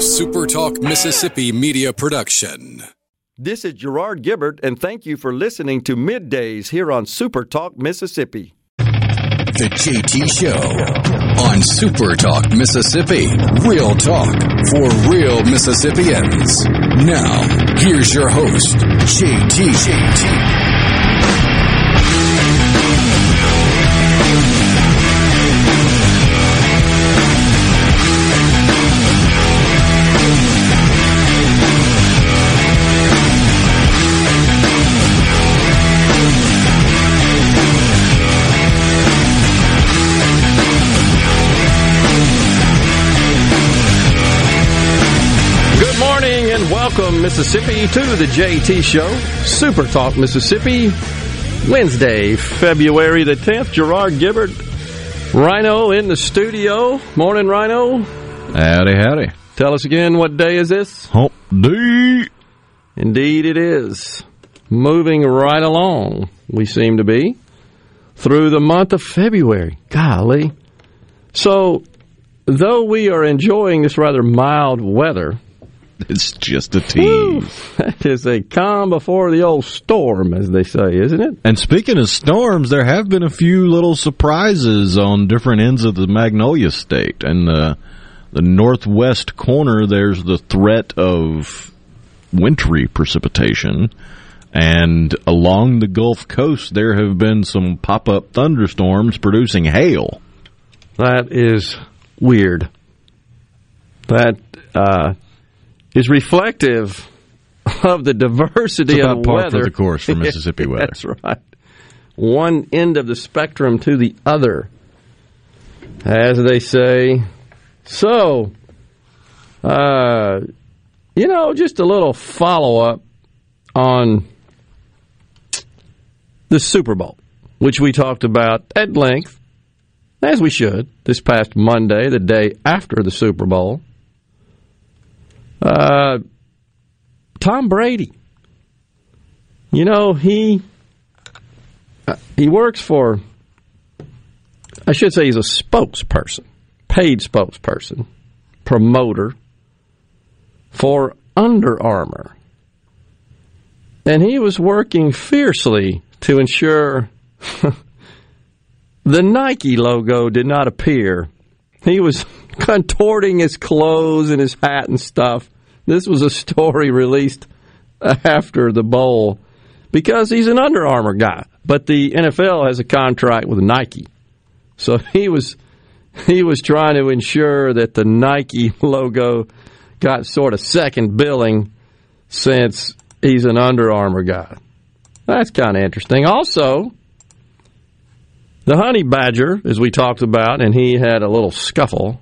SuperTalk Mississippi Media Production. This is Gerard Gibbard, and thank you for listening to Middays here on SuperTalk Mississippi. The JT Show on SuperTalk Mississippi. Real talk for real Mississippians. Now, here's your host, JT. Welcome, Mississippi, to the JT Show, Super Talk Mississippi, Wednesday, February the 10th. Gerard Gibbard, Rhino in the studio. Morning, Rhino. Howdy, howdy. Tell us again, what day is this? Hump Day. Indeed it is. Moving right along, we seem to be, through the month of February. Golly. So, though we are enjoying this rather mild weather... It's just a tease. That is a calm before the old storm, as they say, isn't it? And speaking of storms, there have been a few little surprises on different ends of the Magnolia State. And the northwest corner, there's the threat of wintry precipitation. And along the Gulf Coast, there have been some pop-up thunderstorms producing hail. That is weird. That... is reflective of the diversity of weather. It's about par for the course for Mississippi weather. That's right. One end of the spectrum to the other, as they say. So, just a little follow-up on the Super Bowl, which we talked about at length, as we should, this past Monday, the day after the Super Bowl. Tom Brady, he works for, I should say he's a spokesperson, paid spokesperson, promoter for Under Armour. And he was working fiercely to ensure the Nike logo did not appear. He was contorting his clothes and his hat and stuff. This was a story released after the bowl because he's an Under Armour guy. But the NFL has a contract with Nike. So he was trying to ensure that the Nike logo got sort of second billing since he's an Under Armour guy. That's kind of interesting. Also, the honey badger, as we talked about, and he had a little scuffle,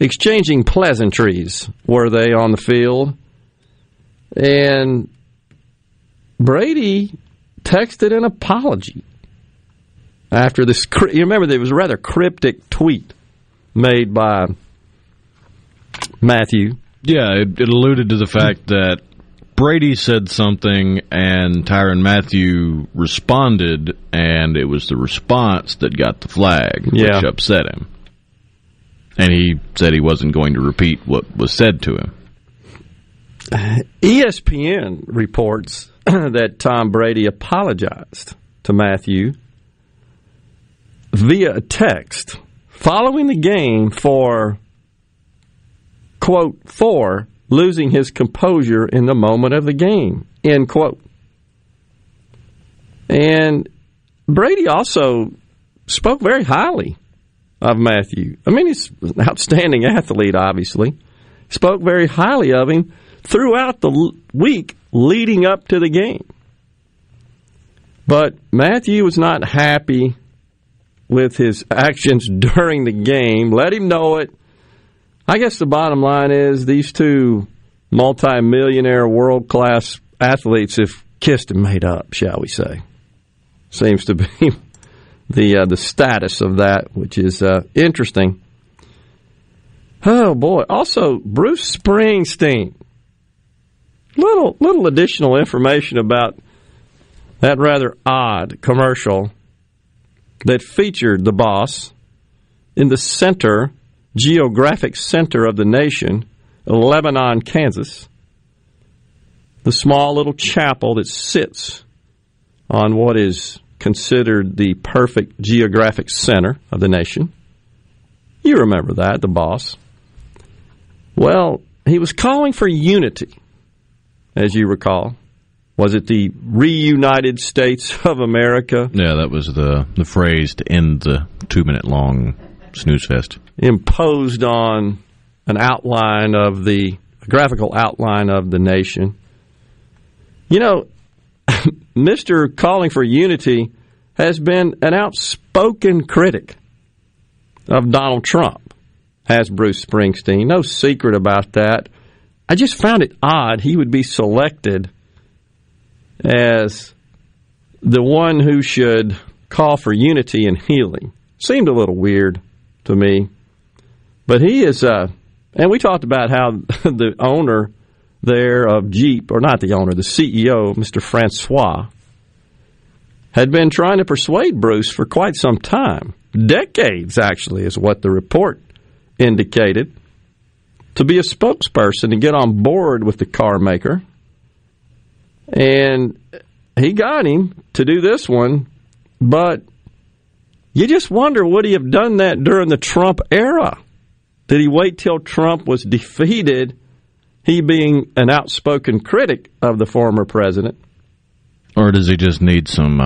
exchanging pleasantries, were they, on the field. And Brady texted an apology after this. You remember, there was a rather cryptic tweet made by Mathieu. Yeah, it alluded to the fact that Brady said something, and Tyrann Mathieu responded, and it was the response that got the flag, which upset him. And he said he wasn't going to repeat what was said to him. ESPN reports that Tom Brady apologized to Mathieu via a text following the game for, quote, for losing his composure in the moment of the game, end quote. And Brady also spoke very highly of Mathieu. I mean, he's an outstanding athlete, obviously. Spoke very highly of him throughout the week leading up to the game. But Mathieu was not happy with his actions during the game. Let him know it. I guess the bottom line is these two multi-millionaire world-class athletes have kissed and made up, shall we say. Seems to be... the status of that, which is interesting. Oh, boy. Also, Bruce Springsteen. Little additional information about that rather odd commercial that featured the boss in the geographic center of the nation, Lebanon, Kansas, the small little chapel that sits on what is considered the perfect geographic center of the nation. You remember that, the boss. Well, he was calling for unity, as you recall. Was it the reunited States of America? Yeah, that was the phrase to end the 2-minute-long snooze fest. Imposed on an outline of a graphical outline of the nation. You know, Mr. Calling for Unity has been an outspoken critic of Donald Trump, has Bruce Springsteen. No secret about that. I just found it odd he would be selected as the one who should call for unity and healing. Seemed a little weird to me. But he is, and we talked about how the owner there of Jeep, or not the owner, the CEO, Mr. Francois, had been trying to persuade Bruce for quite some time. Decades, actually, is what the report indicated, to be a spokesperson and get on board with the car maker. And he got him to do this one, but you just wonder, would he have done that during the Trump era? Did he wait till Trump was defeated, he being an outspoken critic of the former president? Or does he just need some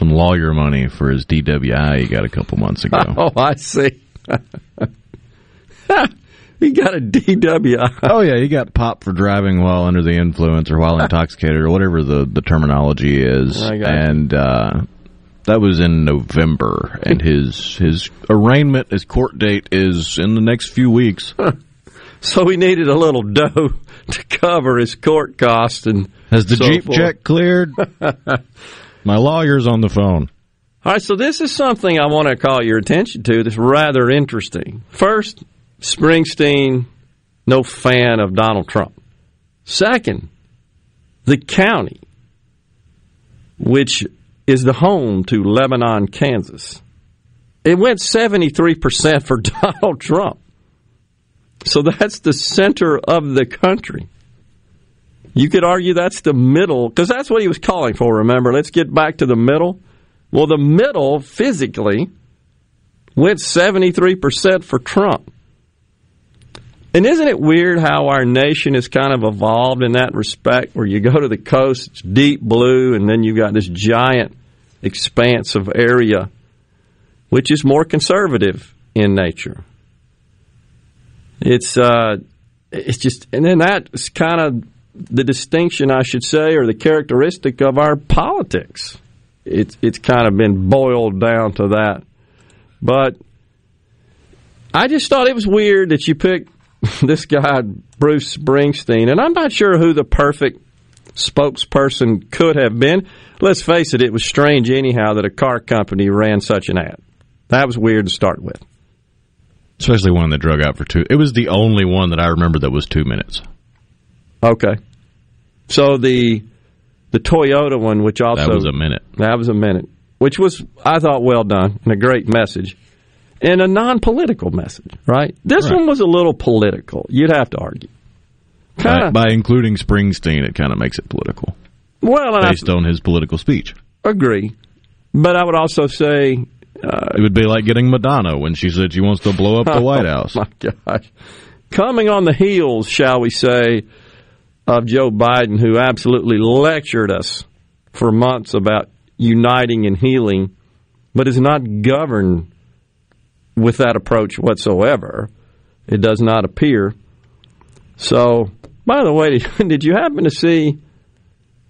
lawyer money for his DWI he got a couple months ago? Oh, I see. He got a DWI. Oh, yeah, he got popped for driving while under the influence or while intoxicated or whatever the terminology is. And that was in November, and his arraignment, his court date is in the next few weeks. So he needed a little dough to cover his court costs. Has the Jeep check cleared? My lawyer's on the phone. All right, so this is something I want to call your attention to that's rather interesting. First, Springsteen, no fan of Donald Trump. Second, the county, which is the home to Lebanon, Kansas, it went 73% for Donald Trump. So that's the center of the country. You could argue that's the middle, because that's what he was calling for, remember. Let's get back to the middle. Well, the middle, physically, went 73% for Trump. And isn't it weird how our nation has kind of evolved in that respect, where you go to the coast, it's deep blue, and then you've got this giant expanse of area, which is more conservative in nature. It's just, and then that's kind of the distinction, I should say, or the characteristic of our politics. It's kind of been boiled down to that. But I just thought it was weird that you picked this guy, Bruce Springsteen, and I'm not sure who the perfect spokesperson could have been. Let's face it, it was strange anyhow that a car company ran such an ad. That was weird to start with. Especially one that drug out for two. It was the only one that I remember that was 2 minutes. Okay. So the Toyota one, which also... That was a minute. That was a minute, which was, I thought, well done and a great message. And a non-political message, right? This one was a little political, you'd have to argue. Kinda, by including Springsteen, it kind of makes it political. Well, based on his political speech. Agree. But I would also say... it would be like getting Madonna when she said she wants to blow up the White House. Oh, my gosh. Coming on the heels, shall we say, of Joe Biden, who absolutely lectured us for months about uniting and healing, but is not governed with that approach whatsoever. It does not appear. So, by the way, did you happen to see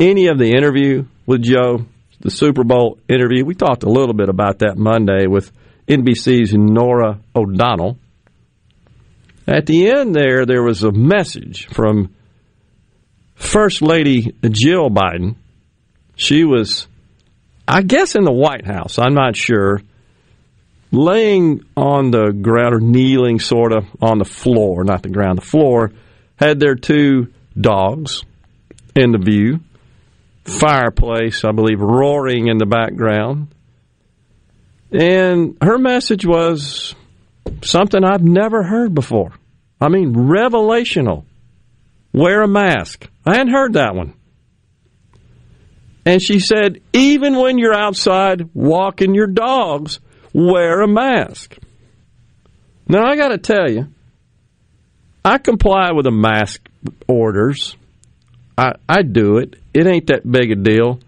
any of the interview with Joe, the Super Bowl interview? We talked a little bit about that Monday with NBC's Norah O'Donnell. At the end there was a message from First Lady Jill Biden. She was, I guess, in the White House, I'm not sure, laying on the ground, or kneeling sort of on the floor, not the ground, the floor, had their two dogs in the view, fireplace, I believe, roaring in the background. And her message was something I've never heard before. I mean, revelational. Wear a mask. I hadn't heard that one. And she said, even when you're outside walking your dogs, wear a mask. Now, I got to tell you, I comply with the mask orders. I do it. It ain't that big a deal.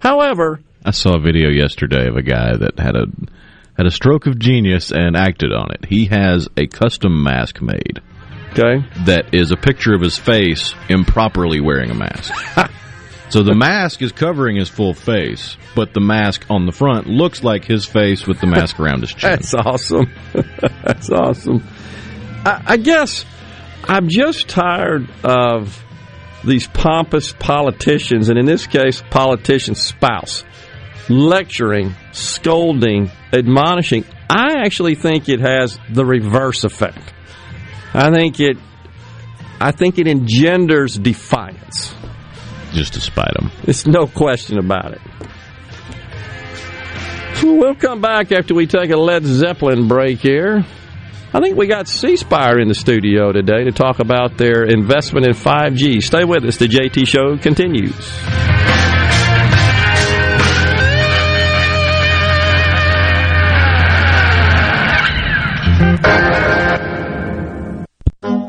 However, I saw a video yesterday of a guy that had a stroke of genius and acted on it. He has a custom mask made. Okay. That is a picture of his face improperly wearing a mask. So the mask is covering his full face, but the mask on the front looks like his face with the mask around his chin. That's awesome. That's awesome. I guess I'm just tired of these pompous politicians, and in this case, politician's spouse, lecturing, scolding, admonishing. I actually think it has the reverse effect. I think it engenders defiance. Just to spite them. There's no question about it. We'll come back after we take a Led Zeppelin break here. I think we got C Spire in the studio today to talk about their investment in 5G. Stay with us. The JT Show continues.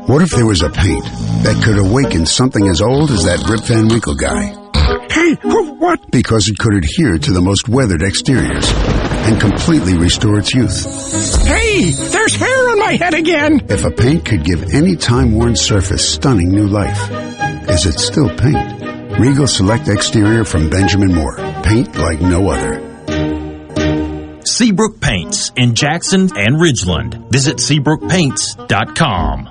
What if there was a paint that could awaken something as old as that Rip Van Winkle guy? Hey, what? Because it could adhere to the most weathered exteriors and completely restore its youth. Hey, there's hair on my head again! If a paint could give any time-worn surface stunning new life, is it still paint? Regal Select Exterior from Benjamin Moore. Paint like no other. Seabrook Paints in Jackson and Ridgeland. Visit SeabrookPaints.com.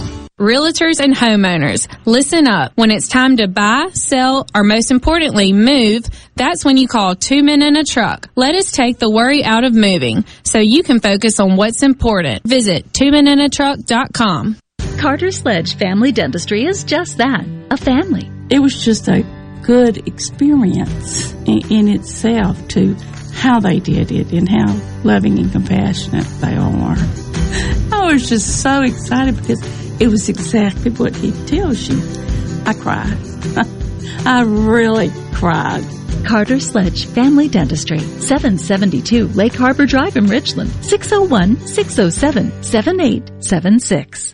Realtors and homeowners, listen up. When it's time to buy, sell, or most importantly, move, that's when you call Two Men in a Truck. Let us take the worry out of moving so you can focus on what's important. Visit twomeninatruck.com. Carter Sledge Family Dentistry is just that, a family. It was just a good experience in itself to how they did it and how loving and compassionate they all are. I was just so excited because it was exactly what he tells you. I cried. I really cried. Carter Sledge Family Dentistry, 772 Lake Harbor Drive in Richland, 601-607-7876.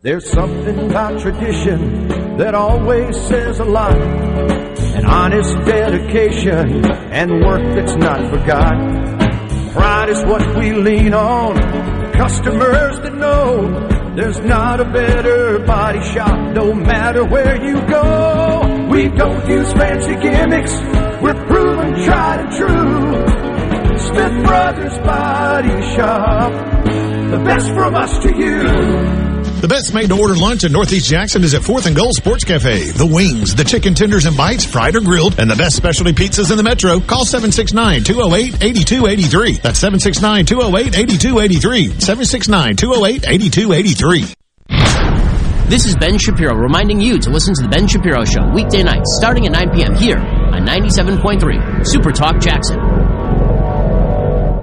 There's something about tradition that always says a lot. An honest dedication and work that's not forgotten. Pride is what we lean on. Customers that know there's not a better body shop, no matter where you go. We don't use fancy gimmicks. We're proven tried and true. Smith Brothers Body Shop. The best from us to you. The best made-to-order lunch in Northeast Jackson is at 4th and Gold Sports Cafe. The wings, the chicken tenders and bites, fried or grilled, and the best specialty pizzas in the metro. Call 769-208-8283. That's 769-208-8283. 769-208-8283. This is Ben Shapiro reminding you to listen to The Ben Shapiro Show weekday nights starting at 9 p.m. here on 97.3 Super Talk Jackson.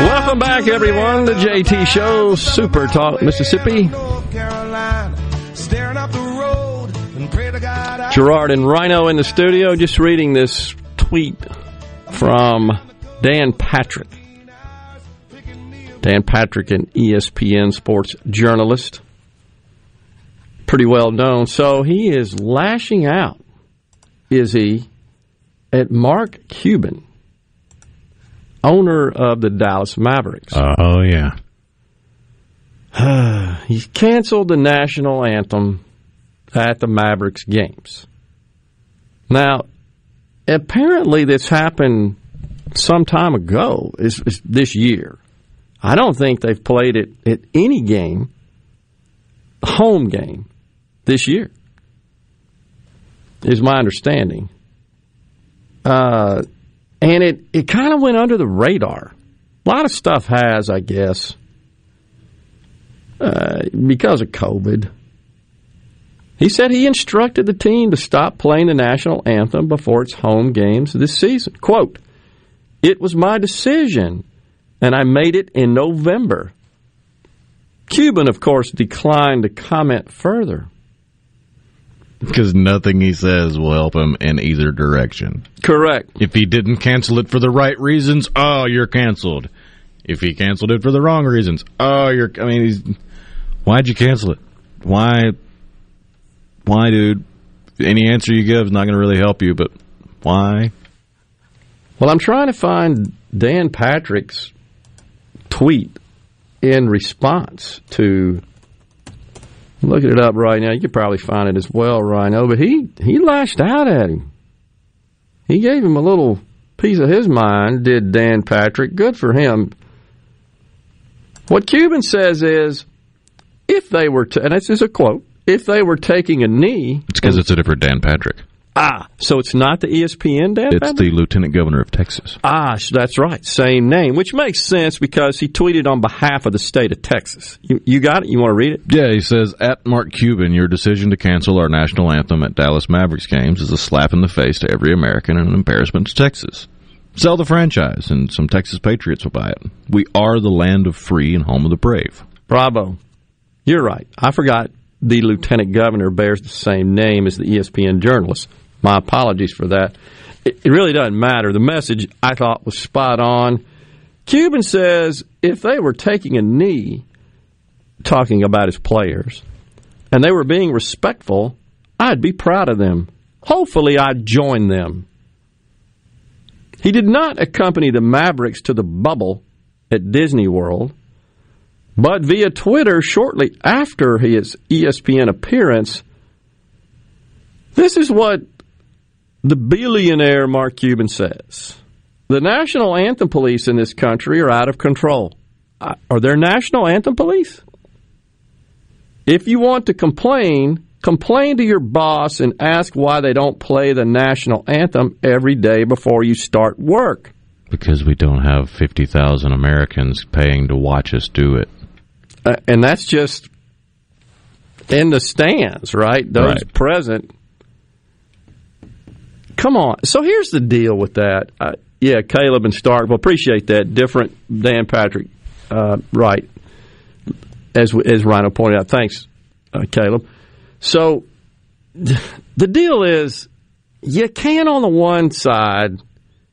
Welcome back, everyone. The JT Show, Super Talk Mississippi. Gerard and Rhino in the studio. Just reading this tweet from Dan Patrick. Dan Patrick, an ESPN sports journalist. Pretty well known. So he is lashing out, is he, at Mark Cuban, owner of the Dallas Mavericks. Oh, yeah. He's canceled the national anthem at the Mavericks games. Now, apparently this happened some time ago, it's this year. I don't think they've played it at any game, home game, this year, is my understanding. And it kind of went under the radar. A lot of stuff has, I guess, because of COVID. He said he instructed the team to stop playing the national anthem before its home games this season. Quote, "It was my decision, and I made it in November." Cuban, of course, declined to comment further. Because nothing he says will help him in either direction. Correct. If he didn't cancel it for the right reasons, oh, you're canceled. If he canceled it for the wrong reasons, oh, you're... I mean, why'd you cancel it? Why, dude? Any answer you give is not going to really help you, but why? Well, I'm trying to find Dan Patrick's tweet in response to... Looking it up right now. You could probably find it as well, Rhino. But he lashed out at him. He gave him a little piece of his mind, did Dan Patrick. Good for him. What Cuban says is, if they were, and this is a quote, if they were taking a knee. It's because it's a different Dan Patrick. Ah, so it's not the ESPN Dan Patrick? It's the Lieutenant Governor of Texas. Ah, so that's right. Same name, which makes sense because he tweeted on behalf of the state of Texas. You got it? You want to read it? Yeah, he says, "At Mark Cuban, your decision to cancel our national anthem at Dallas Mavericks games is a slap in the face to every American and an embarrassment to Texas. Sell the franchise and some Texas patriots will buy it. We are the land of free and home of the brave." Bravo. You're right. I forgot the Lieutenant Governor bears the same name as the ESPN journalist. My apologies for that. It really doesn't matter. The message, I thought, was spot on. Cuban says if they were taking a knee, talking about his players, and they were being respectful, I'd be proud of them. Hopefully I'd join them. He did not accompany the Mavericks to the bubble at Disney World, but via Twitter shortly after his ESPN appearance, this is what the billionaire Mark Cuban says. "The national anthem police in this country are out of control." Are there national anthem police? "If you want to complain to your boss and ask why they don't play the national anthem every day before you start work." Because we don't have 50,000 Americans paying to watch us do it. And that's just in the stands, right? Those right. Present... Come on. So here's the deal with that. Caleb and Stark will appreciate that. Different Dan Patrick, right, as Rhino pointed out. Thanks, Caleb. So the deal is you can, on the one side,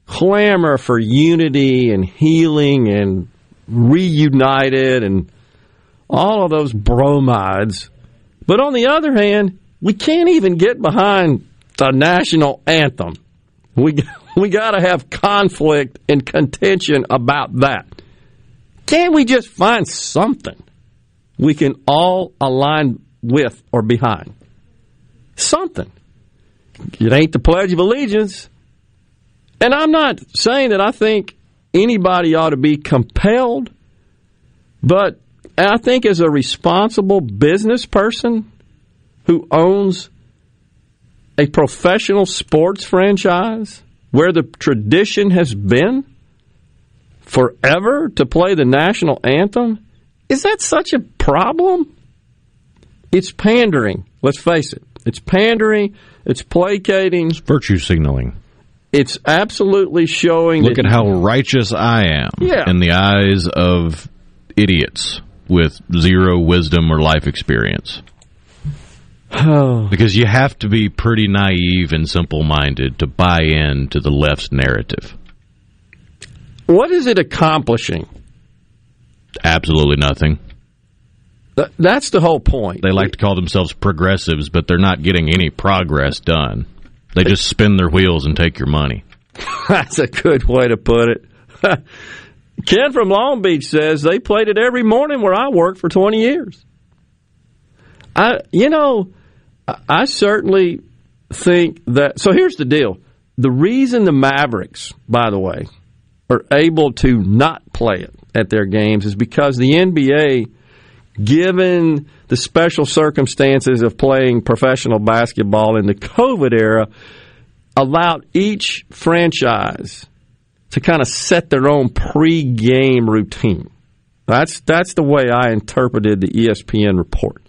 clamor for unity and healing and reunited and all of those bromides. But on the other hand, we can't even get behind the national anthem. We got to have conflict and contention about that. Can't we just find something we can all align with or behind? Something. It ain't the Pledge of Allegiance. And I'm not saying that I think anybody ought to be compelled, but And I think as a responsible business person who owns a professional sports franchise where the tradition has been forever to play the national anthem, is that such a problem? It's pandering, let's face it. It's pandering, it's placating. It's virtue signaling. It's absolutely showing. Look at how righteous I am in the eyes of idiots with zero wisdom or life experience. Oh. Because you have to be pretty naive and simple-minded to buy into the left's narrative. What is it accomplishing? Absolutely nothing. That's the whole point. They like to call themselves progressives, but they're not getting any progress done. They just spin their wheels and take your money. That's a good way to put it. Ken from Long Beach says, they played it every morning where I worked for 20 years. I certainly think that... So here's the deal. The reason the Mavericks, by the way, are able to not play it at their games is because the NBA... Given the special circumstances of playing professional basketball in the COVID era, allowed each franchise to kind of set their own pre-game routine. That's the way I interpreted the ESPN report,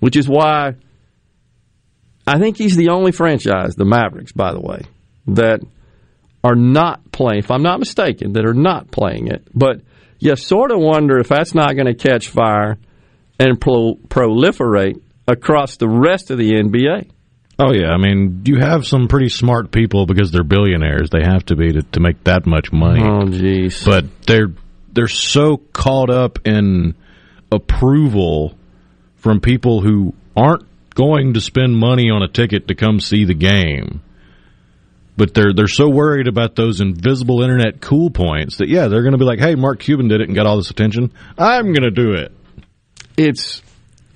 which is why I think he's the only franchise, the Mavericks, by the way, that are not playing, if I'm not mistaken, that are not playing it. But you sort of wonder if that's not going to catch fire and proliferate across the rest of the NBA. Oh, yeah. I mean, you have some pretty smart people because they're billionaires. They have to be to make that much money. Oh, jeez. But they're so caught up in approval from people who aren't going to spend money on a ticket to come see the game. But they're so worried about those invisible internet cool points that, they're going to be like, hey, Mark Cuban did it and got all this attention. I'm going to do it.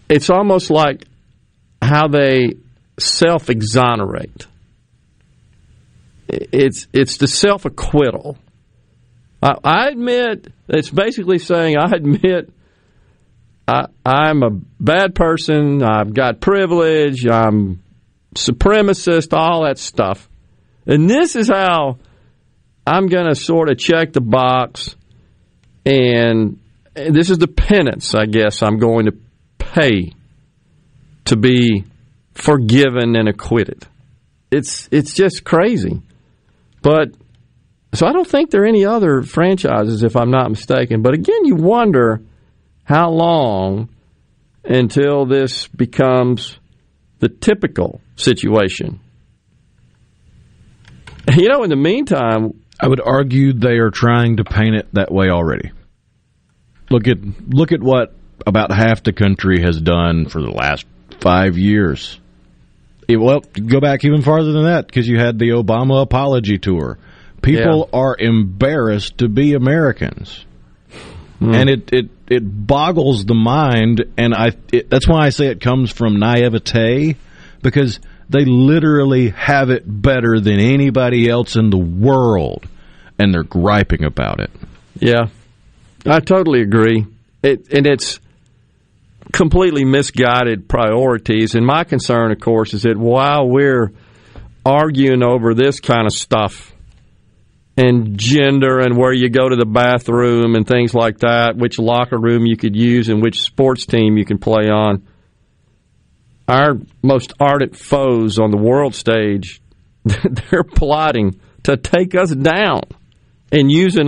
It's almost like how they self-exonerate. It's the self-acquittal. I admit, it's basically saying, I'm a bad person, I've got privilege, I'm supremacist, all that stuff. And this is how I'm going to sort of check the box, and this is the penance, I guess, I'm going to pay to be forgiven and acquitted. It's just crazy. But so I don't think there are any other franchises, if I'm not mistaken. But again, you wonder how long until this becomes the typical situation. You know, in the meantime... I would argue they are trying to paint it that way already. Look at what about half the country has done for the last 5 years. Go back even farther than that, because you had the Obama apology tour. People are embarrassed to be Americans. Mm. And it boggles the mind, and that's why I say it comes from naivete, because... They literally have it better than anybody else in the world, and they're griping about it. Yeah, I totally agree. And it's completely misguided priorities. And my concern, of course, is that while we're arguing over this kind of stuff and gender and where you go to the bathroom and things like that, which locker room you could use and which sports team you can play on, our most ardent foes on the world stage, they're plotting to take us down and using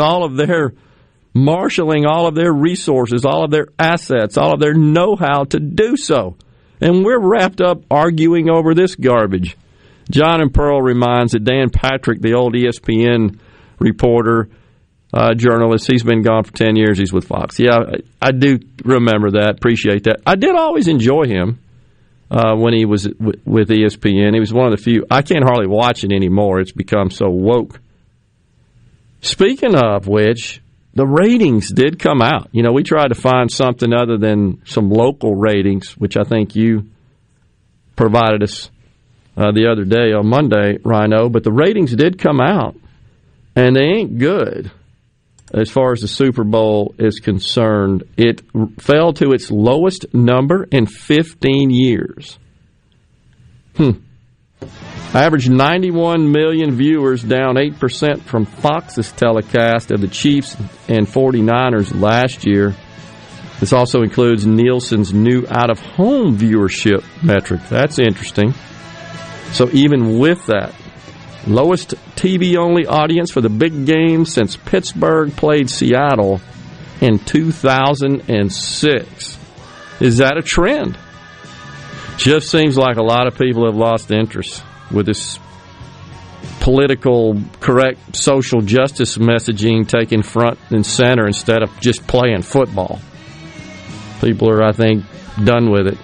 marshaling all of their resources, all of their assets, all of their know-how to do so. And we're wrapped up arguing over this garbage. John and Pearl reminds that Dan Patrick, the old ESPN reporter, journalist, he's been gone for 10 years, he's with Fox. Yeah, I do remember that, appreciate that. I did always enjoy him. When he was with ESPN, he was one of the few. I can't hardly watch it anymore. It's become so woke. Speaking of which, the ratings did come out. You know, we tried to find something other than some local ratings, which I think you provided us the other day on Monday, Rhino. But the ratings did come out, and they ain't good. as far as the Super Bowl is concerned. It fell to its lowest number in 15 years. Averaged 91 million viewers, down 8% from Fox's telecast of the Chiefs and 49ers last year. This also includes Nielsen's new out-of-home viewership metric. That's interesting. So even with that, lowest TV-only audience for the big game since Pittsburgh played Seattle in 2006. Is that a trend? Just seems like a lot of people have lost interest with this political, correct social justice messaging taking front and center instead of just playing football. People are, I think, done with it.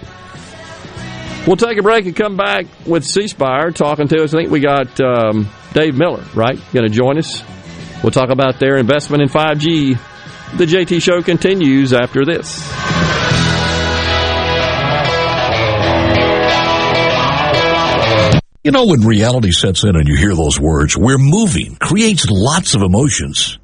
We'll take a break and come back with C Spire talking to us. I think we got Dave Miller, right, going to join us. We'll talk about their investment in 5G. The JT Show continues after this. You know, when reality sets in and you hear those words, "we're moving," creates lots of emotions.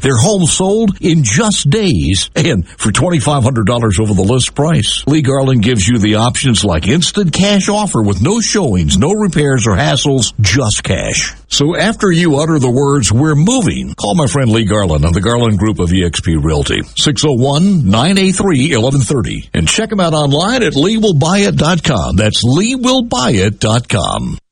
Their home sold in just days, and for $2,500 over the list price. Lee Garland gives you the options like instant cash offer with no showings, no repairs or hassles, just cash. So after you utter the words, "we're moving," call my friend Lee Garland on the Garland Group of eXp Realty, 601-983-1130. And check them out online at LeeWillBuyIt.com. That's LeeWillBuyIt.com.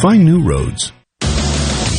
Find new roads.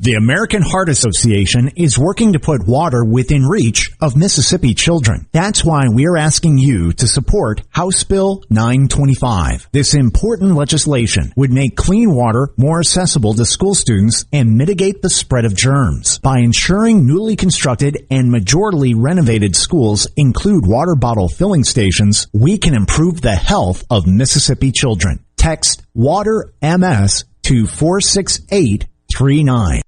The American Heart Association is working to put water within reach of Mississippi children. That's why we're asking you to support House Bill 925. This important legislation would make clean water more accessible to school students and mitigate the spread of germs. By ensuring newly constructed and majorly renovated schools include water bottle filling stations, we can improve the health of Mississippi children. Text WATERMS to 46839.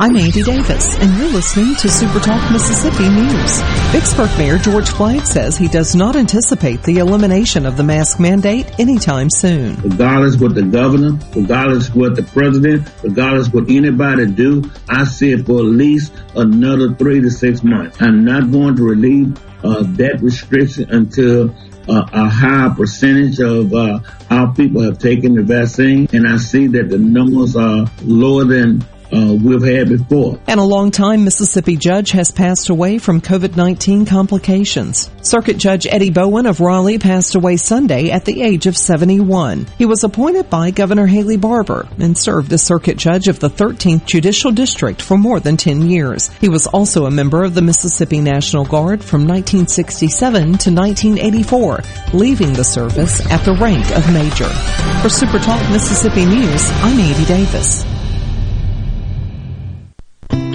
I'm Andy Davis, and you're listening to Super Talk Mississippi News. Vicksburg Mayor George Flagg says he does not anticipate the elimination of the mask mandate anytime soon. Regardless what the governor, regardless what the president, regardless what anybody do, I see it for at least another 3 to 6 months. I'm not going to relieve that restriction until a high percentage of our people have taken the vaccine, and I see that the numbers are lower than we've had before. And a long-time Mississippi judge has passed away from COVID-19 complications. Circuit Judge Eddie Bowen of Raleigh passed away Sunday at the age of 71. He was appointed by Governor Haley Barbour and served as circuit judge of the 13th Judicial District for more than 10 years. He was also a member of the Mississippi National Guard from 1967 to 1984, leaving the service at the rank of major. For Super Talk Mississippi News, I'm Andy Davis.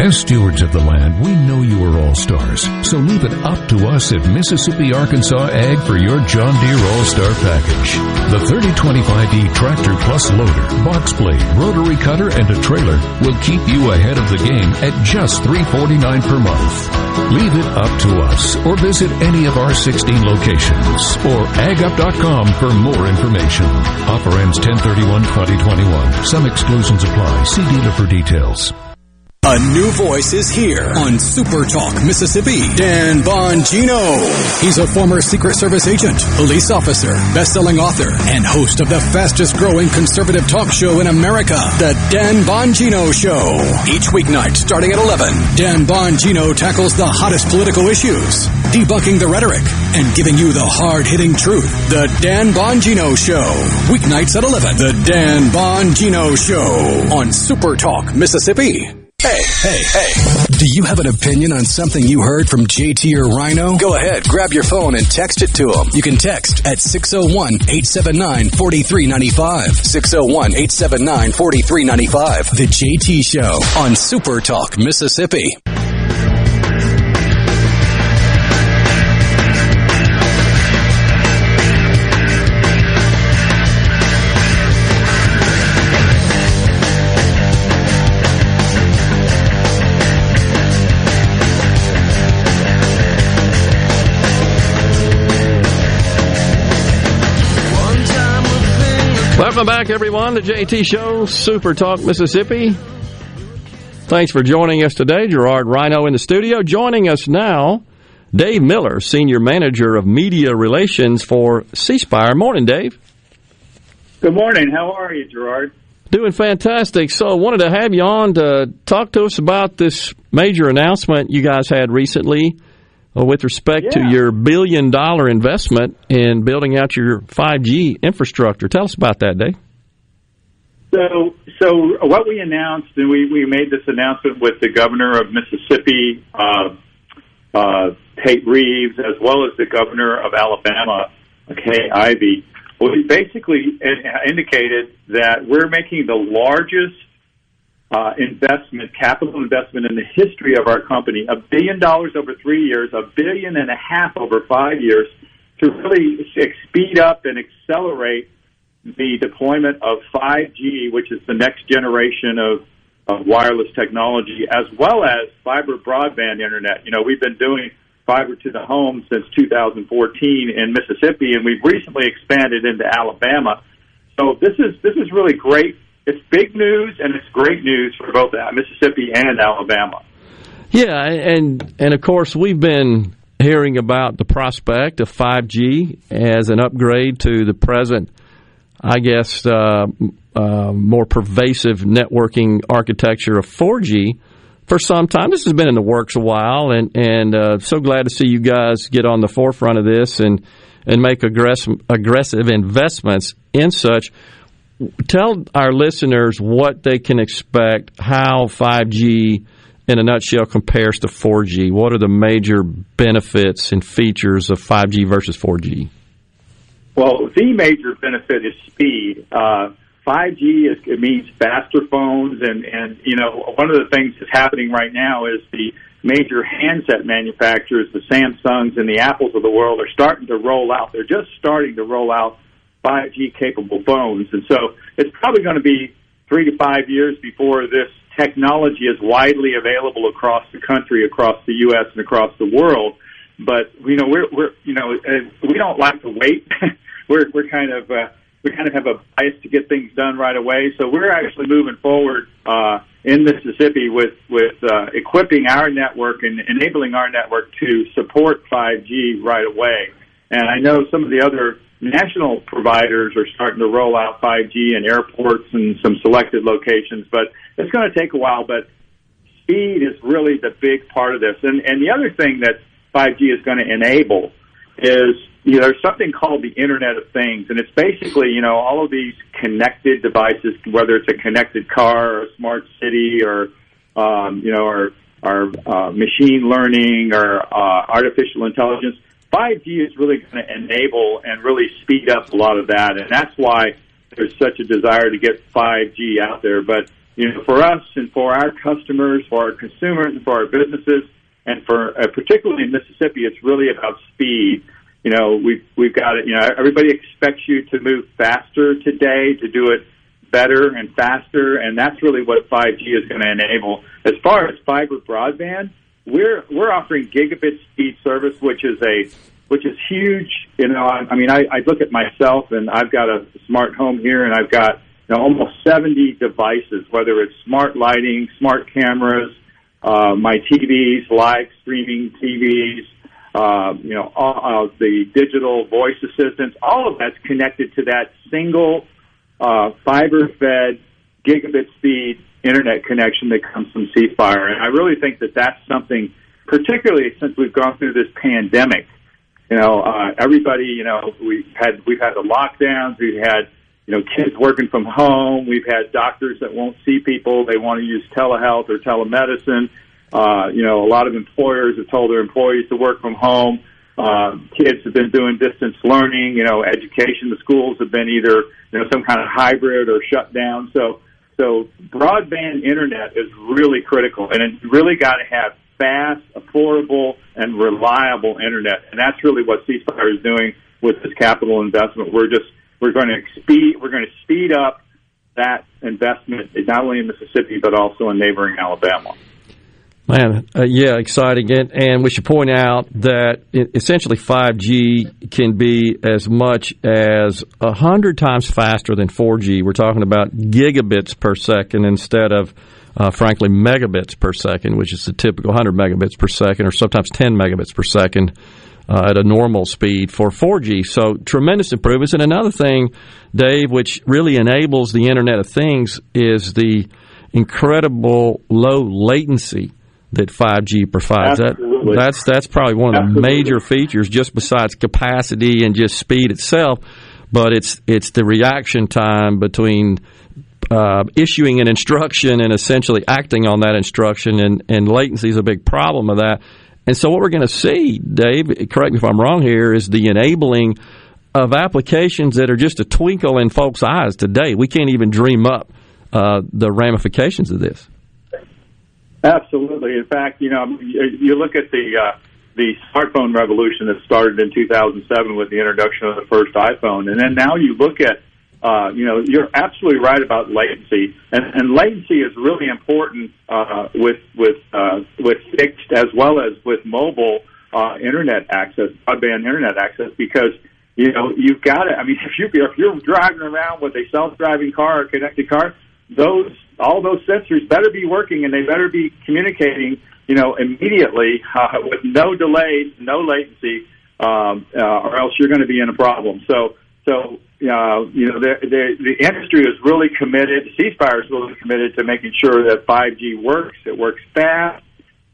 As stewards of the land, we know you are all-stars, so leave it up to us at Mississippi Arkansas Ag for your John Deere All-Star Package. The 3025D tractor plus loader, box blade, rotary cutter, and a trailer will keep you ahead of the game at just $349 per month. Leave it up to us or visit any of our 16 locations or agup.com for more information. Offer ends 10/31/2021. Some exclusions apply. See dealer for details. A new voice is here on Super Talk Mississippi, Dan Bongino. He's a former Secret Service agent, police officer, best-selling author, and host of the fastest-growing conservative talk show in America, The Dan Bongino Show. Each weeknight, starting at 11, Dan Bongino tackles the hottest political issues, debunking the rhetoric, and giving you the hard-hitting truth. The Dan Bongino Show. Weeknights at 11, The Dan Bongino Show on Super Talk Mississippi. Hey, hey, hey. Do you have an opinion on something you heard from JT or Rhino? Go ahead, grab your phone and text it to them. You can text at 601-879-4395. 601-879-4395. The JT Show on Super Talk Mississippi. Welcome back, everyone, to JT Show, Super Talk Mississippi. Thanks for joining us today. Gerard Rhino in the studio. Joining us now, Dave Miller, Senior Manager of Media Relations for C Spire. Morning, Dave. Good morning. How are you, Gerard? Doing fantastic. So I wanted to have you on to talk to us about this major announcement you guys had recently with respect to your billion-dollar investment in building out your 5G infrastructure. Tell us about that, Dave. So what we announced, and we made this announcement with the governor of Mississippi, Tate Reeves, as well as the governor of Alabama, Kay Ivey. We basically indicated that we're making the largest investment, capital investment in the history of our company, $1 billion over 3 years, $1.5 billion over 5 years, to really speed up and accelerate the deployment of 5G, which is the next generation of wireless technology, as well as fiber broadband internet. You know, we've been doing fiber to the home since 2014 in Mississippi, and we've recently expanded into Alabama. So this is really great. It's big news, and it's great news for both Mississippi and Alabama. Yeah, and of course, we've been hearing about the prospect of 5G as an upgrade to the present, I guess, more pervasive networking architecture of 4G for some time. This has been in the works a while, and so glad to see you guys get on the forefront of this and make aggressive investments in such. Tell our listeners what they can expect, how 5G in a nutshell compares to 4G. What are the major benefits and features of 5G versus 4G? Well, the major benefit is speed. 5G it means faster phones, and you know, one of the things that's happening right now is the major handset manufacturers, the Samsungs and the Apples of the world, are starting to roll out. They're just starting to roll out 5G capable phones, and so it's probably going to be 3 to 5 years before this technology is widely available across the country, across the U.S. and across the world. But we don't like to wait. we kind of have a bias to get things done right away. So we're actually moving forward in Mississippi with equipping our network and enabling our network to support 5G right away. And I know some of the other national providers are starting to roll out 5G in airports and some selected locations, but it's going to take a while. But speed is really the big part of this. And the other thing that 5G is going to enable is, there's something called the Internet of Things, and it's basically, all of these connected devices, whether it's a connected car or a smart city or machine learning or artificial intelligence. 5G is really going to enable and really speed up a lot of that, and that's why there's such a desire to get 5G out there. But, for us and for our customers, for our consumers and for our businesses, and for particularly in Mississippi, it's really about speed. We've got it. Everybody expects you to move faster today, to do it better and faster, and that's really what 5G is going to enable. As far as fiber broadband, we're offering gigabit speed service, which is huge. I look at myself, and I've got a smart home here, and I've got almost 70 devices, whether it's smart lighting, smart cameras, my TVs, live streaming TVs, all the digital voice assistants, all of that's connected to that single fiber-fed gigabit speed Internet connection that comes from C Spire. And I really think that that's something, particularly since we've gone through this pandemic. Everybody, we've had the lockdowns, we've had, kids working from home, we've had doctors that won't see people, they want to use telehealth or telemedicine. A lot of employers have told their employees to work from home. Kids have been doing distance learning. Education, the schools have been either, some kind of hybrid or shut down. So broadband Internet is really critical, and it's really got to have fast, affordable, and reliable Internet. And that's really what C Spire is doing with this capital investment. We're going to speed up that investment, not only in Mississippi, but also in neighboring Alabama. Man, exciting. And we should point out that essentially 5G can be as much as 100 times faster than 4G. We're talking about gigabits per second instead of, frankly, megabits per second, which is the typical 100 megabits per second or sometimes 10 megabits per second at a normal speed for 4G. So tremendous improvements. And another thing, Dave, which really enables the Internet of Things is the incredible low latency that 5G provides. That's probably one of the major features, just besides capacity and just speed itself, but it's the reaction time between issuing an instruction and essentially acting on that instruction, and latency is a big problem of that. And so what we're going to see, Dave, correct me if I'm wrong here, is the enabling of applications that are just a twinkle in folks' eyes today. We can't even dream up the ramifications of this. Absolutely. In fact, you look at the smartphone revolution that started in 2007 with the introduction of the first iPhone, and then now you look at, you're absolutely right about latency, and latency is really important with fixed as well as with mobile internet access, broadband internet access, because you've got to. I mean, if you're driving around with a self-driving car or connected car, all those sensors better be working, and they better be communicating, immediately with no delay, no latency, or else you're going to be in a problem. So the industry is really committed. C Spire is really committed to making sure that 5G works. It works fast.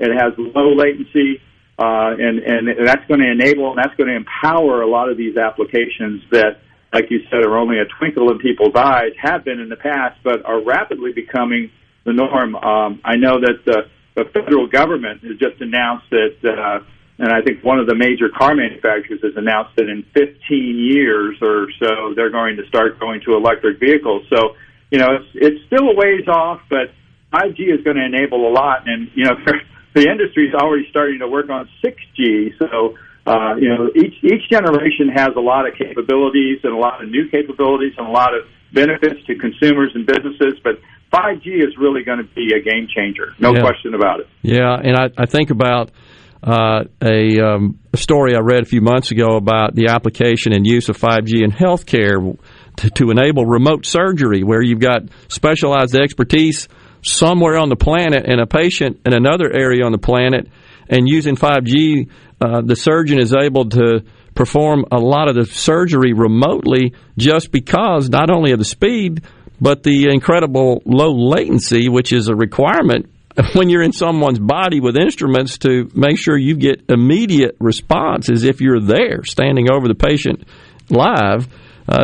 It has low latency, and that's going to enable and that's going to empower a lot of these applications that, like you said, are only a twinkle in people's eyes, have been in the past, but are rapidly becoming the norm. I know that the federal government has just announced that, and I think one of the major car manufacturers has announced that in 15 years or so, they're going to start going to electric vehicles. So, it's still a ways off, but 5G is going to enable a lot. And, the industry is already starting to work on 6G, so... each generation has a lot of capabilities and a lot of new capabilities and a lot of benefits to consumers and businesses, but 5G is really going to be a game changer, no question about it. Yeah, and I think about a story I read a few months ago about the application and use of 5G in healthcare to enable remote surgery, where you've got specialized expertise somewhere on the planet and a patient in another area on the planet, and using 5G, the surgeon is able to perform a lot of the surgery remotely just because not only of the speed, but the incredible low latency, which is a requirement when you're in someone's body with instruments to make sure you get immediate response as if you're there, standing over the patient live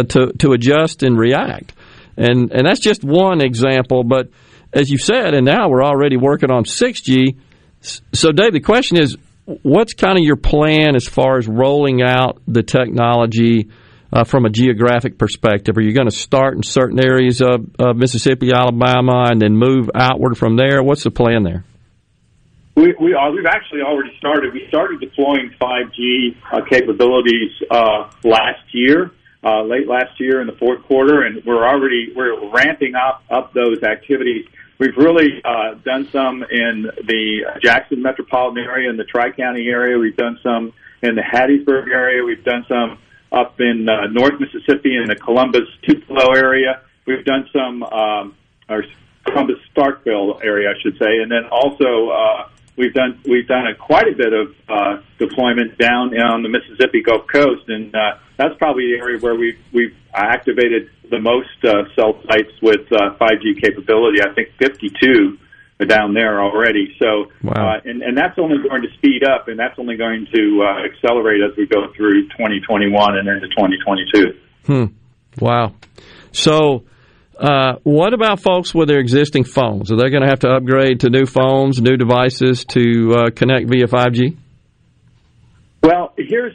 to adjust and react. And that's just one example. But as you said, and now we're already working on 6G. So, Dave, the question is, what's kind of your plan as far as rolling out the technology from a geographic perspective? Are you going to start in certain areas of Mississippi, Alabama, and then move outward from there? What's the plan there? We've actually already started. We started deploying 5G capabilities late last year in the fourth quarter, and we're ramping up those activities. We've really done some in the Jackson metropolitan area, in the Tri-County area. We've done some in the Hattiesburg area. We've done some up in North Mississippi in the Columbus Tupelo area. We've done some or Columbus Starkville area, I should say, and then also we've done quite a bit of deployment down on the Mississippi Gulf Coast, and that's probably the area where we've activated the most cell sites with 5G capability. I think 52 are down there already. So, wow. And that's only going to speed up, and that's only going to accelerate as we go through 2021 and into 2022. Wow. So, what about folks with their existing phones? Are they going to have to upgrade to new phones, new devices to connect via 5G? Well, here's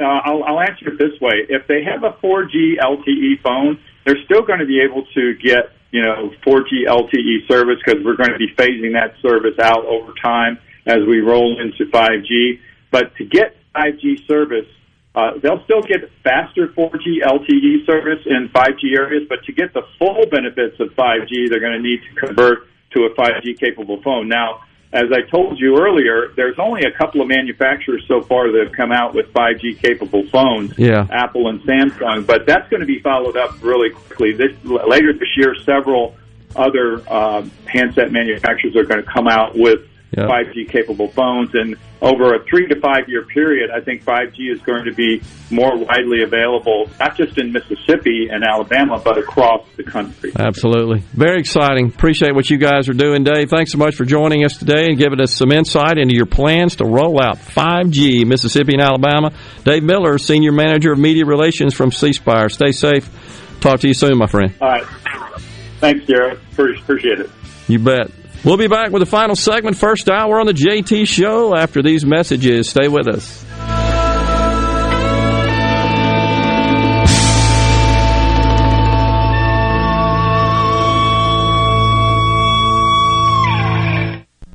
I'll answer it this way. If they have a 4G LTE phone, they're still going to be able to get 4G LTE service, because we're going to be phasing that service out over time as we roll into 5G. But to get 5G service, they'll still get faster 4G LTE service in 5G areas, but to get the full benefits of 5G, they're going to need to convert to a 5G-capable phone. Now, as I told you earlier, there's only a couple of manufacturers so far that have come out with 5G-capable phones, Apple and Samsung, but that's going to be followed up really quickly. Later this year, several other handset manufacturers are going to come out with 5G-capable phones, and over a 3 to 5 year period, I think 5G is going to be more widely available, not just in Mississippi and Alabama, but across the country. Absolutely. Very exciting. Appreciate what you guys are doing, Dave. Thanks so much for joining us today and giving us some insight into your plans to roll out 5G, Mississippi and Alabama. Dave Miller, Senior Manager of Media Relations from C Spire. Stay safe. Talk to you soon, my friend. All right. Thanks, Gerard. Appreciate it. You bet. We'll be back with the final segment, first hour on the JT Show, after these messages. Stay with us.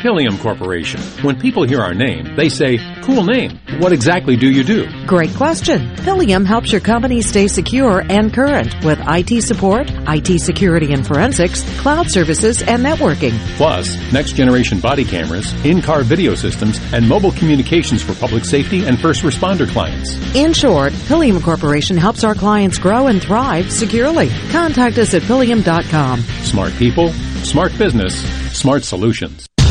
Pillium Corporation. When people hear our name, they say, cool name. What exactly do you do? Great question. Pillium helps your company stay secure and current with IT support, IT security and forensics, cloud services, and networking. Plus, next-generation body cameras, in-car video systems, and mobile communications for public safety and first responder clients. In short, Pillium Corporation helps our clients grow and thrive securely. Contact us at Pillium.com. Smart people, smart business, smart solutions.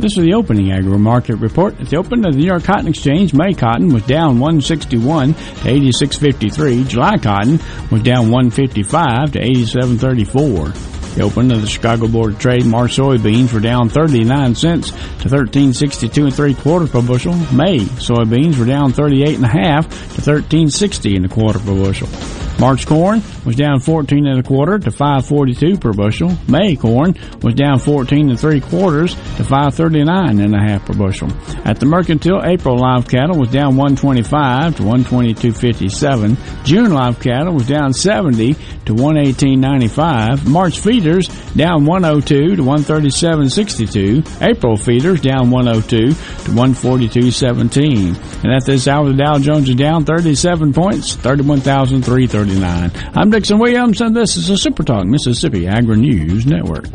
This is the opening agri-market report. At the open of the New York Cotton Exchange, May cotton was down 161 to 86.53. July cotton was down 155 to 87.34. The open of the Chicago Board of Trade, March soybeans were down 39 cents to 13.62 and 3/4 per bushel. May soybeans were down 38.5 to 13.60 and a quarter per bushel. March corn was down 14 and a quarter to 5.42 per bushel. May corn was down 14 and 3/4 to 5.39 and a half per bushel. At the mercantile, April live cattle was down 125 to 122.57. June live cattle was down 70 to 118.95. March feeders down 102 to 137.62. April feeders down 102 to 142.17. And at this hour, the Dow Jones is down 37 points, 31,330. I'm Dixon Williams, and this is the Super Talk Mississippi Agri-News Network.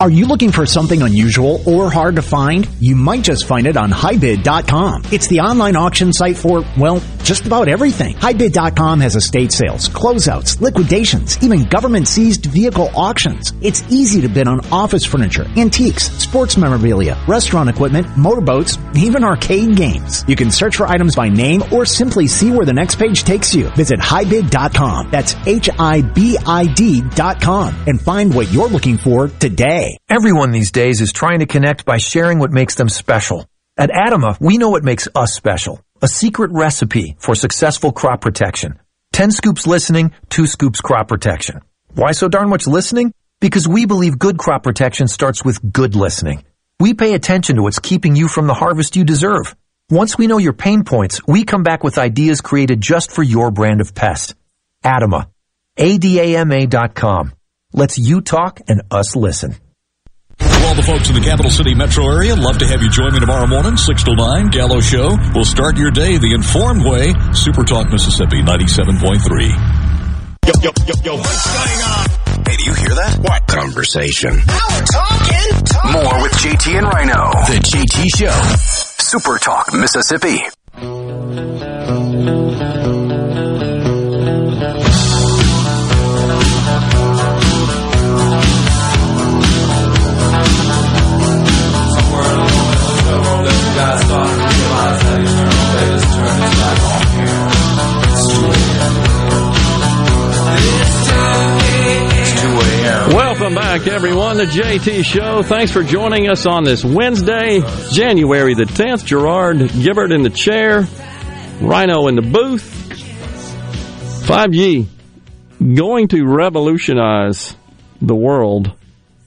Are you looking for something unusual or hard to find? You might just find it on HiBid.com. It's the online auction site for, well, just about everything. HiBid.com has estate sales, closeouts, liquidations, even government-seized vehicle auctions. It's easy to bid on office furniture, antiques, sports memorabilia, restaurant equipment, motorboats, even arcade games. You can search for items by name or simply see where the next page takes you. Visit HiBid.com. That's HiBid.com and find what you're looking for today. Everyone these days is trying to connect by sharing what makes them special. At Adama, we know what makes us special. A secret recipe for successful crop protection. 10 scoops listening, 2 scoops crop protection. Why so darn much listening? Because we believe good crop protection starts with good listening. We pay attention to what's keeping you from the harvest you deserve. Once we know your pain points, we come back with ideas created just for your brand of pest. Adama. ADAMA.com. Let's you talk and us listen. To all the folks in the Capital City metro area, love to have you join me tomorrow morning, 6 till 9, Gallo Show. We'll start your day the informed way. Super Talk Mississippi 97.3. Yo, yo, yo, yo, what's going on? Hey, do you hear that? What? Conversation. Now we're talking. More with JT and Rhino. The JT Show. Super Talk Mississippi. Guys start to realize that eternal fate is turning back on here. It's 2 a.m. It's 2 a.m. Welcome back, everyone, to JT Show. Thanks for joining us on this Wednesday, January the 10th. Gerard Gibbard in the chair, Rhino in the booth. 5G, going to revolutionize the world,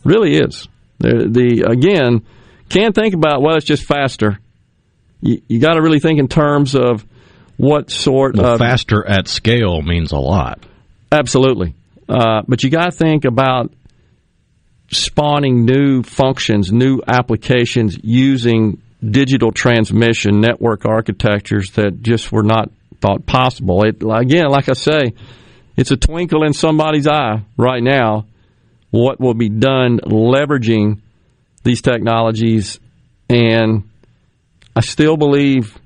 really is. Again, can't think about, well, it's just faster. You got to really think in terms of what sort of... Faster at scale means a lot. Absolutely. But you got to think about spawning new functions, new applications using digital transmission network architectures that just were not thought possible. Again, like I say, it's a twinkle in somebody's eye right now what will be done leveraging these technologies, and I still believe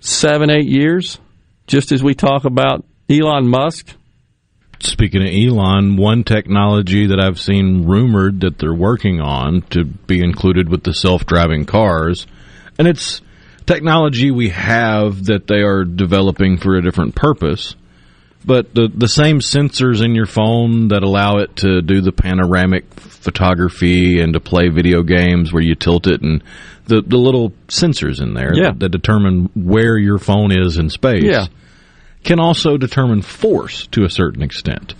7-8 years, just as we talk about Elon Musk. Speaking of Elon, one technology that I've seen rumored that they're working on to be included with the self-driving cars, and it's technology we have that they are developing for a different purpose, But the same sensors in your phone that allow it to do the panoramic photography and to play video games where you tilt it, and the little sensors in there that determine where your phone is in space can also determine force to a certain extent.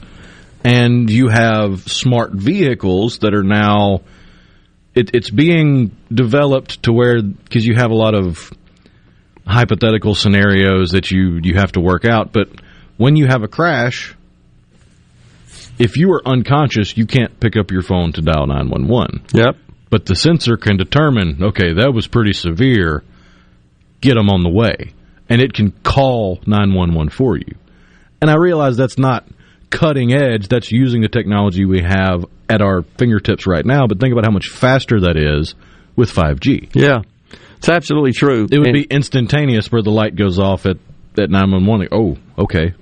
And you have smart vehicles that are now... It's being developed to where... Because you have a lot of hypothetical scenarios that you have to work out, but... When you have a crash, if you are unconscious, you can't pick up your phone to dial 911. Yep. But the sensor can determine, okay, that was pretty severe. Get them on the way. And it can call 911 for you. And I realize that's not cutting edge. That's using the technology we have at our fingertips right now. But think about how much faster that is with 5G. Yeah. It's absolutely true. It would be instantaneous where the light goes off at 911. Oh, okay.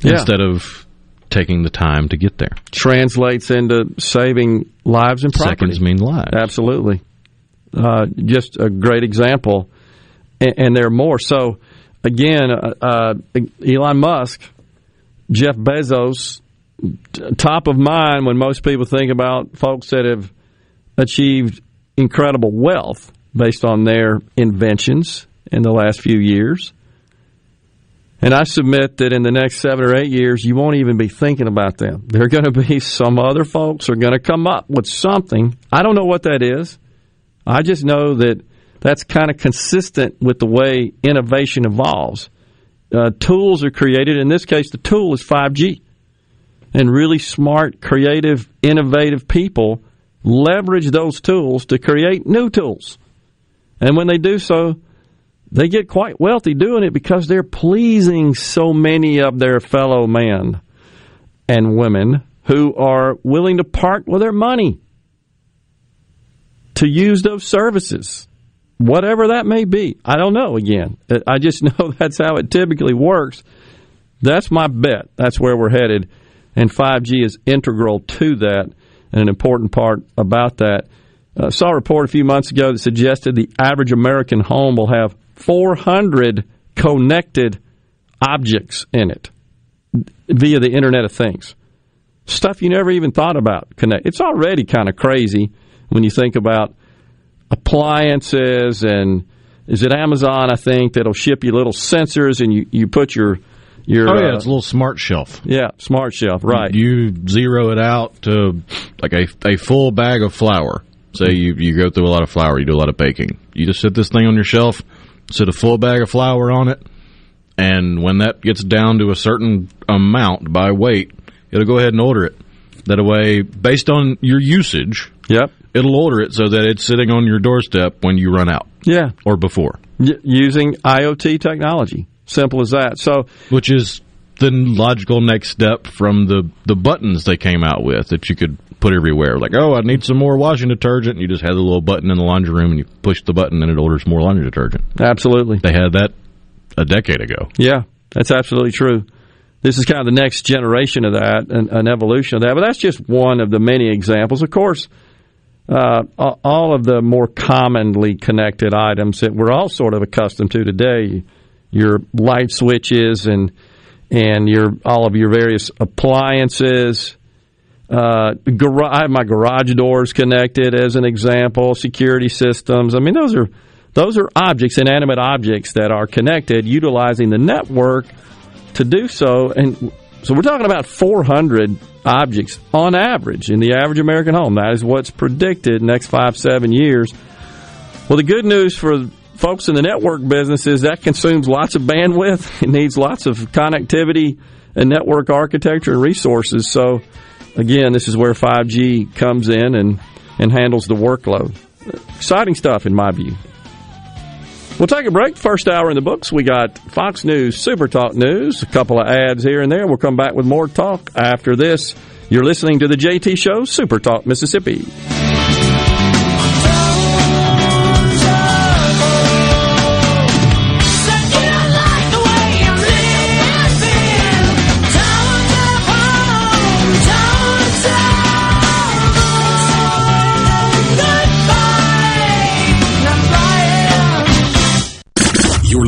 Yeah. Instead of taking the time to get there. Translates into saving lives and property. Seconds mean lives. Absolutely. Just a great example. And there are more. So, again, Elon Musk, Jeff Bezos, top of mind when most people think about folks that have achieved incredible wealth based on their inventions in the last few years. And I submit that in the next 7 or 8 years, you won't even be thinking about them. There are going to be some other folks are going to come up with something. I don't know what that is. I just know that that's kind of consistent with the way innovation evolves. Tools are created. In this case, the tool is 5G. And really smart, creative, innovative people leverage those tools to create new tools. And when they do so, they get quite wealthy doing it because they're pleasing so many of their fellow men and women who are willing to part with their money to use those services, whatever that may be. I don't know, again. I just know that's how it typically works. That's my bet. That's where we're headed. And 5G is integral to that and an important part about that. I saw a report a few months ago that suggested the average American home will have 400 connected objects in it via the Internet of Things. Stuff you never even thought about. It's already kind of crazy when you think about appliances, and is it Amazon, I think, that'll ship you little sensors, and you put your it's a little smart shelf. Yeah, smart shelf, right. You zero it out to like a full bag of flour. Say you go through a lot of flour, you do a lot of baking. You just sit this thing on your shelf, sit a full bag of flour on it, and when that gets down to a certain amount by weight, it'll go ahead and order it. That way, based on your usage, it'll order it so that it's sitting on your doorstep when you run out. Yeah. Or before. Using IoT technology. Simple as that. So, which is the logical next step from the buttons they came out with that you could put everywhere. Like, oh, I need some more washing detergent, and you just had the little button in the laundry room, and you push the button, and it orders more laundry detergent. Absolutely. They had that a decade ago. Yeah, that's absolutely true. This is kind of the next generation of that, an evolution of that, but that's just one of the many examples. Of course, all of the more commonly connected items that we're all sort of accustomed to today, your light switches and all of your various appliances. I have my garage doors connected as an example, security systems. I mean, those are objects, inanimate objects that are connected, utilizing the network to do so. And so we're talking about 400 objects on average in the average American home. That is what's predicted next 5-7 years. Well, the good news for folks in the network business is that consumes lots of bandwidth. It needs lots of connectivity and network architecture and resources. So, again, this is where 5G comes in and handles the workload. Exciting stuff, in my view. We'll take a break. First hour in the books. We got Fox News, Super Talk News, a couple of ads here and there. We'll come back with more talk after this. You're listening to The JT Show, Super Talk Mississippi. You're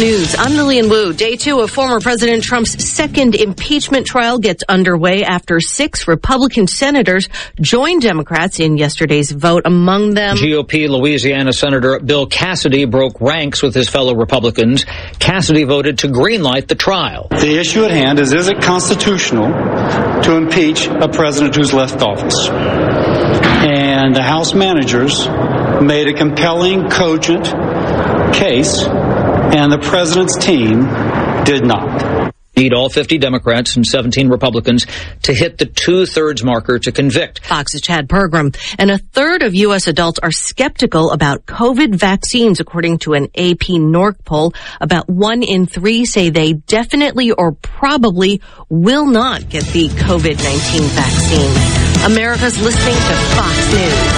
News. I'm Lillian Wu. Day two of former President Trump's second impeachment trial gets underway after six Republican senators joined Democrats in yesterday's vote. Among them, GOP Louisiana Senator Bill Cassidy broke ranks with his fellow Republicans. Cassidy voted to greenlight the trial. The issue at hand is it constitutional to impeach a president who's left office? And the House managers made a compelling, cogent case, and the president's team did not. Need all 50 Democrats and 17 Republicans to hit the two-thirds marker to convict. Fox's Chad Pergram. And a third of U.S. adults are skeptical about COVID vaccines, according to an AP NORC poll. About 1 in 3 say they definitely or probably will not get the COVID-19 vaccine. America's listening to Fox News.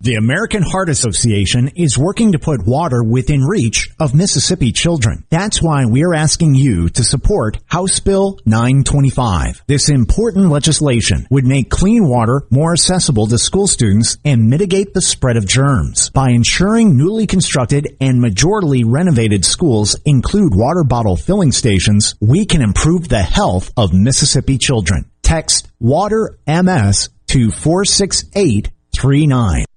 The American Heart Association is working to put water within reach of Mississippi children. That's why we're asking you to support House Bill 925. This important legislation would make clean water more accessible to school students and mitigate the spread of germs. By ensuring newly constructed and majorly renovated schools include water bottle filling stations, we can improve the health of Mississippi children. Text WATERMS to 46839.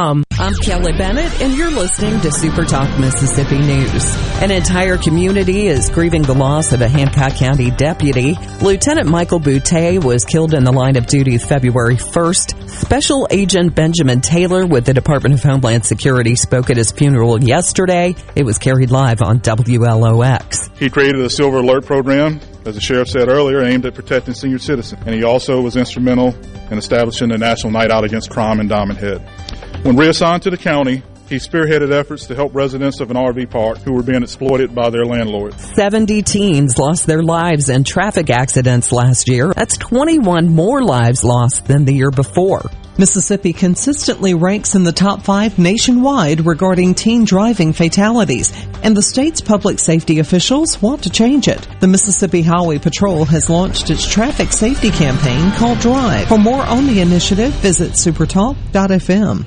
I'm Kelly Bennett, and you're listening to Super Talk Mississippi News. An entire community is grieving the loss of a Hancock County deputy. Lieutenant Michael Boutte was killed in the line of duty February 1st. Special Agent Benjamin Taylor with the Department of Homeland Security spoke at his funeral yesterday. It was carried live on WLOX. He created a Silver Alert program, as the sheriff said earlier, aimed at protecting senior citizens. And he also was instrumental in establishing the National Night Out Against Crime in Diamond Head. When reassigned to the county, he spearheaded efforts to help residents of an RV park who were being exploited by their landlord. 70 teens lost their lives in traffic accidents last year. That's 21 more lives lost than the year before. Mississippi consistently ranks in the top 5 nationwide regarding teen driving fatalities, and the state's public safety officials want to change it. The Mississippi Highway Patrol has launched its traffic safety campaign called Drive. For more on the initiative, visit supertalk.fm.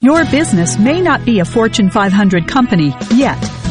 Your business may not be a Fortune 500 company yet.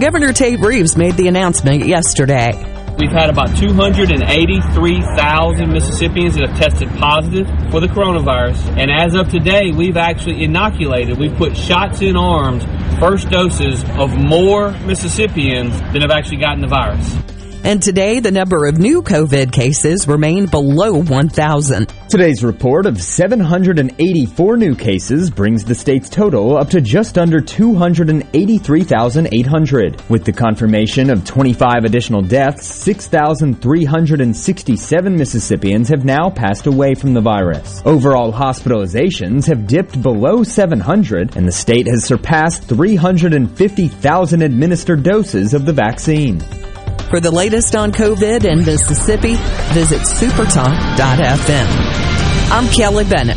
Governor Tate Reeves made the announcement yesterday. We've had about 283,000 Mississippians that have tested positive for the coronavirus. And as of today, we've actually inoculated. We've put shots in arms, first doses of more Mississippians than have actually gotten the virus. And today, the number of new COVID cases remained below 1,000. Today's report of 784 new cases brings the state's total up to just under 283,800. With the confirmation of 25 additional deaths, 6,367 Mississippians have now passed away from the virus. Overall hospitalizations have dipped below 700, and the state has surpassed 350,000 administered doses of the vaccine. For the latest on COVID in Mississippi, visit supertalk.fm. I'm Kelly Bennett.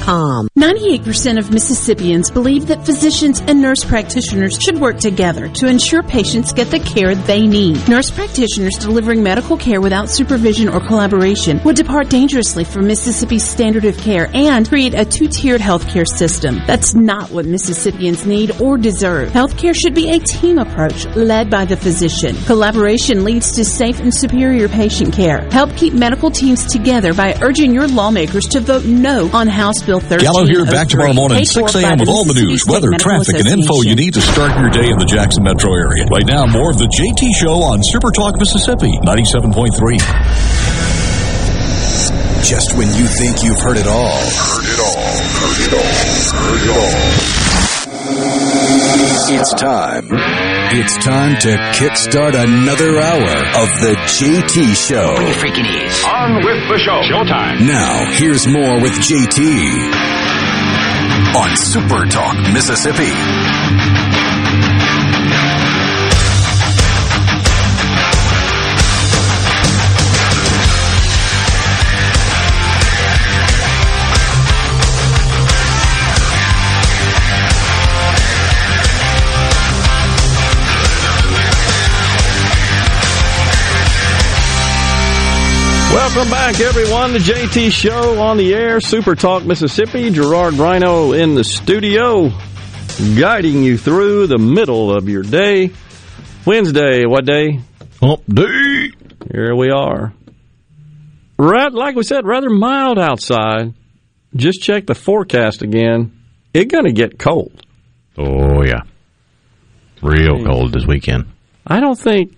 98% of Mississippians believe that physicians and nurse practitioners should work together to ensure patients get the care they need. Nurse practitioners delivering medical care without supervision or collaboration would depart dangerously from Mississippi's standard of care and create a two-tiered healthcare system. That's not what Mississippians need or deserve. Healthcare should be a team approach led by the physician. Collaboration leads to safe and superior patient care. Help keep medical teams together by urging your lawmakers to vote no on House Bill 1303. Gallo here, back tomorrow morning, 6 a.m. with all the news, weather, traffic, and info you need to start your day in the Jackson Metro area. Right now, more of the JT Show on Super Talk Mississippi 97.3. Just when you think you've heard it all. It's time to kickstart another hour of the JT Show. When you freaking ease. On with the show. Showtime. Now, here's more with JT on Super Talk Mississippi. Welcome back, everyone. The JT Show on the air, Super Talk Mississippi. Gerard Rhino in the studio, guiding you through the middle of your day. Wednesday, what day? Hump day. Here we are. Like we said, rather mild outside. Just check the forecast again. It's going to get cold. Oh, yeah. Real cold this weekend. I don't think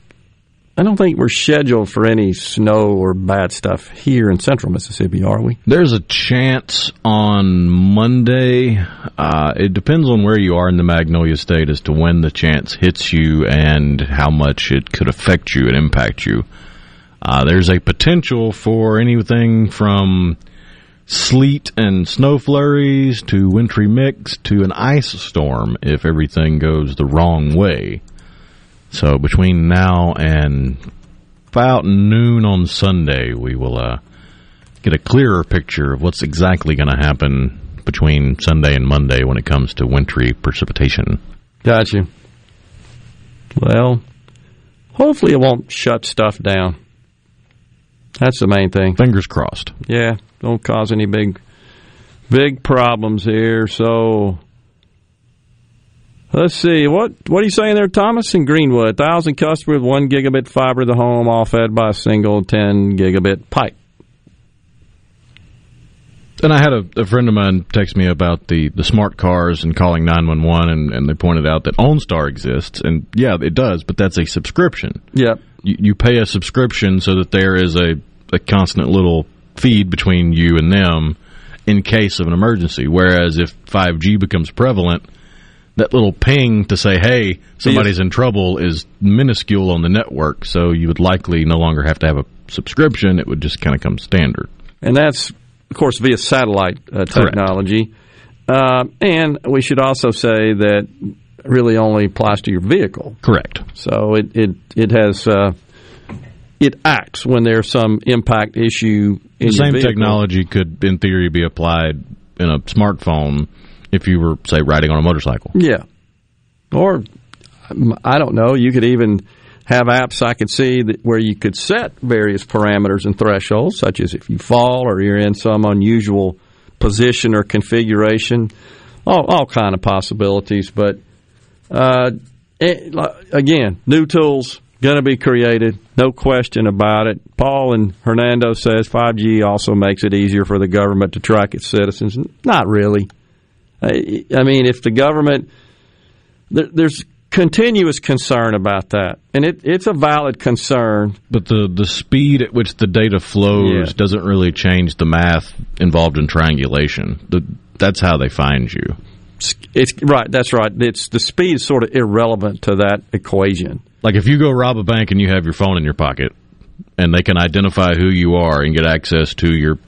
we're scheduled for any snow or bad stuff here in central Mississippi, are we? There's a chance on Monday. It depends on where you are in the Magnolia State as to when the chance hits you and how much it could affect you and impact you. There's a potential for anything from sleet and snow flurries to wintry mix to an ice storm if everything goes the wrong way. So between now and about noon on Sunday, we will get a clearer picture of what's exactly going to happen between Sunday and Monday when it comes to wintry precipitation. Gotcha. Well, hopefully it won't shut stuff down. That's the main thing. Fingers crossed. Yeah, don't cause any big problems here, so... Let's see. What are you saying there, Thomas? In Greenwood, 1,000 customers with 1 gigabit fiber to the home, all fed by a single 10 gigabit pipe. And I had a friend of mine text me about the smart cars and calling 911, and they pointed out that OnStar exists. And, yeah, it does, but that's a subscription. Yep. You pay a subscription so that there is a constant little feed between you and them in case of an emergency, whereas if 5G becomes prevalent, that little ping to say, hey, somebody's in trouble is minuscule on the network, so you would likely no longer have to have a subscription. It would just kind of come standard. And that's, of course, via satellite technology. And we should also say that really only applies to your vehicle. Correct. So it acts when there's some impact issue in the same vehicle. Technology could, in theory, be applied in a smartphone if you were, say, riding on a motorcycle. Yeah. Or, I don't know, you could even have apps I could see that where you could set various parameters and thresholds, such as if you fall or you're in some unusual position or configuration, all kind of possibilities. But again, new tools going to be created, no question about it. Paul and Hernando says 5G also makes it easier for the government to track its citizens. Not really. I mean, if the government, there's continuous concern about that, and it's a valid concern. But the speed at which the data flows doesn't really change the math involved in triangulation. That's how they find you. It's right. That's right. It's the speed is sort of irrelevant to that equation. Like if you go rob a bank and you have your phone in your pocket, and they can identify who you are and get access to your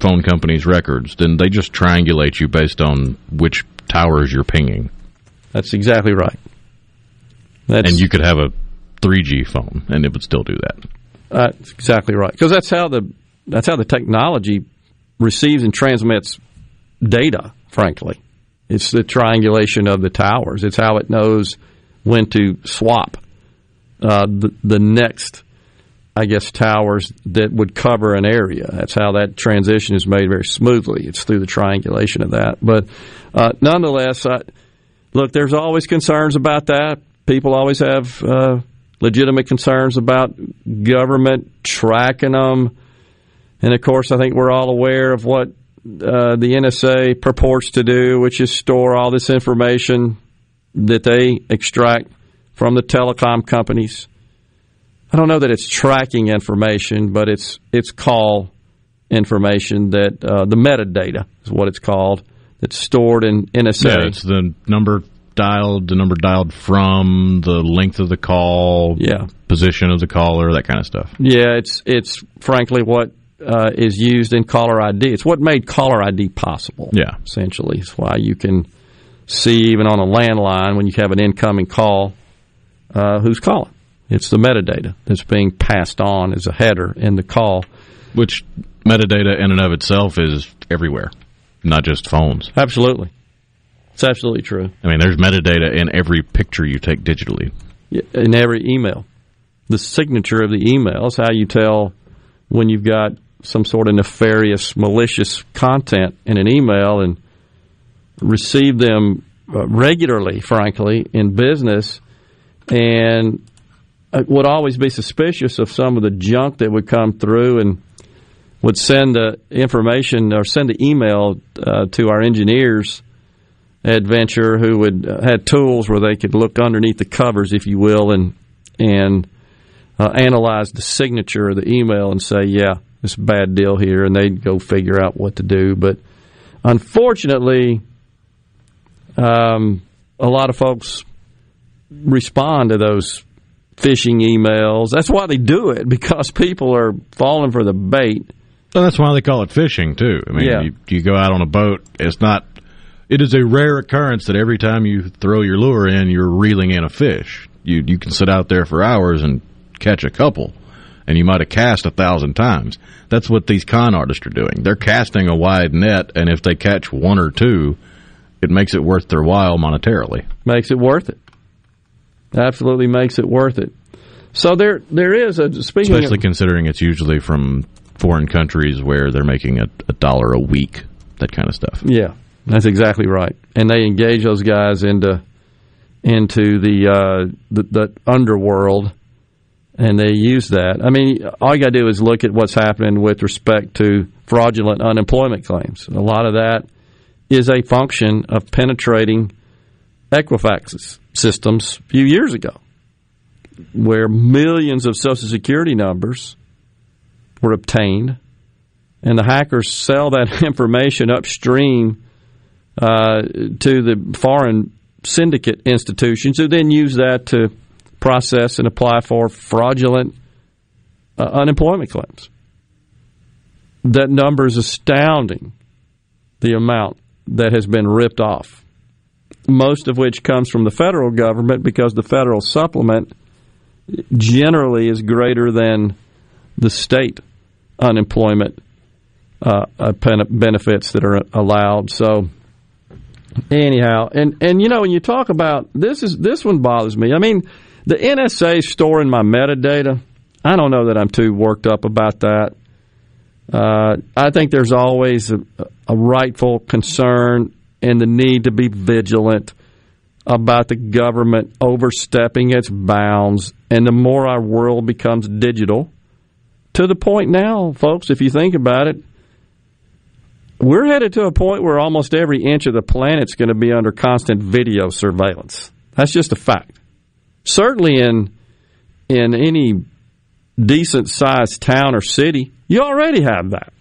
phone company's records, then they just triangulate you based on which towers you're pinging. That's exactly right. And you could have a 3G phone, and it would still do that. That's exactly right, because that's how the technology receives and transmits data. Frankly, it's the triangulation of the towers. It's how it knows when to swap the next, I guess, towers that would cover an area. That's how that transition is made very smoothly. It's through the triangulation of that. But nonetheless, look, there's always concerns about that. People always have legitimate concerns about government tracking them. And, of course, I think we're all aware of what the NSA purports to do, which is store all this information that they extract from the telecom companies. I don't know that it's tracking information, but it's call information that the metadata is what it's called. That's stored in NSA. Yeah, it's the number dialed, the number dialed from, the length of the call, position of the caller, that kind of stuff. Yeah, it's frankly what is used in caller ID. It's what made caller ID possible. Yeah, essentially, it's why you can see even on a landline when you have an incoming call who's calling. It's the metadata that's being passed on as a header in the call. Which metadata in and of itself is everywhere, not just phones. Absolutely. It's absolutely true. I mean, there's metadata in every picture you take digitally. In every email. The signature of the email is how you tell when you've got some sort of nefarious, malicious content in an email, and receive them regularly, frankly, in business, and would always be suspicious of some of the junk that would come through and would send the information or send the email to our engineers at Venture, who would had tools where they could look underneath the covers, if you will, and analyze the signature of the email and say, yeah, it's a bad deal here, and they'd go figure out what to do. But unfortunately, a lot of folks respond to those phishing emails. That's why they do it, because people are falling for the bait. Well, that's why they call it phishing, too. I mean, you go out on a boat, it's not... It is a rare occurrence that every time you throw your lure in, you're reeling in a fish. You can sit out there for hours and catch a couple, and you might have cast 1,000 times. That's what these con artists are doing. They're casting a wide net, and if they catch one or two, it makes it worth their while monetarily. Makes it worth it. Absolutely makes it worth it. So there is a... speaking, especially considering it's usually from foreign countries where they're making a dollar a week, that kind of stuff. Yeah. That's exactly right, and they engage those guys into the underworld, and they use that. I mean, all you got to do is look at what's happening with respect to fraudulent unemployment claims. A lot of that is a function of penetrating Equifax systems a few years ago, where millions of Social Security numbers were obtained, and the hackers sell that information upstream to the foreign syndicate institutions, who then use that to process and apply for fraudulent unemployment claims. That number is astounding, the amount that has been ripped off, most of which comes from the federal government, because the federal supplement generally is greater than the state unemployment benefits that are allowed. So... anyhow, and you know, when you talk about this, this one bothers me. I mean, The NSA storing my metadata, I don't know that I'm too worked up about that. I think there's always a rightful concern and the need to be vigilant about the government overstepping its bounds. And the more our world becomes digital, to the point now, folks, if you think about it, we're headed to a point where almost every inch of the planet's going to be under constant video surveillance. That's just a fact. Certainly in any decent-sized town or city, you already have that.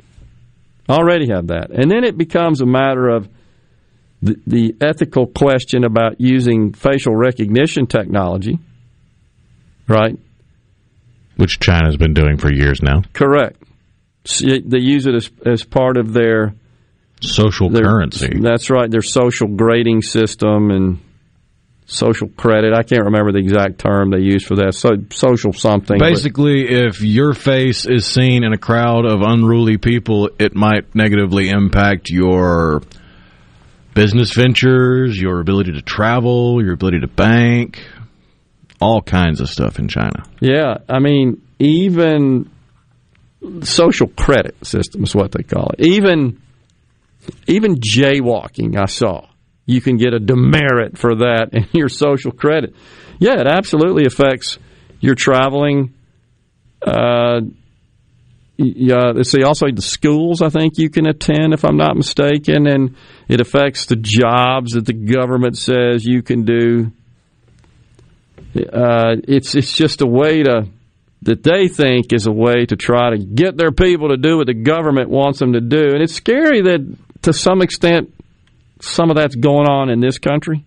And then it becomes a matter of the ethical question about using facial recognition technology, right? Which China's been doing for years now. Correct. They use it as part of their social currency. That's right, their social grading system and social credit. I can't remember the exact term they use for that. So social something. Basically, if your face is seen in a crowd of unruly people, it might negatively impact your business ventures, your ability to travel, your ability to bank, all kinds of stuff in China. Yeah, I mean, even social credit system is what they call it. Even jaywalking, I saw. You can get a demerit for that in your social credit. Yeah, it absolutely affects your traveling. See, also the schools I think you can attend, if I'm not mistaken, and it affects the jobs that the government says you can do. It's just a way to that they think is a way to try to get their people to do what the government wants them to do. And it's scary that, to some extent, some of that's going on in this country.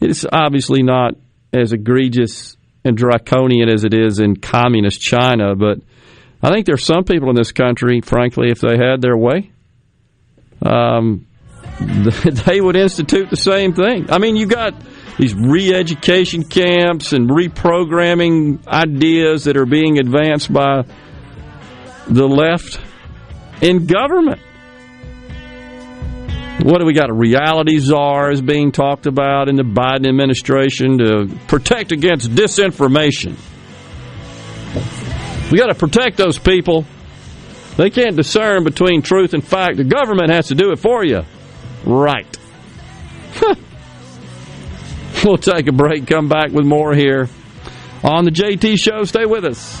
It's obviously not as egregious and draconian as it is in communist China, but I think there's some people in this country, frankly, if they had their way, they would institute the same thing. I mean, you got these re-education camps and reprogramming ideas that are being advanced by the left in government. What do we got? A reality czar is being talked about in the Biden administration to protect against disinformation. We got to protect those people. They can't discern between truth and fact. The government has to do it for you. Right. We'll take a break, come back with more here on the JT Show. Stay with us.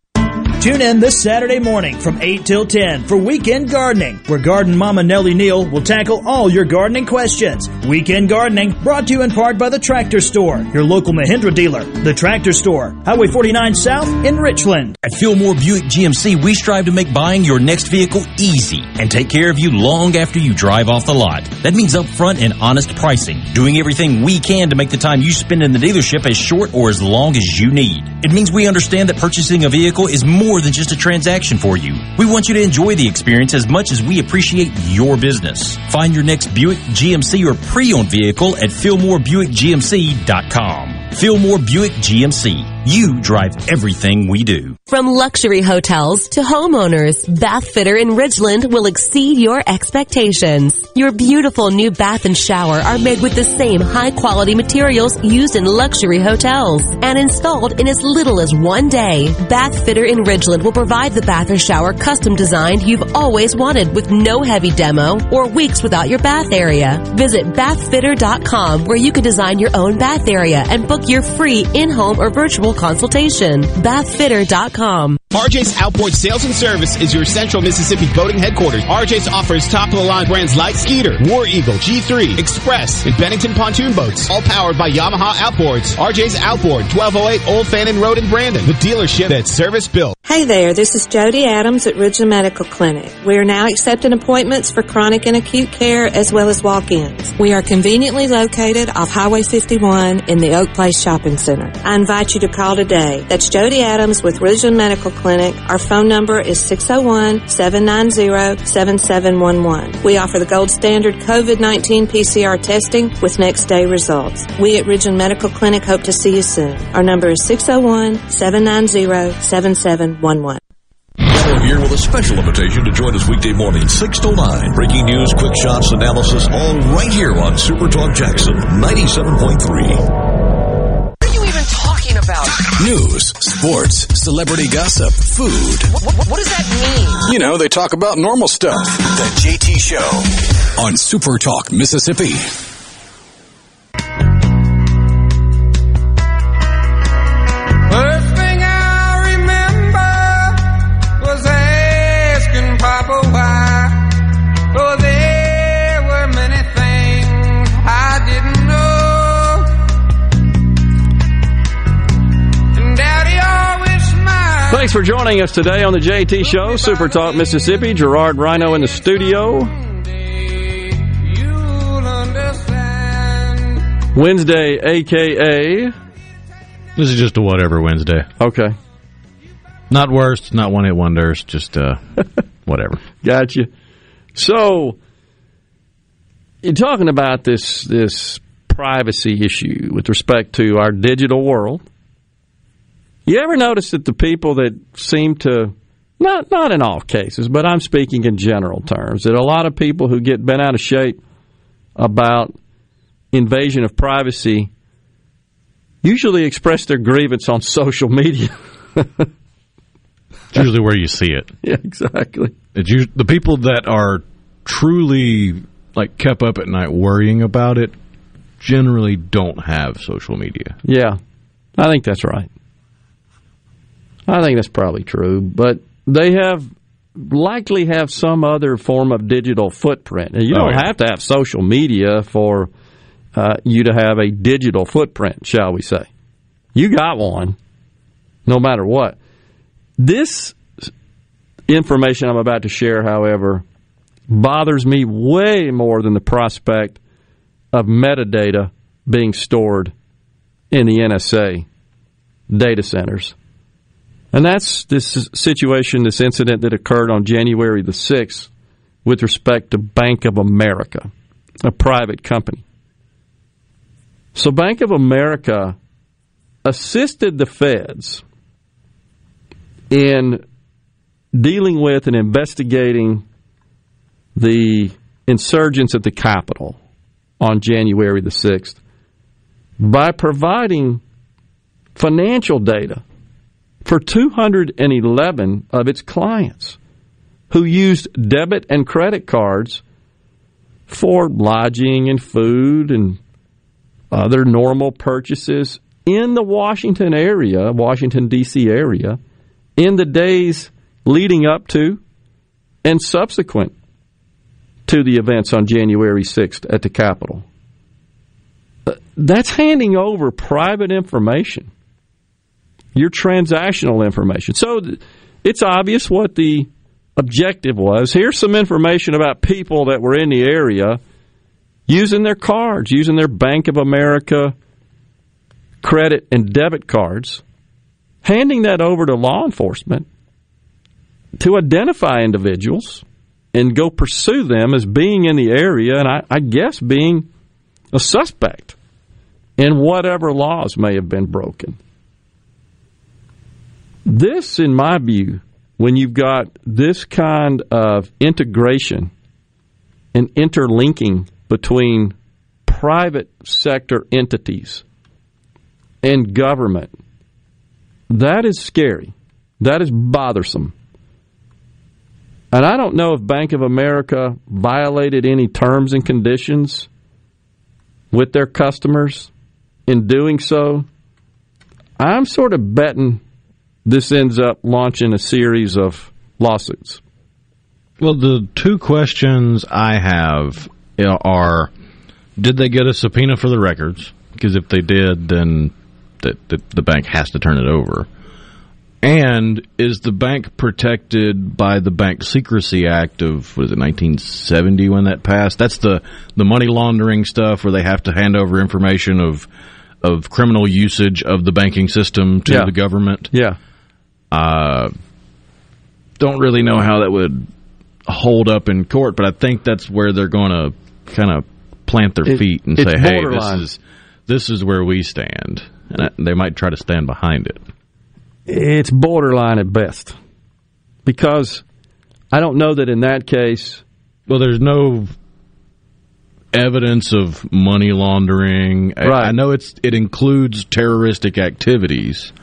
Tune in this Saturday morning from 8 till 10 for Weekend Gardening, where Garden Mama Nellie Neal will tackle all your gardening questions. Weekend Gardening brought to you in part by The Tractor Store, your local Mahindra dealer. The Tractor Store, Highway 49 South in Richland. At Fillmore Buick GMC, we strive to make buying your next vehicle easy and take care of you long after you drive off the lot. That means upfront and honest pricing, doing everything we can to make the time you spend in the dealership as short or as long as you need. It means we understand that purchasing a vehicle is more than just a transaction for you. We want you to enjoy the experience as much as we appreciate your business. Find your next Buick, GMC, or pre-owned vehicle at FillmoreBuickGMC.com. Fillmore Buick GMC. You drive everything we do. From luxury hotels to homeowners, Bath Fitter in Ridgeland will exceed your expectations. Your beautiful new bath and shower are made with the same high-quality materials used in luxury hotels and installed in as little as one day. Bath Fitter in Ridgeland will provide the bath or shower custom designed you've always wanted with no heavy demo or weeks without your bath area. Visit bathfitter.com where you can design your own bath area and book your free in-home or virtual consultation. Bathfitter.com. RJ's Outboard Sales and Service is your central Mississippi boating headquarters. RJ's offers top-of-the-line brands like Skeeter, War Eagle, G3, Express, and Bennington pontoon boats, all powered by Yamaha Outboards. RJ's Outboard, 1208 Old Fannin Road in Brandon, the dealership that's service-built. Hey there, this is Jody Adams at Ridgeland Medical Clinic. We are now accepting appointments for chronic and acute care as well as walk-ins. We are conveniently located off Highway 51 in the Oak Place Shopping Center. I invite you to call today. That's Jody Adams with Ridgeland Medical Clinic. Our phone number is 601-790-7711. We offer the gold standard COVID-19 PCR testing with next day results. We at Ridgeland Medical Clinic hope to see you soon. Our number is 601-790-7711. We're here with a special invitation to join us weekday morning, 6 to 9. Breaking news, quick shots, analysis, all right here on Super Talk Jackson 97.3. About. News, sports, celebrity gossip, food. What does that mean? You know, they talk about normal stuff. The JT Show on Super Talk Mississippi. First thing I remember was asking Papa why. Oh, there were many things I didn't know. Thanks for joining us today on the JT Show, Super Talk Mississippi. Gerard Rhino in the studio. Wednesday, a.k.a. This is just a whatever Wednesday. Okay. Not worst, not one-hit wonders, just whatever. Gotcha. So, you're talking about this privacy issue with respect to our digital world. You ever notice that the people that seem to, not in all cases, but I'm speaking in general terms, that a lot of people who get bent out of shape about invasion of privacy usually express their grievance on social media. It's usually where you see it. Yeah, exactly. The people that are truly like kept up at night worrying about it generally don't have social media. Yeah, I think that's right. I think that's probably true, but they likely have some other form of digital footprint. And you don't have to have social media for you to have a digital footprint, shall we say. You got one, no matter what. This information I'm about to share, however, bothers me way more than the prospect of metadata being stored in the NSA data centers. And that's this situation, this incident that occurred on January the 6th with respect to Bank of America, a private company. So Bank of America assisted the feds in dealing with and investigating the insurgents at the Capitol on January the 6th by providing financial data for 211 of its clients who used debit and credit cards for lodging and food and other normal purchases in the Washington, D.C. area, in the days leading up to and subsequent to the events on January 6th at the Capitol. That's handing over private information. Your transactional information. So it's obvious what the objective was. Here's some information about people that were in the area using their cards, using their Bank of America credit and debit cards, handing that over to law enforcement to identify individuals and go pursue them as being in the area and I guess being a suspect in whatever laws may have been broken. This, in my view, when you've got this kind of integration and interlinking between private sector entities and government, that is scary. That is bothersome. And I don't know if Bank of America violated any terms and conditions with their customers in doing so. I'm sort of betting this ends up launching a series of lawsuits. Well, the two questions I have are, did they get a subpoena for the records? Because if they did, then the bank has to turn it over. And is the bank protected by the Bank Secrecy Act of, was it 1970 when that passed? That's the money laundering stuff where they have to hand over information of criminal usage of the banking system to the government. Yeah. Don't really know how that would hold up in court, but I think that's where they're going to kind of plant their feet and say, hey, this is where we stand. And they might try to stand behind it. It's borderline at best, because I don't know that in that case... Well, there's no evidence of money laundering. Right. I know it includes terroristic activities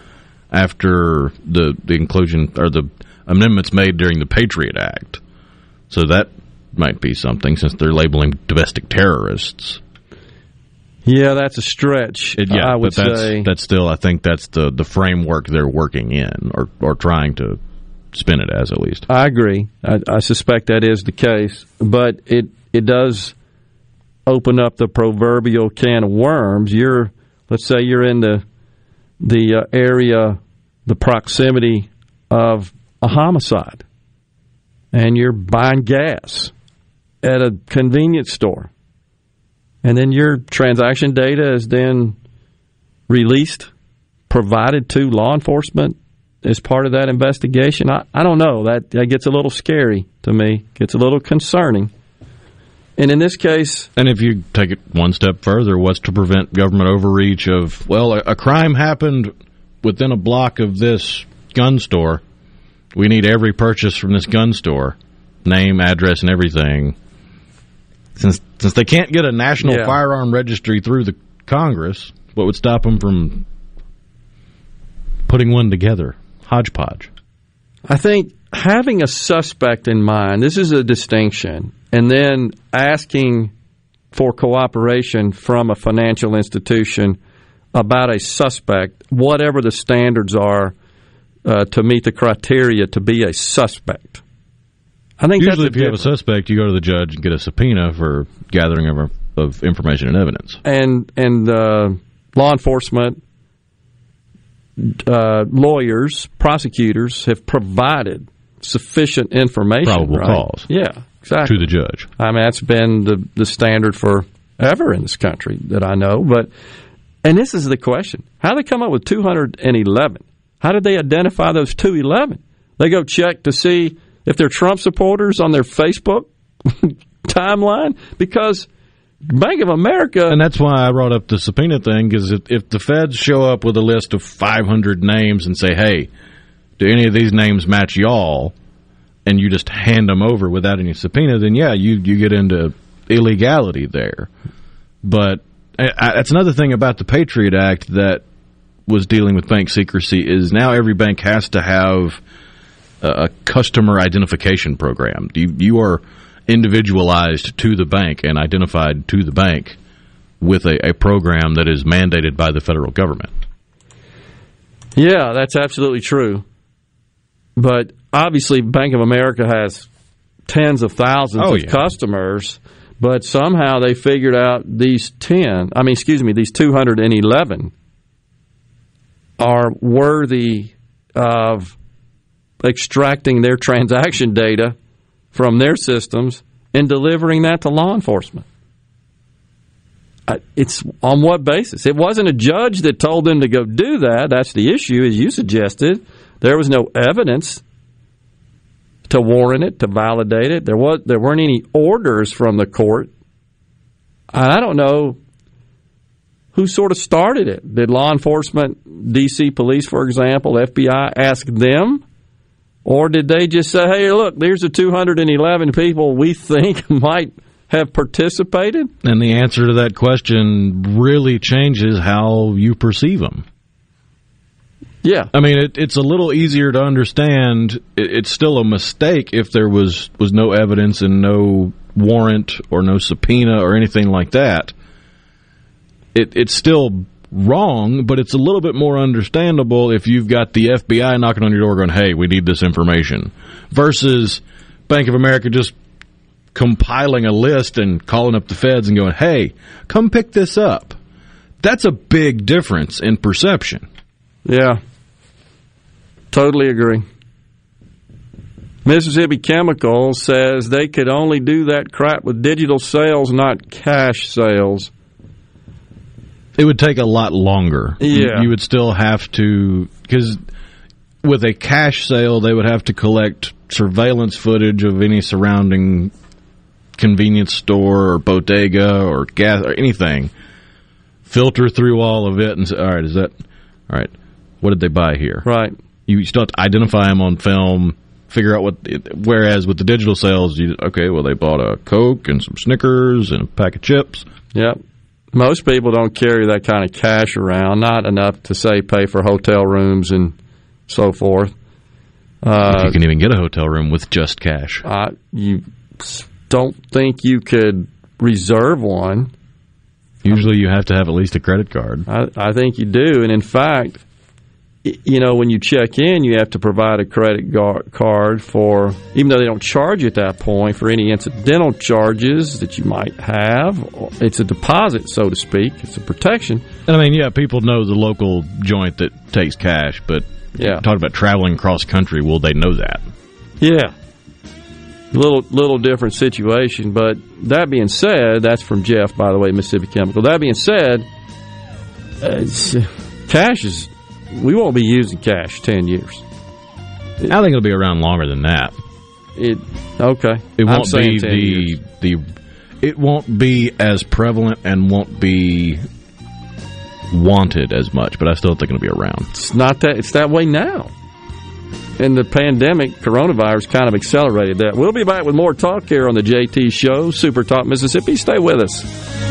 after the inclusion or the amendments made during the Patriot Act. So that might be something, since they're labeling domestic terrorists. Yeah, that's a stretch. I would say that's still, I think that's the framework they're working in, or trying to spin it as, at least. I agree. I suspect that is the case, but it does open up the proverbial can of worms. Let's say you're in the area, the proximity of a homicide, and you're buying gas at a convenience store. And then your transaction data is then released, provided to law enforcement as part of that investigation. I don't know. That gets a little scary to me. Gets a little concerning. And in this case... And if you take it one step further, what's to prevent government overreach of, well, a crime happened within a block of this gun store. We need every purchase from this gun store, name, address, and everything. Since they can't get a national firearm registry through the Congress, what would stop them from putting one together? Hodgepodge. I think having a suspect in mind, this is a distinction, and then asking for cooperation from a financial institution about a suspect, whatever the standards are to meet the criteria to be a suspect. I think usually if you have a suspect, you go to the judge and get a subpoena for gathering of information and evidence. And law enforcement, lawyers, prosecutors have provided sufficient information. Probable cause. Yeah, exactly. To the judge. I mean, that's been the standard forever in this country that I know. And this is the question. How did they come up with 211? How did they identify those 211? They go check to see... if they're Trump supporters on their Facebook timeline, because Bank of America... And that's why I brought up the subpoena thing, because if the feds show up with a list of 500 names and say, hey, do any of these names match y'all, and you just hand them over without any subpoena, then yeah, you get into illegality there. But that's another thing about the Patriot Act that was dealing with bank secrecy, is now every bank has to have... a customer identification program. You are individualized to the bank and identified to the bank with a program that is mandated by the federal government. Yeah, that's absolutely true. But obviously Bank of America has tens of thousands of customers, but somehow they figured out these 211 are worthy of extracting their transaction data from their systems and delivering that to law enforcement. It's on what basis? It wasn't a judge that told them to go do that. That's the issue, as you suggested. There was no evidence to warrant it, to validate it. There weren't any orders from the court. I don't know who sort of started it. Did law enforcement, D.C. police, for example, FBI, ask them? Or did they just say, hey, look, there's the 211 people we think might have participated? And the answer to that question really changes how you perceive them. Yeah. I mean, it's a little easier to understand. It's still a mistake if there was no evidence and no warrant or no subpoena or anything like that. It's still wrong, but it's a little bit more understandable if you've got the FBI knocking on your door going, hey, we need this information, versus Bank of America just compiling a list and calling up the feds and going, hey, come pick this up. That's a big difference in perception. Yeah, totally agree. Mississippi Chemical says they could only do that crap with digital sales, not cash sales. It would take a lot longer. Yeah. You would still have to, because with a cash sale, they would have to collect surveillance footage of any surrounding convenience store or bodega or gas or anything, filter through all of it and say, all right, what did they buy here? Right. You still have to identify them on film, figure out whereas with the digital sales, they bought a Coke and some Snickers and a pack of chips. Yep. Most people don't carry that kind of cash around, not enough to, say, pay for hotel rooms and so forth. If you can even get a hotel room with just cash. You don't think you could reserve one. Usually you have to have at least a credit card. I think you do. And, in fact, when you check in, you have to provide a credit card for, even though they don't charge you at that point, for any incidental charges that you might have. It's a deposit, so to speak. It's a protection. And I mean, yeah, people know the local joint that takes cash, but yeah, talking about traveling cross-country, will they know that? Yeah. Little different situation. But that being said, that's from Jeff, by the way, Mississippi Chemical. That being said, we won't be using cash 10 years. I think it'll be around longer than that. It won't be as prevalent and won't be wanted as much, but I still think it'll be around. It's that way now. And the pandemic, coronavirus, kind of accelerated that. We'll be back with more talk here on the JT Show, Super Talk Mississippi. Stay with us.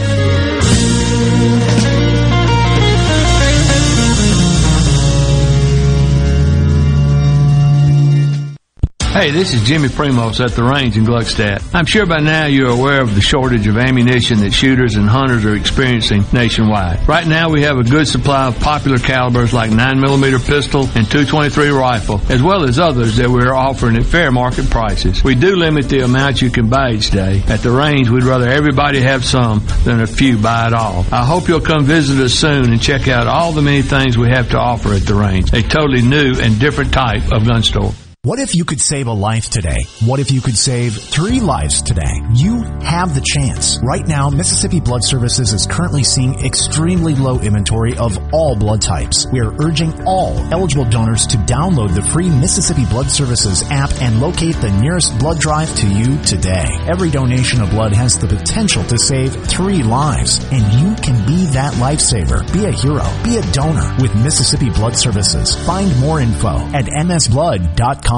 Hey, this is Jimmy Primos at the range in Gluckstadt. I'm sure by now you're aware of the shortage of ammunition that shooters and hunters are experiencing nationwide. Right now we have a good supply of popular calibers like 9mm pistol and .223 rifle, as well as others that we're offering at fair market prices. We do limit the amount you can buy each day. At the range, we'd rather everybody have some than a few buy it all. I hope you'll come visit us soon and check out all the many things we have to offer at the range, a totally new and different type of gun store. What if you could save a life today? What if you could save 3 lives today? You have the chance. Right now, Mississippi Blood Services is currently seeing extremely low inventory of all blood types. We are urging all eligible donors to download the free Mississippi Blood Services app and locate the nearest blood drive to you today. Every donation of blood has the potential to save 3 lives, and you can be that lifesaver. Be a hero. Be a donor with Mississippi Blood Services. Find more info at msblood.com.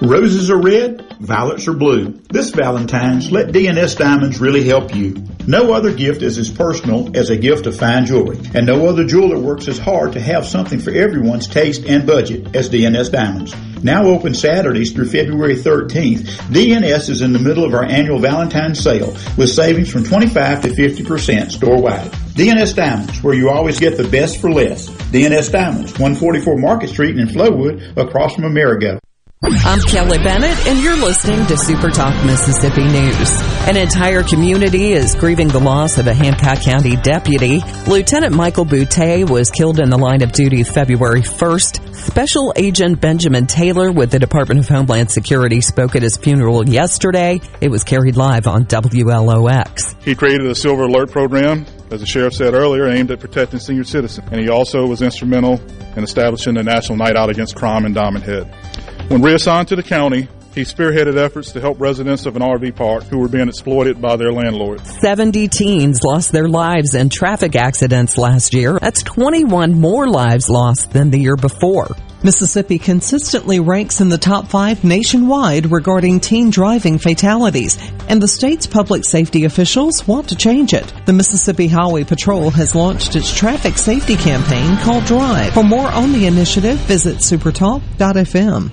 Roses are red, violets are blue. This Valentine's, let D&S Diamonds really help you. No other gift is as personal as a gift of fine jewelry, and no other jeweler works as hard to have something for everyone's taste and budget as D&S Diamonds. Now open Saturdays through February 13th, D&S is in the middle of our annual Valentine's sale with savings from 25 to 50% store-wide. D&S Diamonds, where you always get the best for less. D&S Diamonds, 144 Market Street in Flowood, across from Amerigo. I'm Kelly Bennett, and you're listening to Super Talk Mississippi News. An entire community is grieving the loss of a Hancock County deputy. Lieutenant Michael Boutte was killed in the line of duty February 1st. Special Agent Benjamin Taylor with the Department of Homeland Security spoke at his funeral yesterday. It was carried live on WLOX. He created a Silver Alert program, as the sheriff said earlier, aimed at protecting senior citizens. And he also was instrumental in establishing the National Night Out Against Crime in Diamond Head. When reassigned to the county, he spearheaded efforts to help residents of an RV park who were being exploited by their landlord. 70 teens lost their lives in traffic accidents last year. That's 21 more lives lost than the year before. Mississippi consistently ranks in the top 5 nationwide regarding teen driving fatalities, and the state's public safety officials want to change it. The Mississippi Highway Patrol has launched its traffic safety campaign called Drive. For more on the initiative, visit supertalk.fm.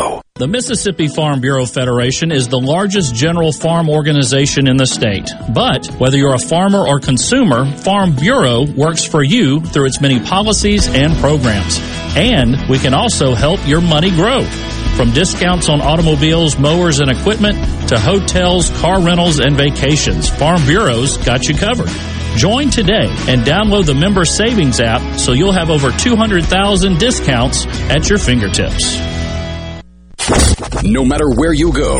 The Mississippi Farm Bureau Federation is the largest general farm organization in the state. But whether you're a farmer or consumer, Farm Bureau works for you through its many policies and programs. And we can also help your money grow. From discounts on automobiles, mowers, and equipment to hotels, car rentals, and vacations, Farm Bureau's got you covered. Join today and download the Member Savings app so you'll have over 200,000 discounts at your fingertips. No matter where you go,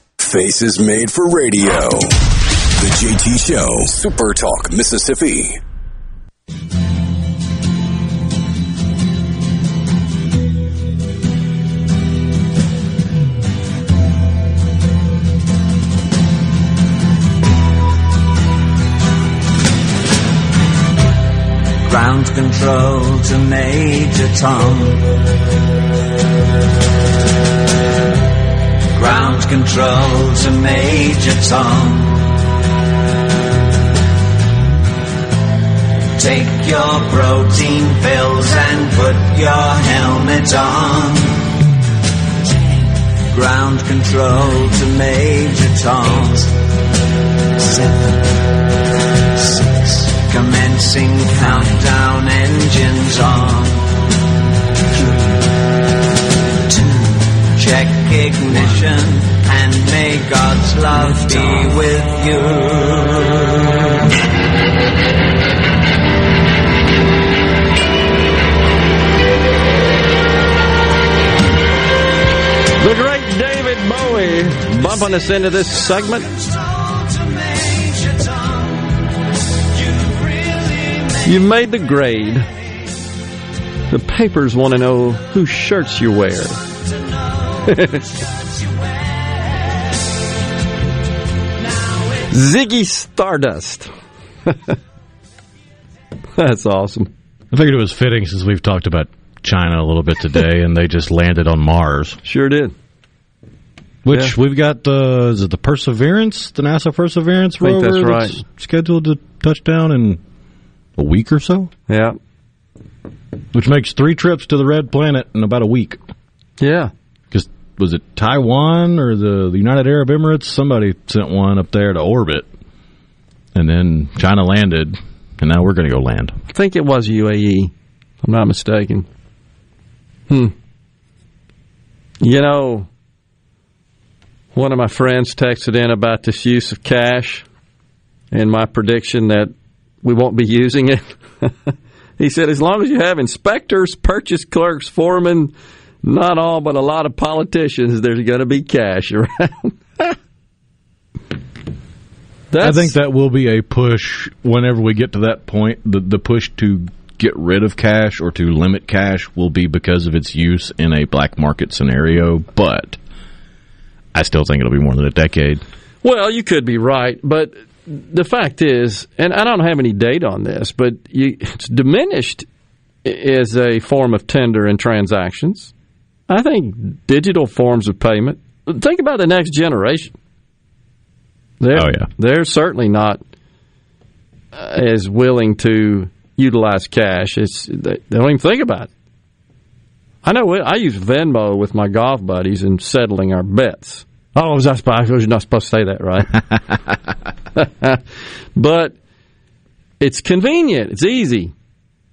Faces made for radio. The JT Show. SuperTalk Mississippi. Ground control to Major Tom. Ground control to Major Tom. Take your protein pills and put your helmet on. Ground control to Major Tom. 8, 7, 6. Commencing countdown, engines on. 3, 2. Check ignition, and may God's love be with you. The great David Bowie bumping us into this segment. You made the grade. The papers want to know whose shirts you wear. Ziggy Stardust. That's awesome. I figured it was fitting since we've talked about China a little bit today, and they just landed on Mars. Sure did. Which we've got is it the Perseverance, the NASA Perseverance rover? I think that's right. Scheduled to touch down in a week or so. Yeah. Which makes 3 trips to the Red Planet in about a week. Yeah. Because was it Taiwan or the United Arab Emirates? Somebody sent one up there to orbit, and then China landed, and now we're going to go land. I think it was UAE. I'm not mistaken. You know, one of my friends texted in about this use of cash and my prediction that we won't be using it. He said, as long as you have inspectors, purchase clerks, foremen, not all but a lot of politicians, there's going to be cash around. I think that will be a push whenever we get to that point, the push to get rid of cash or to limit cash will be because of its use in a black market scenario, but I still think it'll be more than a decade. Well, you could be right, but the fact is, and I don't have any data on this, but it's diminished as a form of tender and transactions. I think digital forms of payment, think about the next generation. They're certainly not as willing to utilize cash. They don't even think about it. I know I use Venmo with my golf buddies in settling our bets. Oh, was I supposed? You're not supposed to say that, right? But it's convenient. It's easy.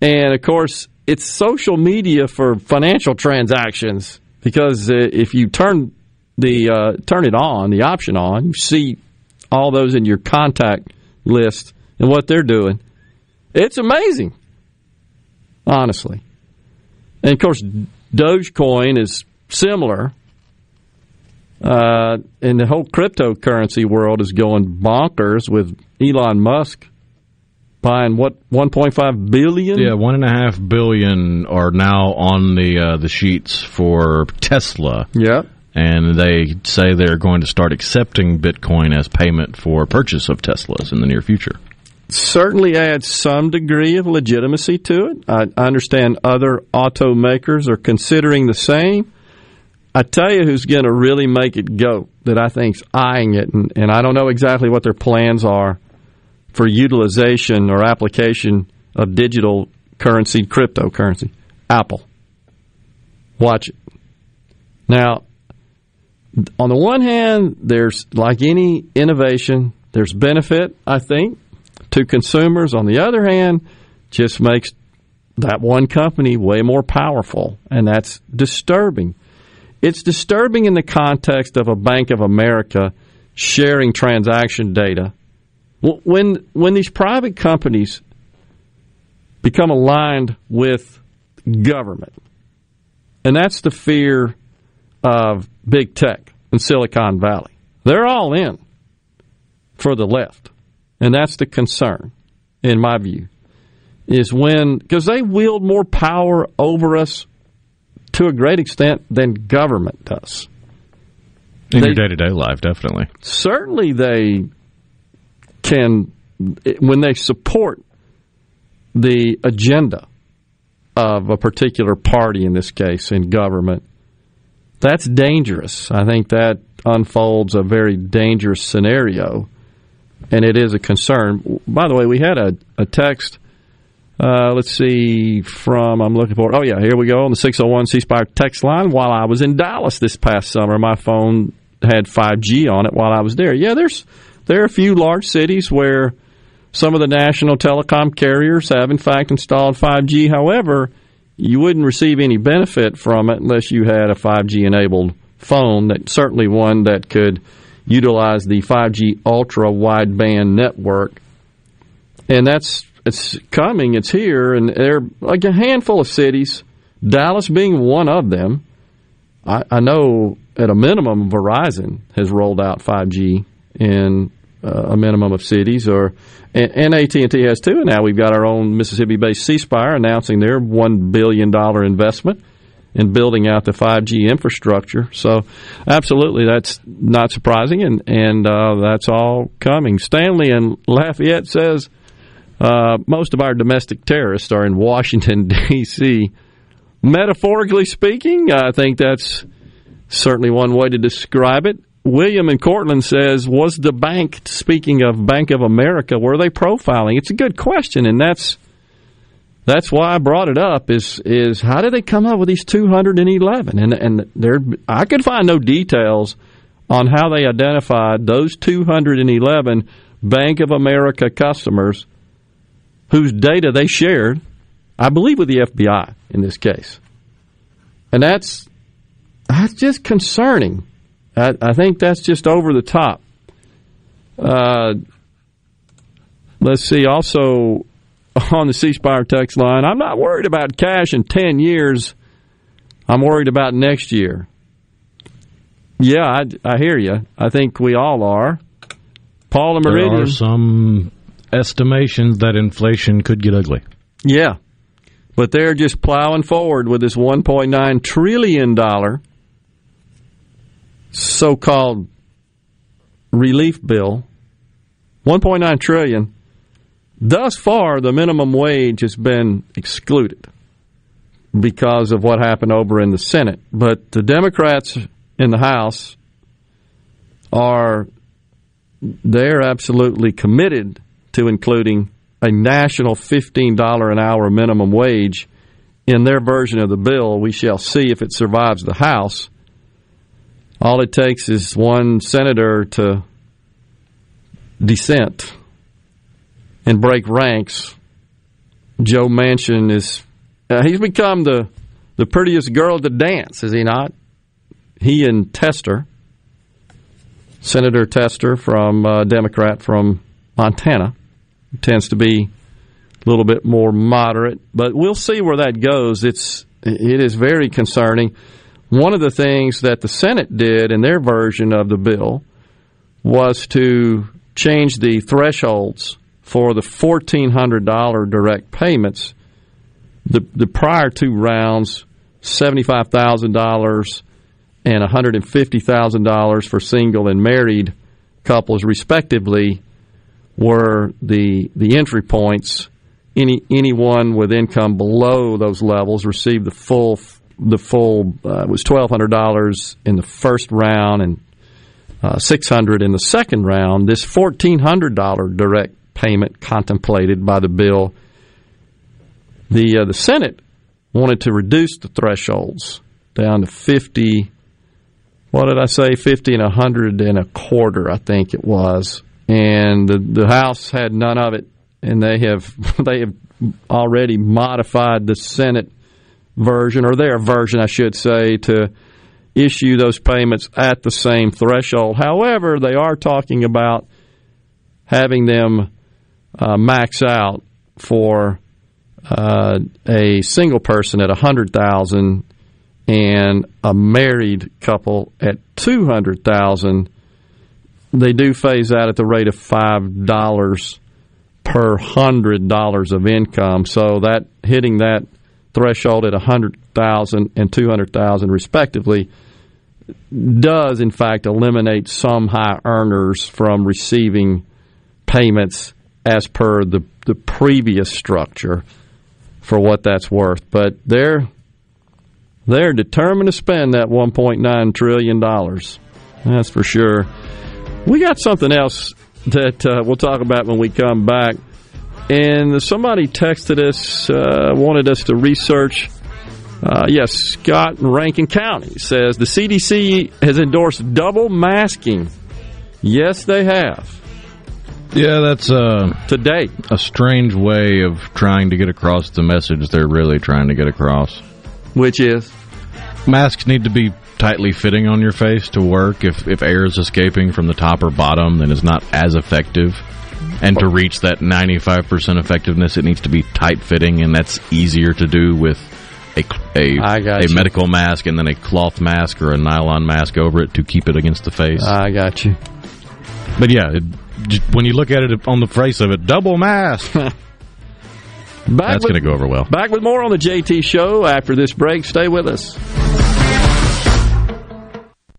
And, of course, it's social media for financial transactions because if you turn turn it on, the option on, you see all those in your contact list and what they're doing. It's amazing, honestly. And, of course, Dogecoin is similar, and the whole cryptocurrency world is going bonkers with Elon Musk buying, what, $1.5 billion? Yeah, $1.5 billion are now on the sheets for Tesla. Yeah. And they say they're going to start accepting Bitcoin as payment for purchase of Teslas in the near future. Certainly adds some degree of legitimacy to it. I understand other automakers are considering the same. I tell you who's going to really make it go that I think's eyeing it, and I don't know exactly what their plans are for utilization or application of digital currency, cryptocurrency. Apple. Watch it. Now, on the one hand, there's, like any innovation, there's benefit, I think, to consumers. On the other hand, just makes that one company way more powerful, and that's disturbing. It's disturbing in the context of a Bank of America sharing transaction data. When these private companies become aligned with government, and that's the fear of big tech and Silicon Valley. They're all in for the left. And that's the concern, in my view, is when, because they wield more power over us to a great extent than government does. In your day-to-day life, definitely. Certainly they can, when they support the agenda of a particular party, in this case, in government, that's dangerous. I think that unfolds a very dangerous scenario. And it is a concern. By the way, we had a text, let's see, from, I'm looking for, oh yeah, here we go, on the 601 C Spire text line. While I was in Dallas this past summer, my phone had 5G on it while I was there. Yeah, there are a few large cities where some of the national telecom carriers have, in fact, installed 5G. However, you wouldn't receive any benefit from it unless you had a 5G-enabled phone, that certainly one that could utilize the 5G ultra wideband network, and it's coming. It's here, and there are like a handful of cities, Dallas being one of them. I know at a minimum Verizon has rolled out 5G in a minimum of cities, and AT&T has too. And now we've got our own Mississippi-based C Spire announcing their $1 billion investment and building out the 5G infrastructure. So absolutely, that's not surprising, and that's all coming. Stanley in Lafayette says most of our domestic terrorists are in Washington, D.C. Metaphorically speaking, I think that's certainly one way to describe it. William in Cortland says, was the bank, speaking of Bank of America, were they profiling? It's a good question, and that's why I brought it up, is how did they come up with these 211? And there, I could find no details on how they identified those 211 Bank of America customers whose data they shared, I believe, with the FBI in this case. And that's just concerning. I think that's just over the top. Let's see. Also, on the C Spire text line, I'm not worried about cash in 10 years. I'm worried about next year. Yeah, I hear you. I think we all are. Paul and Meridian. There are some estimations that inflation could get ugly. Yeah. But they're just plowing forward with this $1.9 trillion so-called relief bill. $1.9 trillion. Thus far, the minimum wage has been excluded because of what happened over in the Senate. But the Democrats in the House they're absolutely committed to including a national $15 an hour minimum wage in their version of the bill. We shall see if it survives the House. All it takes is one senator to dissent and break ranks. Joe Manchin is he's become the prettiest girl to dance, is he not? He and Tester, Senator Tester, from Democrat from Montana, tends to be a little bit more moderate, but we'll see where that goes. It is very concerning. One of the things that the Senate did in their version of the bill was to change the thresholds for the $1,400 direct payments. The prior two rounds, $75,000 and $150,000 for single and married couples, respectively, were the entry points. Anyone with income below those levels received the full. It was $1,200 in the first round and $600 in the second round. This $1,400 direct payment contemplated by the bill, the Senate wanted to reduce the thresholds down to 50. What did I say? 50 and 100 and a quarter, I think it was. And the House had none of it, and they have already modified the Senate version, or their version, I should say, to issue those payments at the same threshold. However, they are talking about having them max out for a single person at $100,000 and a married couple at $200,000. They do phase out at the rate of $5 per $100 of income. So that hitting that threshold at $100,000 and $200,000 respectively does, in fact, eliminate some high earners from receiving payments as per the previous structure, for what that's worth. But they're determined to spend that $1.9 trillion. That's for sure. We got something else that we'll talk about when we come back. And somebody texted us, wanted us to research. Yes, Scott in Rankin County says, the CDC has endorsed double masking. Yes, they have. Yeah, that's today a strange way of trying to get across the message they're really trying to get across. Which is? Masks need to be tightly fitting on your face to work. If air is escaping from the top or bottom, then it's not as effective. And to reach that 95% effectiveness, it needs to be tight-fitting, and that's easier to do with a medical mask and then a cloth mask or a nylon mask over it to keep it against the face. I got you. But, yeah, when you look at it on the face of it, double mask. That's going to go over well. Back with more on the JT Show after this break. Stay with us.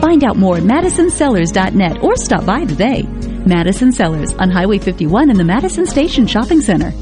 Find out more at MadisonCellars.net or stop by today. Madison Cellars on Highway 51 in the Madison Station Shopping Center.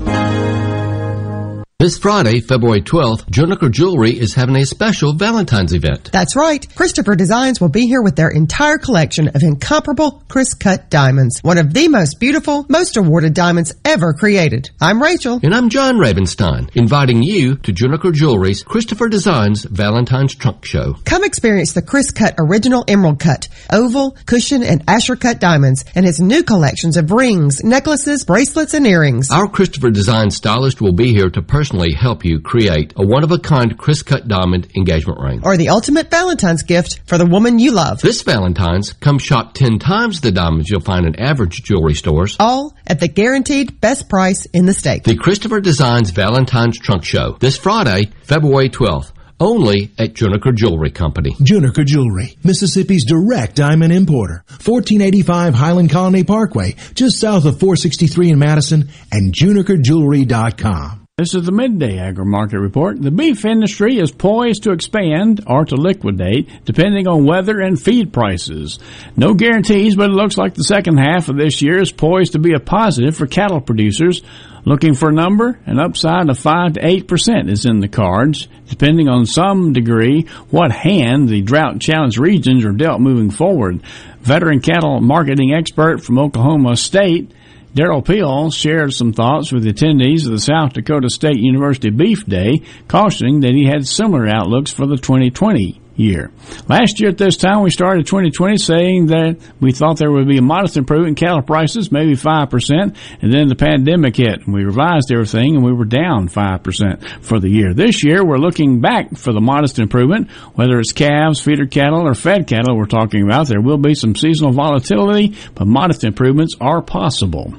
This Friday, February 12th, Juniker Jewelry is having a special Valentine's event. That's right. Christopher Designs will be here with their entire collection of incomparable Chris Cut diamonds, one of the most beautiful, most awarded diamonds ever created. I'm Rachel. And I'm John Ravenstein, inviting you to Juniker Jewelry's Christopher Designs Valentine's Trunk Show. Come experience the Chris Cut Original Emerald Cut, Oval, Cushion, and Asher Cut diamonds, and his new collections of rings, necklaces, bracelets, and earrings. Our Christopher Designs stylist will be here to personally help you create a one-of-a-kind Chris Cut diamond engagement ring. Or the ultimate Valentine's gift for the woman you love. This Valentine's, come shop 10 times the diamonds you'll find in average jewelry stores. All at the guaranteed best price in the state. The Christopher Designs Valentine's Trunk Show. This Friday, February 12th. Only at Juniker Jewelry Company. Juniker Jewelry, Mississippi's direct diamond importer. 1485 Highland Colony Parkway, just south of 463 in Madison, and JunikerJewelry.com. This is the Midday Agri-Market Report. The beef industry is poised to expand or to liquidate depending on weather and feed prices. No guarantees, but it looks like the second half of this year is poised to be a positive for cattle producers. Looking for a number? An upside of 5 to 8% is in the cards, depending on some degree what hand the drought-challenged regions are dealt moving forward. Veteran cattle marketing expert from Oklahoma State, Darrell Peel, shared some thoughts with attendees of the South Dakota State University Beef Day, cautioning that he had similar outlooks for the 2020 year. Last year at this time, we started 2020 saying that we thought there would be a modest improvement in cattle prices, maybe 5%, and then the pandemic hit, and we revised everything, and we were down 5% for the year. This year, we're looking back for the modest improvement, whether it's calves, feeder cattle, or fed cattle we're talking about. There will be some seasonal volatility, but modest improvements are possible.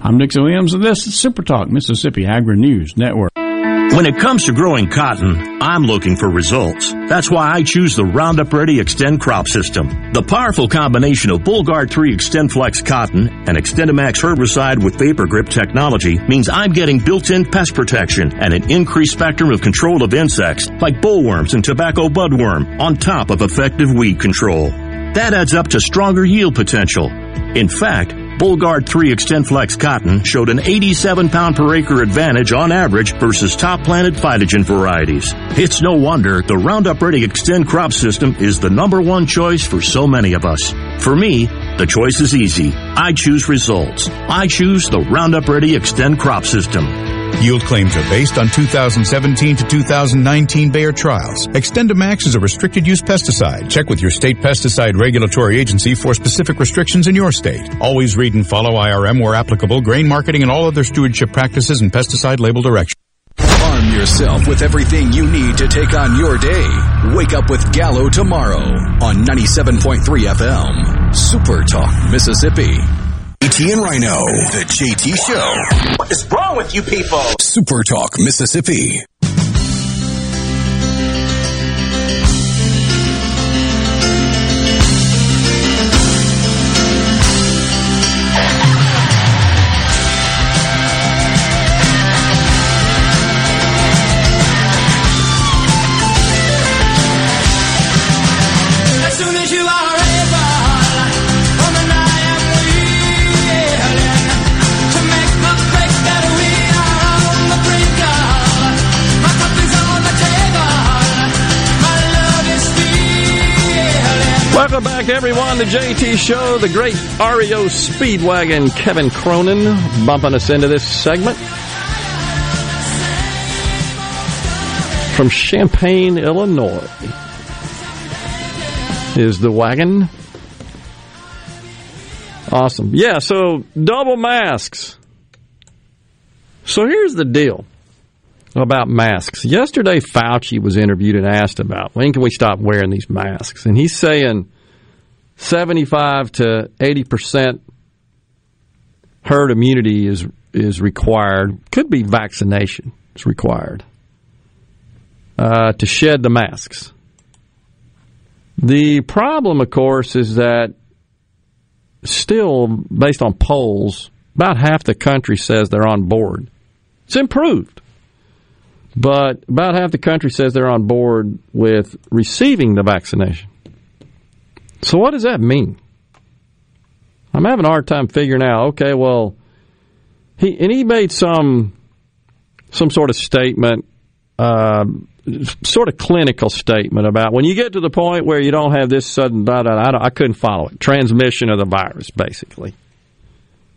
I'm Nick Williams, and this is Super Talk, Mississippi Agri-News Network. When it comes to growing cotton, I'm looking for results. That's why I choose the Roundup Ready Extend crop system. The powerful combination of Bulgard 3 Extend Flex cotton and Extendamax herbicide with Vapor Grip technology means I'm getting built-in pest protection and an increased spectrum of control of insects like bollworms and tobacco budworm on top of effective weed control. That adds up to stronger yield potential. In fact, Bulgard 3 Extend Flex cotton showed an 87 pound per acre advantage on average versus top planted phytogen varieties. It's no wonder the Roundup Ready Extend crop system is the number one choice for so many of us. For me, the choice is easy. I choose results. I choose the Roundup Ready Extend crop system. Yield claims are based on 2017 to 2019 Bayer trials. Extendamax is a restricted use pesticide. Check with your state pesticide regulatory agency for specific restrictions in your state. Always read and follow IRM where applicable, grain marketing, and all other stewardship practices and pesticide label directions. Arm yourself with everything you need to take on your day. Wake up with Gallo tomorrow on 97.3 FM. Super Talk, Mississippi. JT and Rhino, the JT Show. What is wrong with you people? Super Talk, Mississippi. Welcome back, everyone, to JT Show. The great REO Speedwagon Kevin Cronin bumping us into this segment. From Champaign, Illinois, is the wagon. Awesome. Yeah, so double masks. So here's the deal about masks. Yesterday, Fauci was interviewed and asked about, when can we stop wearing these masks? And he's saying 75 to 80% herd immunity is required. Could be vaccination is required to shed the masks. The problem, of course, is that still, based on polls, about half the country says they're on board. It's improved. But about half the country says they're on board with receiving the vaccination. So what does that mean? I'm having a hard time figuring out, okay, well, he made some sort of statement, sort of clinical statement about when you get to the point where you don't have this sudden, I couldn't follow it, transmission of the virus, basically.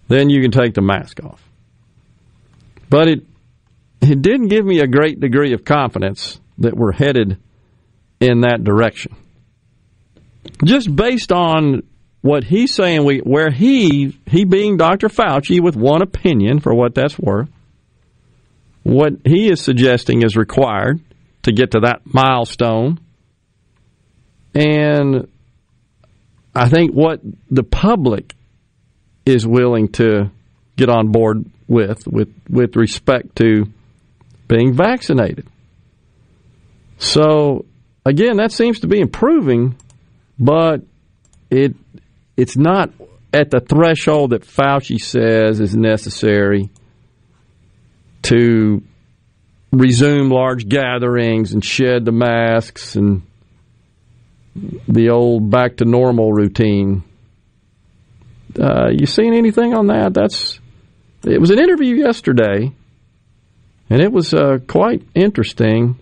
Then you can take the mask off. But it didn't give me a great degree of confidence that we're headed in that direction. Just based on what he's saying, where he being Dr. Fauci with one opinion for what that's worth, what he is suggesting is required to get to that milestone. And I think what the public is willing to get on board with respect to being vaccinated. So, again, that seems to be improving, but it's not at the threshold that Fauci says is necessary to resume large gatherings and shed the masks and the old back-to-normal routine. You seen anything on that? It was an interview yesterday, and it was quite interesting.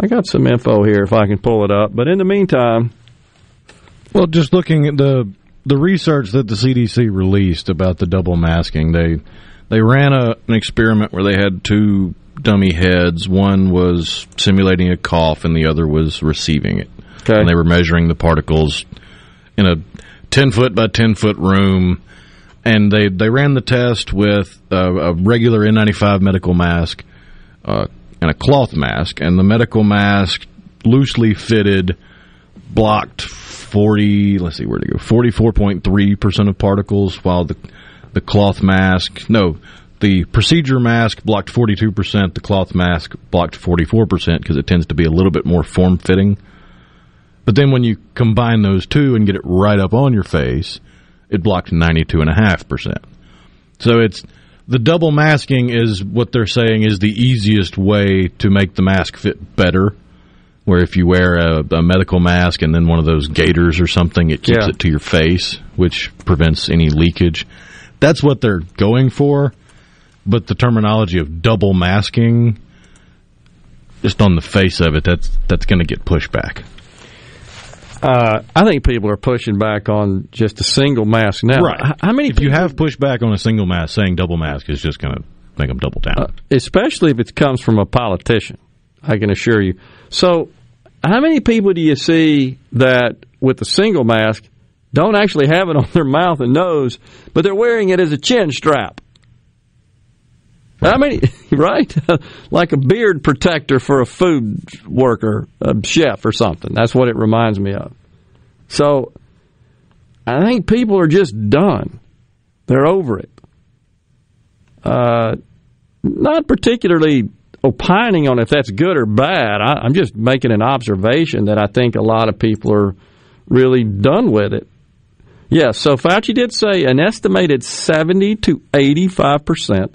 I got some info here if I can pull it up. But in the meantime... Well, just looking at the research that the CDC released about the double masking, they ran an experiment where they had two dummy heads. One was simulating a cough, and the other was receiving it. Okay. And they were measuring the particles in a 10-foot by 10-foot room, and they ran the test with a regular N95 medical mask and a cloth mask, and the medical mask loosely fitted blocked 44.3% of particles, while the cloth mask, the procedure mask blocked 42%, the cloth mask blocked 44% because it tends to be a little bit more form-fitting. But then when you combine those two and get it right up on your face, it blocked 92.5%. So it's the double masking is what they're saying is the easiest way to make the mask fit better, where if you wear a medical mask and then one of those gaiters or something, it keeps it to your face, which prevents any leakage. That's what they're going for, but the terminology of double masking, just on the face of it, that's going to get pushback. I think people are pushing back on just a single mask now. Right. How many? If you have pushback on a single mask, saying double mask is just going to make them double down. Especially if it comes from a politician, I can assure you. So how many people do you see that with a single mask don't actually have it on their mouth and nose, but they're wearing it as a chin strap? Right. I mean, right? Like a beard protector for a food worker, a chef or something. That's what it reminds me of. So I think people are just done. They're over it. Not particularly opining on if that's good or bad. I'm just making an observation that I think a lot of people are really done with it. Yeah, so Fauci did say an estimated 70 to 85%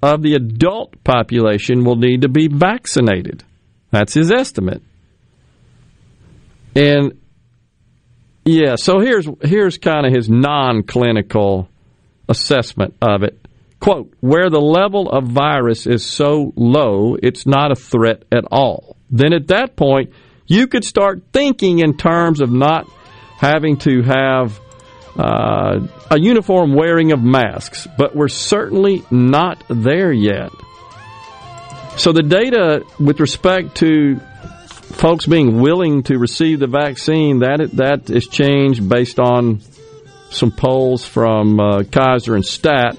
of the adult population will need to be vaccinated. That's his estimate. And, yeah, so here's kind of his non-clinical assessment of it. Quote, where the level of virus is so low, it's not a threat at all. Then at that point, you could start thinking in terms of not having to have a uniform wearing of masks, but we're certainly not there yet. So the data with respect to folks being willing to receive the vaccine, that is changed based on some polls from Kaiser and Stat.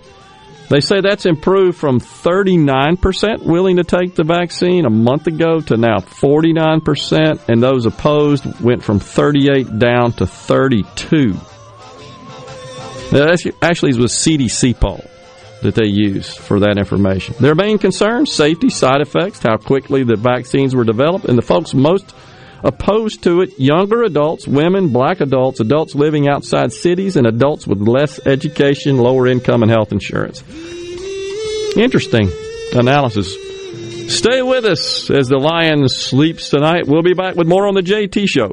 They say that's improved from 39% willing to take the vaccine a month ago to now 49%, and those opposed went from 38 down to 32. Now, that actually was a CDC poll that they used for that information. Their main concerns: safety, side effects, how quickly the vaccines were developed, and the folks most opposed to it: younger adults, women, black adults, adults living outside cities, and adults with less education, lower income, and health insurance. Interesting analysis. Stay with us as the lion sleeps tonight. We'll be back with more on the JT Show.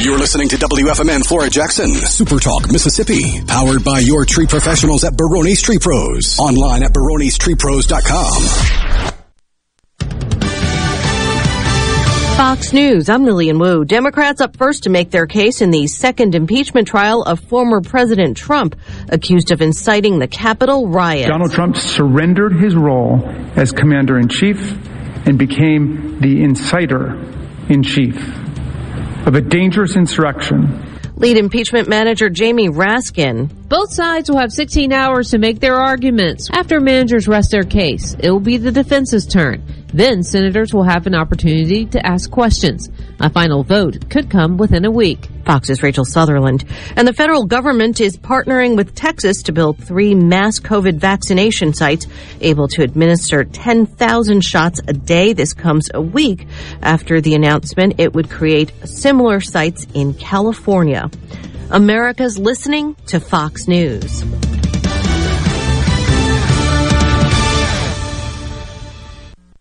You're listening to WFMN Flora Jackson, Super Talk, Mississippi. Powered by your tree professionals at Barone's Tree Pros. Online at baronestreepros.com. Fox News, I'm Lillian Wu. Democrats up first to make their case in the second impeachment trial of former President Trump, accused of inciting the Capitol riot. Donald Trump surrendered his role as commander-in-chief and became the inciter-in-chief of a dangerous insurrection. Lead impeachment manager Jamie Raskin. Both sides will have 16 hours to make their arguments. After managers rest their case, it will be the defense's turn. Then senators will have an opportunity to ask questions. A final vote could come within a week. Fox's Rachel Sutherland. And the federal government is partnering with Texas to build 3 mass COVID vaccination sites able to administer 10,000 shots a day. This comes a week after the announcement it would create similar sites in California. America's listening to Fox News.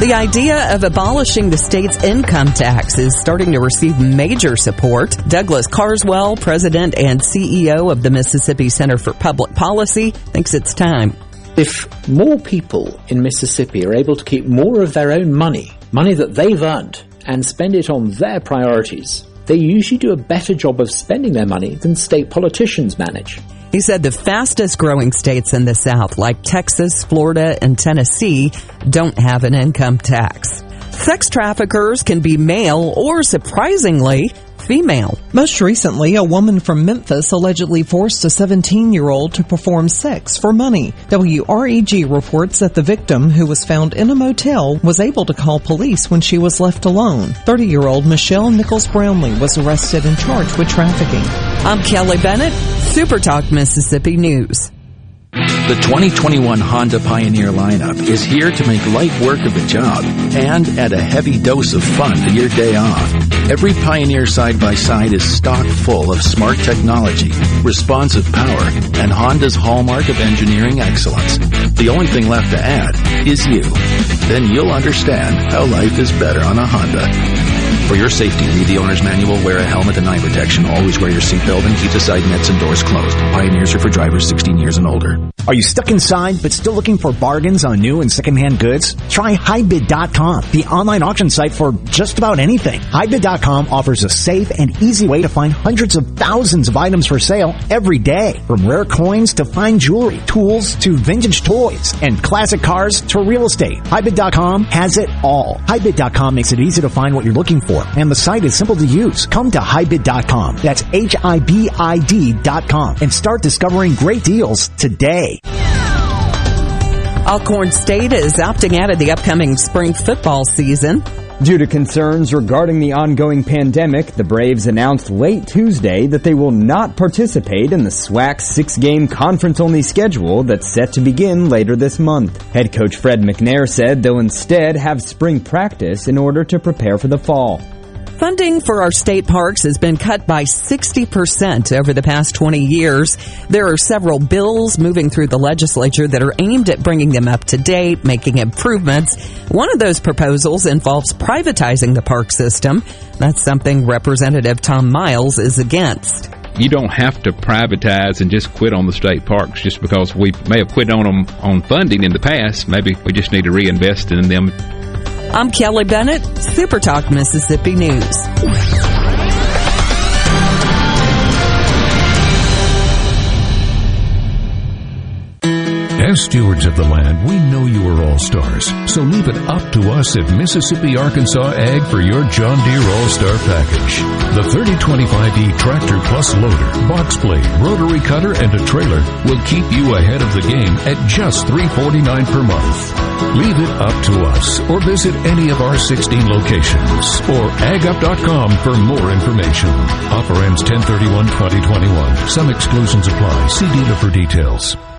The idea of abolishing the state's income tax is starting to receive major support. Douglas Carswell, president and CEO of the Mississippi Center for Public Policy, thinks it's time. If more people in Mississippi are able to keep more of their own money that they've earned, and spend it on their priorities, they usually do a better job of spending their money than state politicians manage. He said the fastest growing states in the South, like Texas, Florida, and Tennessee, don't have an income tax. Sex traffickers can be male or, surprisingly, female. Most recently, a woman from Memphis allegedly forced a 17-year-old to perform sex for money. WREG reports that the victim, who was found in a motel, was able to call police when she was left alone. 30-year-old Michelle Nichols Brownlee was arrested and charged with trafficking. I'm Kelly Bennett, Super Talk Mississippi News. The 2021 Honda Pioneer lineup is here to make light work of the job and add a heavy dose of fun to your day off. Every Pioneer side-by-side is stock full of smart technology, responsive power, and Honda's hallmark of engineering excellence. The only thing left to add is you. Then you'll understand how life is better on a Honda. For your safety, read the owner's manual, wear a helmet and eye protection, always wear your seatbelt, and keep the side nets and doors closed. Pioneers are for drivers 16 years and older. Are you stuck inside but still looking for bargains on new and secondhand goods? Try HiBid.com, the online auction site for just about anything. HiBid.com offers a safe and easy way to find hundreds of thousands of items for sale every day. From rare coins to fine jewelry, tools to vintage toys, and classic cars to real estate. HiBid.com has it all. HiBid.com makes it easy to find what you're looking for, and the site is simple to use. Come to HiBid.com. That's HiBid.com and start discovering great deals today. Alcorn State is opting out of the upcoming spring football season. Due to concerns regarding the ongoing pandemic, the Braves announced late Tuesday that they will not participate in the SWAC's six-game conference-only schedule that's set to begin later this month. Head coach Fred McNair said they'll instead have spring practice in order to prepare for the fall. Funding for our state parks has been cut by 60% over the past 20 years. There are several bills moving through the legislature that are aimed at bringing them up to date, making improvements. One of those proposals involves privatizing the park system. That's something Representative Tom Miles is against. You don't have to privatize and just quit on the state parks just because we may have quit on them on funding in the past. Maybe we just need to reinvest in them. I'm Kelly Bennett, Super Talk Mississippi News. As stewards of the land, we know you are all-stars, so leave it up to us at Mississippi Arkansas Ag for your John Deere All-Star Package. The 3025E Tractor Plus Loader, Box Blade, Rotary Cutter, and a trailer will keep you ahead of the game at just $349 per month. Leave it up to us or visit any of our 16 locations or agup.com for more information. Offer ends 10/31/2021. Some exclusions apply. See dealer for details.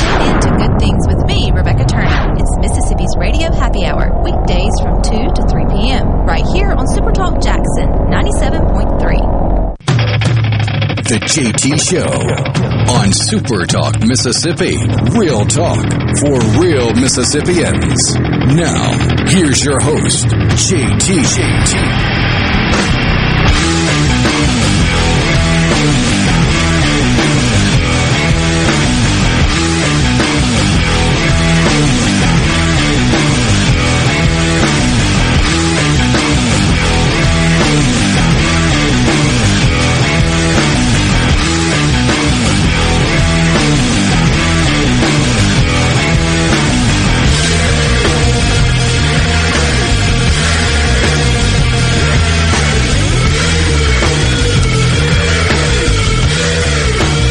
Into Good Things with me, Rebecca Turner. It's Mississippi's Radio Happy Hour, weekdays from 2 to 3 p.m., right here on SuperTalk Jackson 97.3. The JT Show on Super Talk Mississippi. Real talk for real Mississippians. Now, here's your host, JT.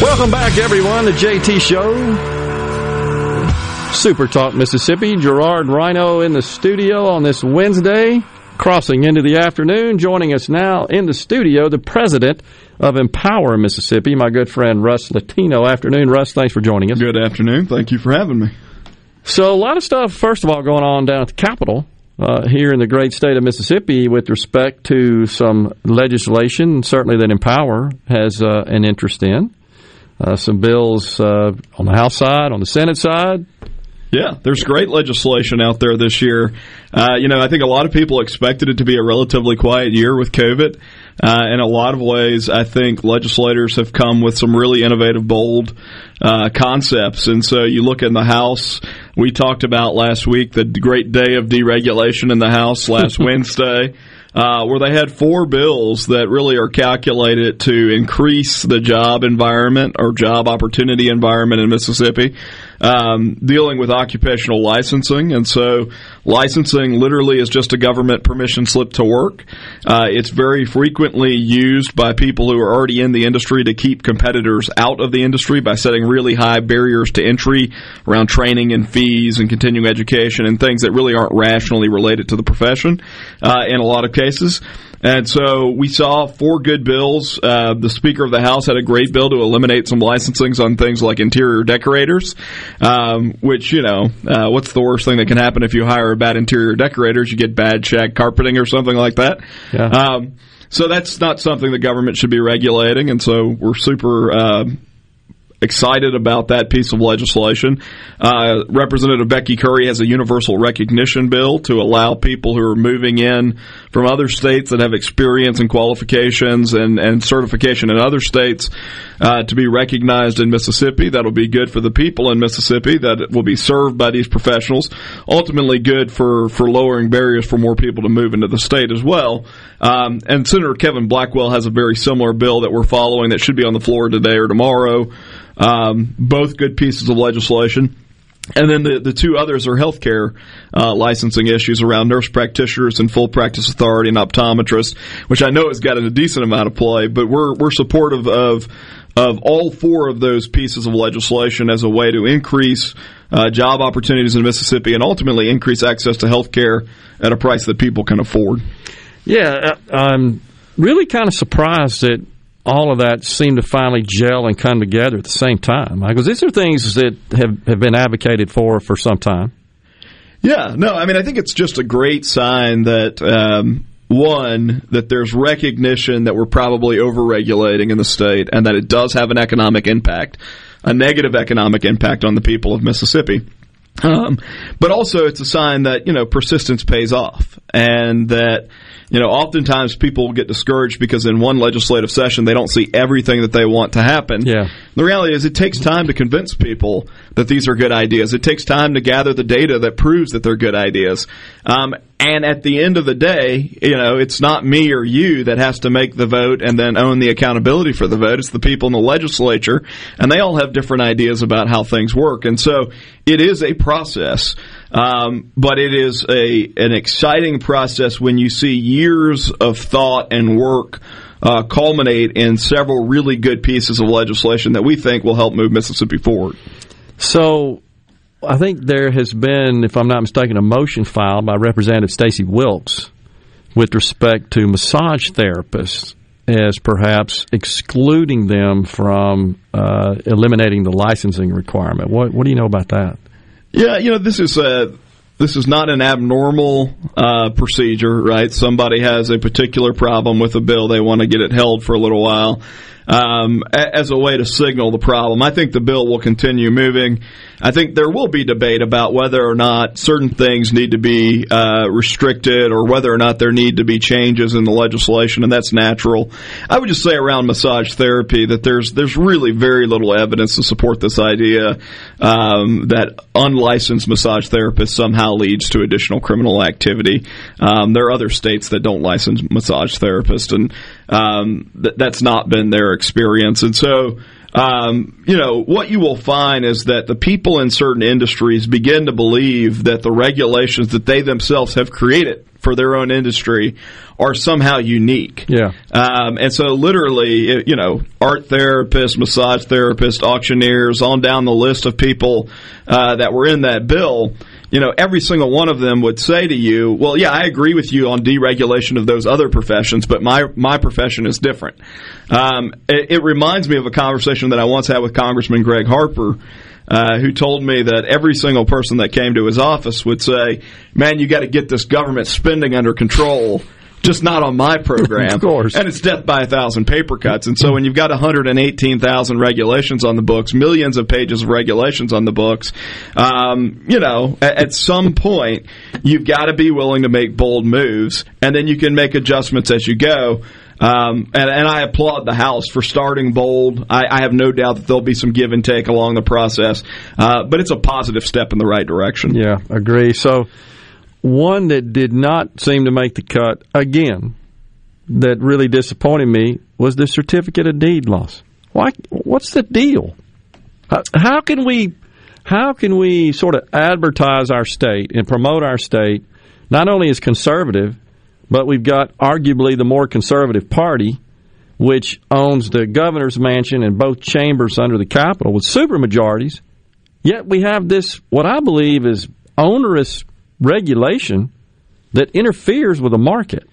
Welcome back, everyone, to JT Show. Super Talk Mississippi. Gerard Rhino in the studio on this Wednesday, crossing into the afternoon. Joining us now in the studio, the president of Empower Mississippi, my good friend Russ Latino. Afternoon, Russ. Thanks for joining us. Good afternoon. Thank you for having me. So a lot of stuff, first of all, going on down at the Capitol here in the great state of Mississippi with respect to some legislation, certainly that Empower has an interest in. Some bills on the House side, on the Senate side. Yeah, there's great legislation out there this year. I think a lot of people expected it to be a relatively quiet year with COVID. In a lot of ways, I think legislators have come with some really innovative, bold concepts. And so you look in the House, we talked about last week the great day of deregulation in the House last Wednesday. Where they had four bills that really are calculated to increase the job environment or job opportunity environment in Mississippi, dealing with occupational licensing. And so licensing literally is just a government permission slip to work. It's very frequently used by people who are already in the industry to keep competitors out of the industry by setting really high barriers to entry around training and fees and continuing education and things that really aren't rationally related to the profession in a lot of cases. And so we saw four good bills. The Speaker of the House had a great bill to eliminate some licensings on things like interior decorators, which, you know, what's the worst thing that can happen if you hire a bad interior decorator? You get bad shag carpeting or something like that. Yeah. So that's not something the government should be regulating, and so we're super excited about that piece of legislation. Representative Becky Curry has a universal recognition bill to allow people who are moving in from other states that have experience and qualifications and certification in other states to be recognized in Mississippi. That'll be good for the people in Mississippi that will be served by these professionals. Ultimately good for lowering barriers for more people to move into the state as well. And Senator Kevin Blackwell has a very similar bill that we're following that should be on the floor today or tomorrow. Both good pieces of legislation. And then the two others are healthcare licensing issues around nurse practitioners and full practice authority and optometrists, which I know has gotten a decent amount of play, but we're supportive of all four of those pieces of legislation as a way to increase job opportunities in Mississippi and ultimately increase access to healthcare at a price that people can afford. Yeah, I'm really kind of surprised that all of that seemed to finally gel and come together at the same time. Because these are things that have been advocated for some time. Yeah, no, I mean, I think it's just a great sign that, one, that there's recognition that we're probably overregulating in the state and that it does have an economic impact, a negative economic impact on the people of Mississippi. But also it's a sign that, you know, persistence pays off and that, you know, oftentimes people get discouraged because in one legislative session they don't see everything that they want to happen. Yeah. The reality is it takes time to convince people that these are good ideas. It takes time to gather the data that proves that they're good ideas. And at the end of the day, you know, it's not me or you that has to make the vote and then own the accountability for the vote. It's the people in the legislature, and they all have different ideas about how things work. And so it is a process, but it is an exciting process when you see years of thought and work culminate in several really good pieces of legislation that we think will help move Mississippi forward. So I think there has been, if I'm not mistaken, a motion filed by Representative Stacy Wilkes with respect to massage therapists as perhaps excluding them from eliminating the licensing requirement. What do you know about that? Yeah, you know, this is not an abnormal procedure, right? Somebody has a particular problem with a bill. They want to get it held for a little while. As a way to signal the problem. I think the bill will continue moving. I think there will be debate about whether or not certain things need to be restricted or whether or not there need to be changes in the legislation, and that's natural. I would just say around massage therapy that there's really very little evidence to support this idea that unlicensed massage therapists somehow leads to additional criminal activity. There are other states that don't license massage therapists, and that's not been their experience. And so, you know, what you will find is that the people in certain industries begin to believe that the regulations that they themselves have created for their own industry are somehow unique. Yeah. And so literally, you know, art therapists, massage therapists, auctioneers, on down the list of people that were in that bill, you know, every single one of them would say to you, well, yeah, I agree with you on deregulation of those other professions, but my profession is different. It reminds me of a conversation that I once had with Congressman Greg Harper, who told me that every single person that came to his office would say, man, you got to get this government spending under control. Just not on my program. Of course. And it's death by 1,000 paper cuts. And so when you've got 118,000 regulations on the books, millions of pages of regulations on the books, you know, at some point, you've got to be willing to make bold moves, and then you can make adjustments as you go. And I applaud the House for starting bold. I have no doubt that there'll be some give and take along the process. But it's a positive step in the right direction. Yeah, agree. So one that did not seem to make the cut, again, that really disappointed me was the certificate of deed loss. Why? What's the deal? How can we sort of advertise our state and promote our state not only as conservative, but we've got arguably the more conservative party, which owns the governor's mansion and both chambers under the Capitol with supermajorities, yet we have this, what I believe is onerous regulation that interferes with the market.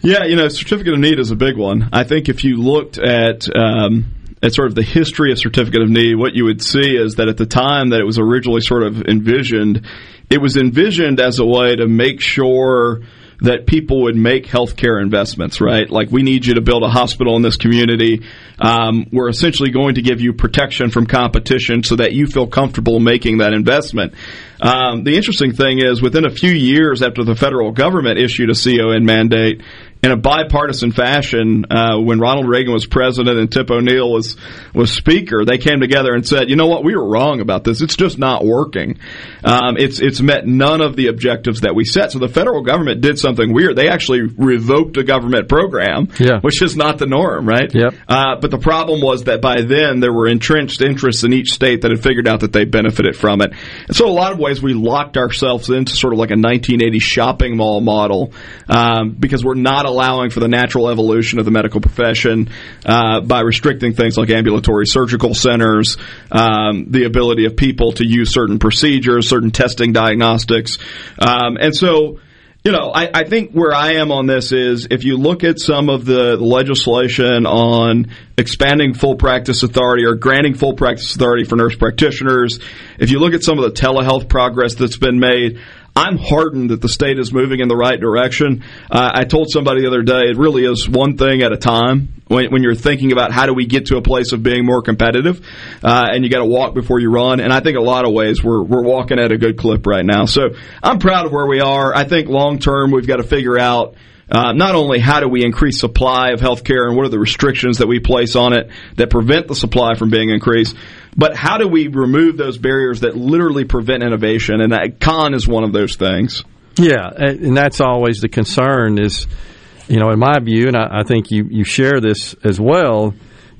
Yeah, you know, Certificate of Need is a big one. I think if you looked at sort of the history of Certificate of Need, what you would see is that at the time that it was originally sort of envisioned, it was envisioned as a way to make sure that people would make healthcare investments, right? Like, we need you to build a hospital in this community. We're essentially going to give you protection from competition so that you feel comfortable making that investment. The interesting thing is, within a few years after the federal government issued a CON mandate, in a bipartisan fashion, when Ronald Reagan was president and Tip O'Neill was speaker, they came together and said, you know what, we were wrong about this. It's just not working. It's met none of the objectives that we set. So the federal government did something weird. They actually revoked a government program, which is not the norm, right? Yep. But the problem was that by then there were entrenched interests in each state that had figured out that they benefited from it. And so a lot of ways we locked ourselves into sort of like a 1980 shopping mall model, because we're not allowing for the natural evolution of the medical profession by restricting things like ambulatory surgical centers, the ability of people to use certain procedures, certain testing diagnostics. And so, you know, I think where I am on this is, if you look at some of the legislation on expanding full practice authority or granting full practice authority for nurse practitioners, if you look at some of the telehealth progress that's been made, I'm heartened that the state is moving in the right direction. I told somebody the other day, it really is one thing at a time when you're thinking about how do we get to a place of being more competitive, and you got to walk before you run. And I think a lot of ways we're walking at a good clip right now. So I'm proud of where we are. I think long term we've got to figure out not only how do we increase supply of healthcare and what are the restrictions that we place on it that prevent the supply from being increased, but how do we remove those barriers that literally prevent innovation? And that con is one of those things. Yeah, and that's always the concern is, you know, in my view, and I think you share this as well,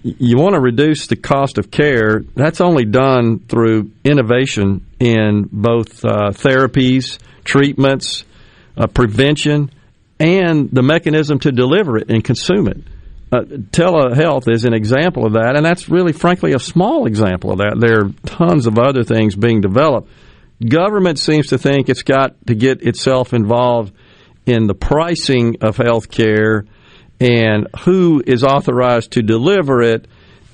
you want to reduce the cost of care. That's only done through innovation in both therapies, treatments, prevention, and the mechanism to deliver it and consume it. Telehealth is an example of that, and that's really, frankly, a small example of that. There are tons of other things being developed. Government seems to think it's got to get itself involved in the pricing of health care and who is authorized to deliver it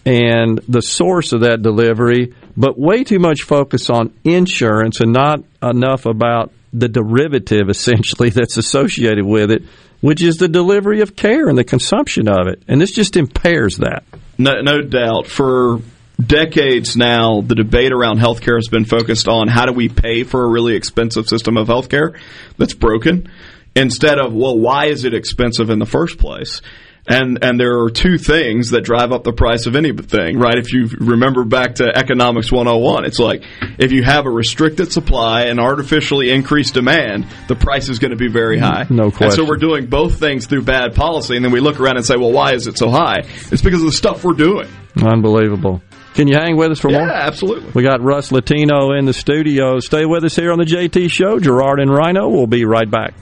and the source of that delivery, but way too much focus on insurance and not enough about the derivative, essentially, that's associated with it, which is the delivery of care and the consumption of it. And this just impairs that. No doubt. For decades now, the debate around healthcare has been focused on how do we pay for a really expensive system of healthcare that's broken, instead of, well, why is it expensive in the first place? And there are two things that drive up the price of anything, right? If you remember back to Economics 101, it's like if you have a restricted supply and artificially increased demand, the price is going to be very high. No question. And so we're doing both things through bad policy, and then we look around and say, well, why is it so high? It's because of the stuff we're doing. Unbelievable. Can you hang with us for more? Yeah, absolutely. We got Russ Latino in the studio. Stay with us here on the JT Show. Gerard and Rhino will be right back.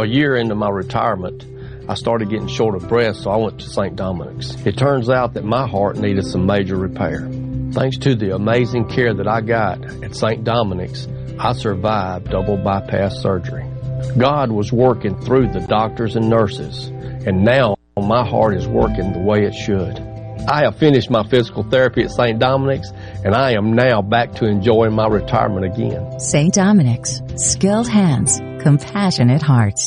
A year into my retirement, I started getting short of breath, so I went to St. Dominic's. It turns out that my heart needed some major repair. Thanks to the amazing care that I got at St. Dominic's, I survived double bypass surgery. God was working through the doctors and nurses, and now my heart is working the way it should. I have finished my physical therapy at St. Dominic's, and I am now back to enjoying my retirement again. St. Dominic's. Skilled hands. Compassionate hearts.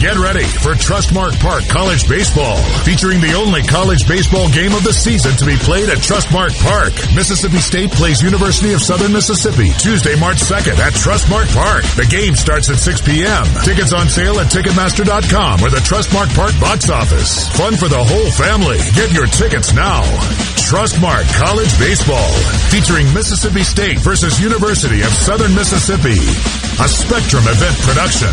Get ready for Trustmark Park College Baseball, featuring the only college baseball game of the season to be played at Trustmark Park. Mississippi State plays University of Southern Mississippi Tuesday, March 2nd at Trustmark Park. The game starts at 6 p.m. Tickets on sale at Ticketmaster.com or the Trustmark Park box office. Fun for the whole family. Get your tickets now. Trustmark College Baseball, featuring Mississippi State versus University of Southern Mississippi. A Spectrum Event production.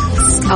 I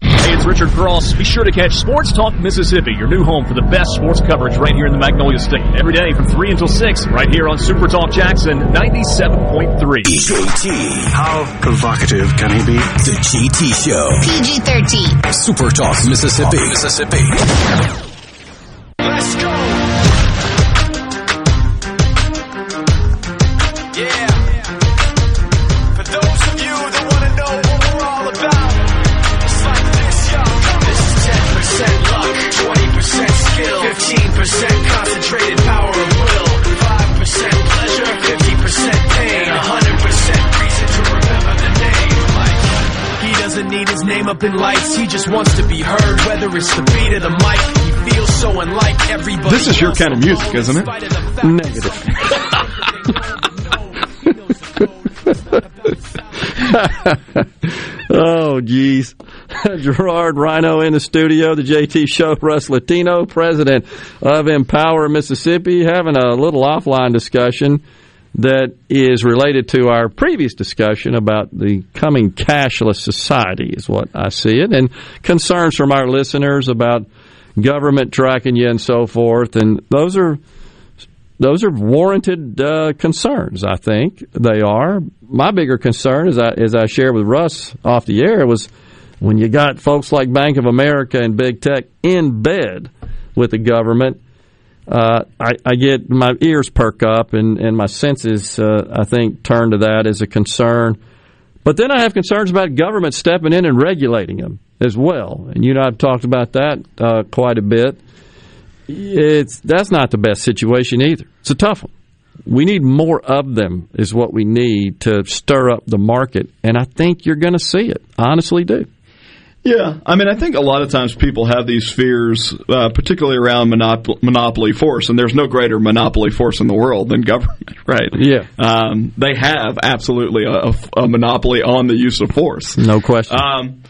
Hey, it's Richard Cross. Be sure to catch Sports Talk Mississippi, your new home for the best sports coverage right here in the Magnolia State. Every day from 3 until 6, right here on Super Talk Jackson 97.3. JT. How provocative can he be? The JT Show. PG-13. Super Talk Mississippi. Let's go. Up in lights, he just wants to be heard, whether it's the beat of the mic, he feels so unlike everybody. This is your kind of music, isn't it? Negative. Oh, geez. Gerard Rhino in the studio, the JT Show, Russ Latino, president of Empower Mississippi, having a little offline discussion that is related to our previous discussion about the coming cashless society, is what I see it, and concerns from our listeners about government tracking you and so forth. And those are warranted concerns. I think they are. My bigger concern, as I shared with Russ off the air, was when you got folks like Bank of America and Big Tech in bed with the government. I get my ears perk up and my senses, I think, turn to that as a concern. But then I have concerns about government stepping in and regulating them as well. And you know, I've talked about that quite a bit. That's not the best situation either. It's a tough one. We need more of them is what we need to stir up the market. And I think you're going to see it. I honestly do. Yeah, I mean, I think a lot of times people have these fears, particularly around monopoly force, and there's no greater monopoly force in the world than government, right? Yeah. They have absolutely a monopoly on the use of force. No question.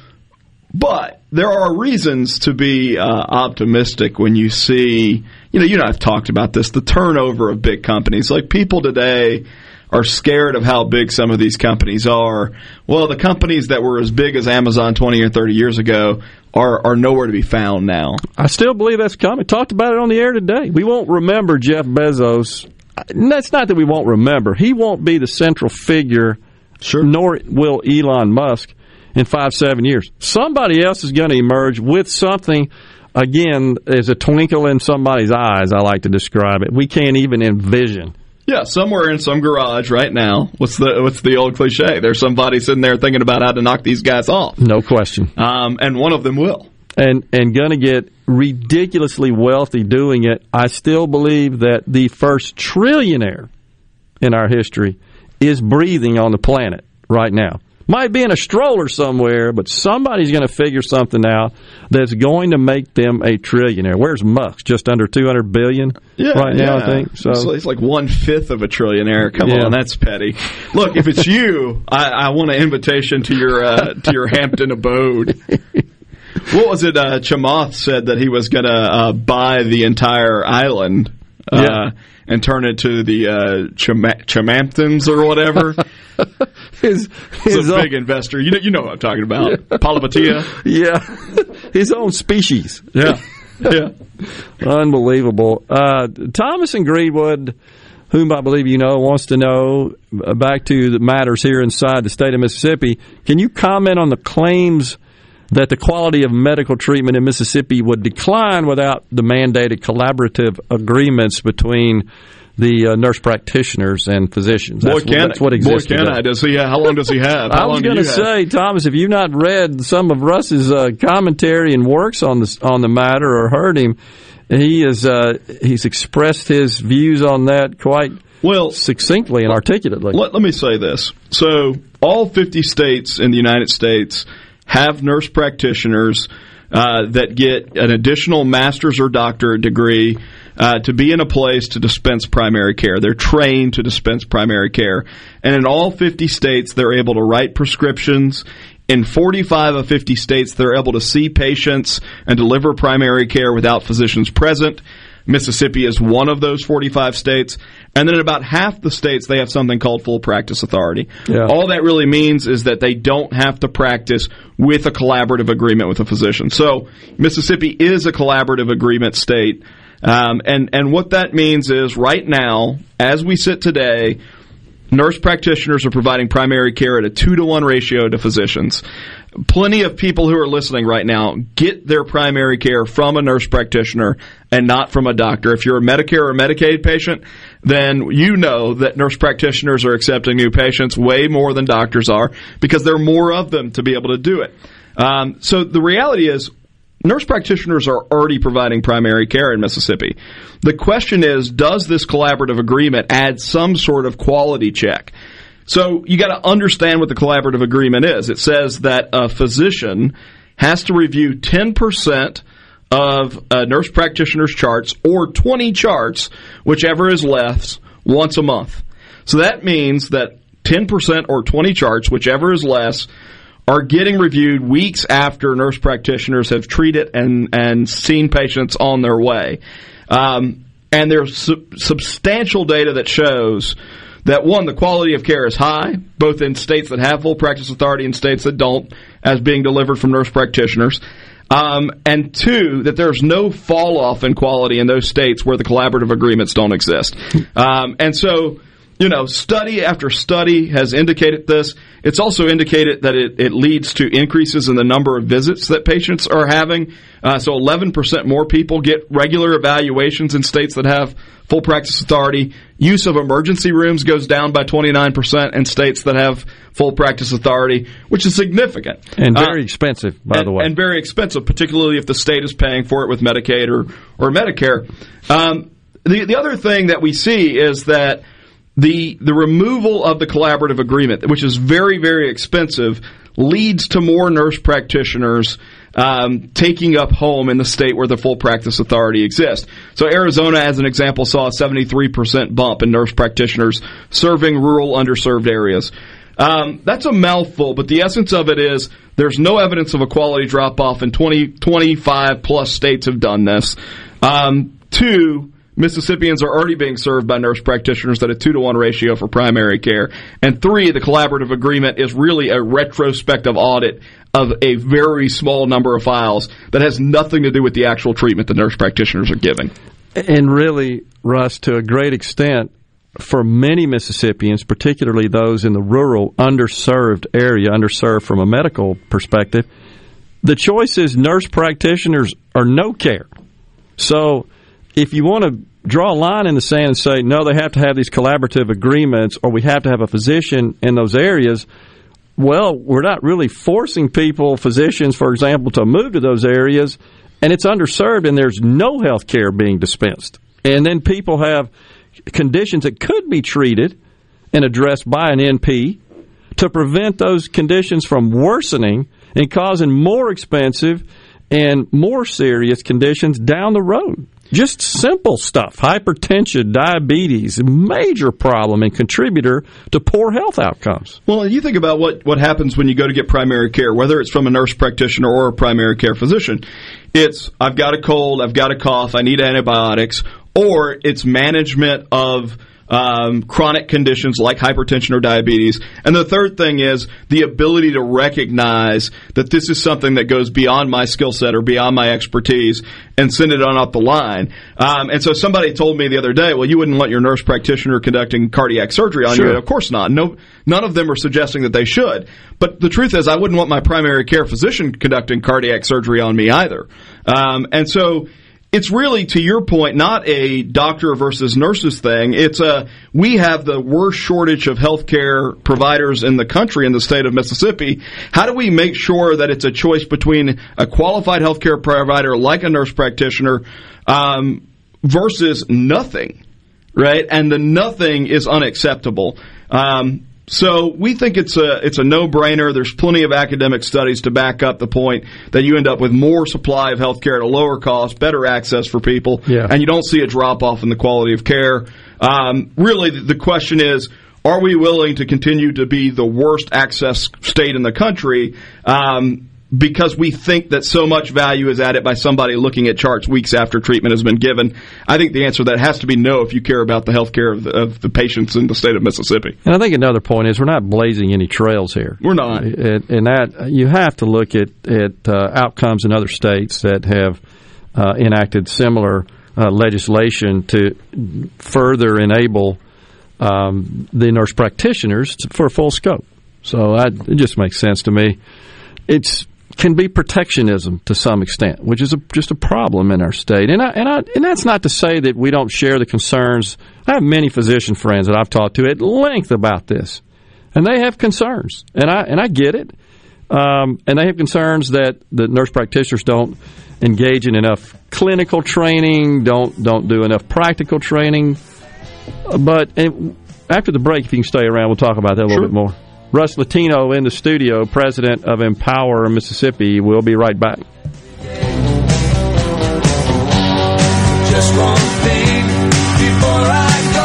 But there are reasons to be optimistic when you see, you know, I've talked about this, the turnover of big companies. Like people today are scared of how big some of these companies are. Well, the companies that were as big as Amazon 20 or 30 years ago are nowhere to be found now. I still believe that's coming. Talked about it on the air today. We won't remember Jeff Bezos. And that's not that we won't remember. He won't be the central figure, sure, nor will Elon Musk in 5-7 years. Somebody else is going to emerge with something, again, is a twinkle in somebody's eyes, I like to describe it. We can't even envision. Yeah, somewhere in some garage right now. What's the old cliche? There's somebody sitting there thinking about how to knock these guys off. No question. And one of them will. And going to get ridiculously wealthy doing it. I still believe that the first trillionaire in our history is breathing on the planet right now. Might be in a stroller somewhere, but somebody's going to figure something out that's going to make them a trillionaire. Where's Musk? Just under $200 billion right now, I think. So it's like one-fifth of a trillionaire. Come on, that's petty. Look, if it's you, I want an invitation to your Hampton abode. What was it Chamath said that he was going to buy the entire island and turn it to the Chamamptons or whatever? He's a big investor. You know what I'm talking about. Yeah. Palihapitiya. Yeah. His own species. Yeah. Yeah. Unbelievable. Thomas in Greenwood, whom I believe you know, wants to know, back to the matters here inside the state of Mississippi, can you comment on the claims that the quality of medical treatment in Mississippi would decline without the mandated collaborative agreements between the nurse practitioners and physicians? That's what exists. Boy, can I? How long does he have? I was going to say, Thomas, if you've not read some of Russ's commentary and works on the matter or heard him, he's expressed his views on that quite succinctly and articulately. Let me say this. So all 50 states in the United States have nurse practitioners that get an additional master's or doctorate degree to be in a place to dispense primary care. They're trained to dispense primary care. And in all 50 states, they're able to write prescriptions. In 45 of 50 states, they're able to see patients and deliver primary care without physicians present. Mississippi is one of those 45 states. And then in about half the states, they have something called full practice authority. Yeah. All that really means is that they don't have to practice with a collaborative agreement with a physician. So Mississippi is a collaborative agreement state. And what that means is right now, as we sit today, nurse practitioners are providing primary care at a 2-to-1 ratio to physicians. Plenty of people who are listening right now get their primary care from a nurse practitioner and not from a doctor. If you're a Medicare or Medicaid patient, then you know that nurse practitioners are accepting new patients way more than doctors are because there are more of them to be able to do it. So the reality is, nurse practitioners are already providing primary care in Mississippi. The question is, does this collaborative agreement add some sort of quality check? So you got to understand what the collaborative agreement is. It says that a physician has to review 10% of a nurse practitioner's charts or 20 charts, whichever is left, once a month. So that means that 10% or 20 charts, whichever is less, are getting reviewed weeks after nurse practitioners have treated and seen patients on their way. And there's substantial data that shows that, one, the quality of care is high, both in states that have full practice authority and states that don't, as being delivered from nurse practitioners. And two, that there's no fall-off in quality in those states where the collaborative agreements don't exist. And so, study after study has indicated this. It's also indicated that it leads to increases in the number of visits that patients are having. So 11% more people get regular evaluations in states that have full practice authority. Use of emergency rooms goes down by 29% in states that have full practice authority, which is significant. And very expensive, by the way. And very expensive, particularly if the state is paying for it with Medicaid or Medicare. The other thing that we see is that the removal of the collaborative agreement, which is very, very expensive, leads to more nurse practitioners taking up home in the state where the full practice authority exists. So Arizona, as an example, saw a 73% bump in nurse practitioners serving rural underserved areas. That's a mouthful, but the essence of it is there's no evidence of a quality drop-off, and 25-plus states have done this. Two, Mississippians are already being served by nurse practitioners at a 2-to-1 ratio for primary care. And 3, the collaborative agreement is really a retrospective audit of a very small number of files that has nothing to do with the actual treatment the nurse practitioners are giving. And really, Russ, to a great extent, for many Mississippians, particularly those in the rural, underserved area, underserved from a medical perspective, the choice is nurse practitioners or no care. So if you want to draw a line in the sand and say, no, they have to have these collaborative agreements or we have to have a physician in those areas, well, we're not really forcing people, physicians, for example, to move to those areas, and it's underserved and there's no health care being dispensed. And then people have conditions that could be treated and addressed by an NP to prevent those conditions from worsening and causing more expensive and more serious conditions down the road. Just simple stuff. Hypertension, diabetes, a major problem and contributor to poor health outcomes. Well, and you think about what happens when you go to get primary care, whether it's from a nurse practitioner or a primary care physician. It's, I've got a cold, I've got a cough, I need antibiotics, or it's management of chronic conditions like hypertension or diabetes. And the third thing is the ability to recognize that this is something that goes beyond my skill set or beyond my expertise and send it on up the line. And so somebody told me the other day, well, you wouldn't let your nurse practitioner conducting cardiac surgery on you. And of course not. No, none of them are suggesting that they should. But the truth is I wouldn't want my primary care physician conducting cardiac surgery on me either. And so it's really, to your point, not a doctor versus nurses thing. It's we have the worst shortage of healthcare providers in the country, in the state of Mississippi. How do we make sure that it's a choice between a qualified healthcare provider like a nurse practitioner versus nothing, right? And the nothing is unacceptable. So we think it's a no-brainer. There's plenty of academic studies to back up the point that you end up with more supply of health care at a lower cost, better access for people, and you don't see a drop-off in the quality of care. Really, the question is, are we willing to continue to be the worst access state in the country because we think that so much value is added by somebody looking at charts weeks after treatment has been given? I think the answer to that has to be no if you care about the health care of the patients in the state of Mississippi. And I think another point is we're not blazing any trails here. We're not. And that you have to look at outcomes in other states that have enacted similar legislation to further enable the nurse practitioners for a full scope. So it just makes sense to me. It can be protectionism to some extent, which is just a problem in our state. And that's not to say that we don't share the concerns. I have many physician friends that I've talked to at length about this, and they have concerns, and I get it. And they have concerns that the nurse practitioners don't engage in enough clinical training, don't do enough practical training. But after the break, if you can stay around, we'll talk about that a little bit more. Russ Latino in the studio, president of Empower Mississippi. We'll be right back. Just one thing before I go.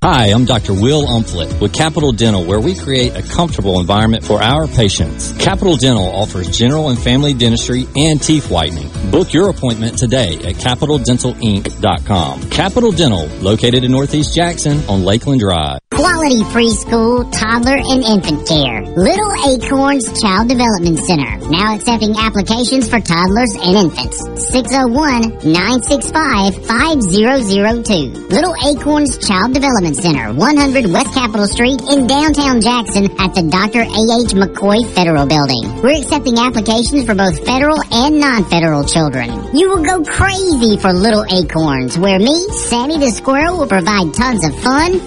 Hi, I'm Dr. Will Umflett with Capital Dental, where we create a comfortable environment for our patients. Capital Dental offers general and family dentistry and teeth whitening. Book your appointment today at CapitalDentalInc.com. Capital Dental, located in Northeast Jackson on Lakeland Drive. Quality preschool, toddler, and infant care. Little Acorns Child Development Center. Now accepting applications for toddlers and infants. 601-965-5002. Little Acorns Child Development Center, 100 West Capitol Street in downtown Jackson at the Dr. A.H. McCoy Federal Building. We're accepting applications for both federal and non-federal children. You will go crazy for Little Acorns, where me, Sammy the Squirrel, will provide tons of fun.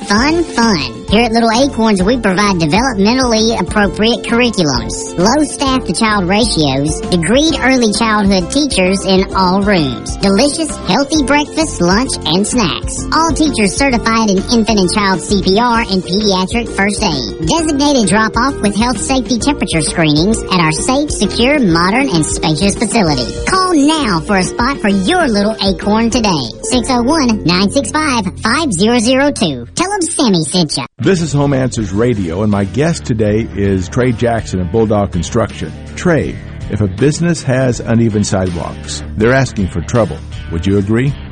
fun. Here at Little Acorns, we provide developmentally appropriate curriculums, low staff-to-child ratios, degreed early childhood teachers in all rooms, delicious, healthy breakfast, lunch, and snacks. All teachers certified in infant and child CPR and pediatric first aid. Designated drop-off with health safety temperature screenings at our safe, secure, modern, and spacious facility. Call now for a spot for your Little Acorn today. 601-965-5002. Tell them Sammy sent you. This is Home Answers Radio, and my guest today is Trey Jackson of Bulldog Construction. Trey, if a business has uneven sidewalks, they're asking for trouble. Would you agree?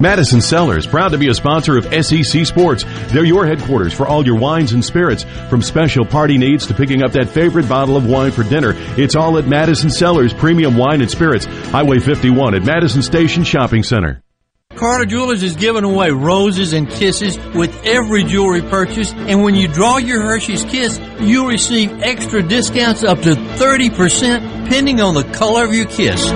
Madison Cellars, proud to be a sponsor of SEC Sports. They're your headquarters for all your wines and spirits. From special party needs to picking up that favorite bottle of wine for dinner, it's all at Madison Cellars Premium Wine and Spirits, Highway 51 at Madison Station Shopping Center. Carter Jewelers is giving away roses and kisses with every jewelry purchase, and when you draw your Hershey's Kiss, you'll receive extra discounts up to 30% depending on the color of your kiss.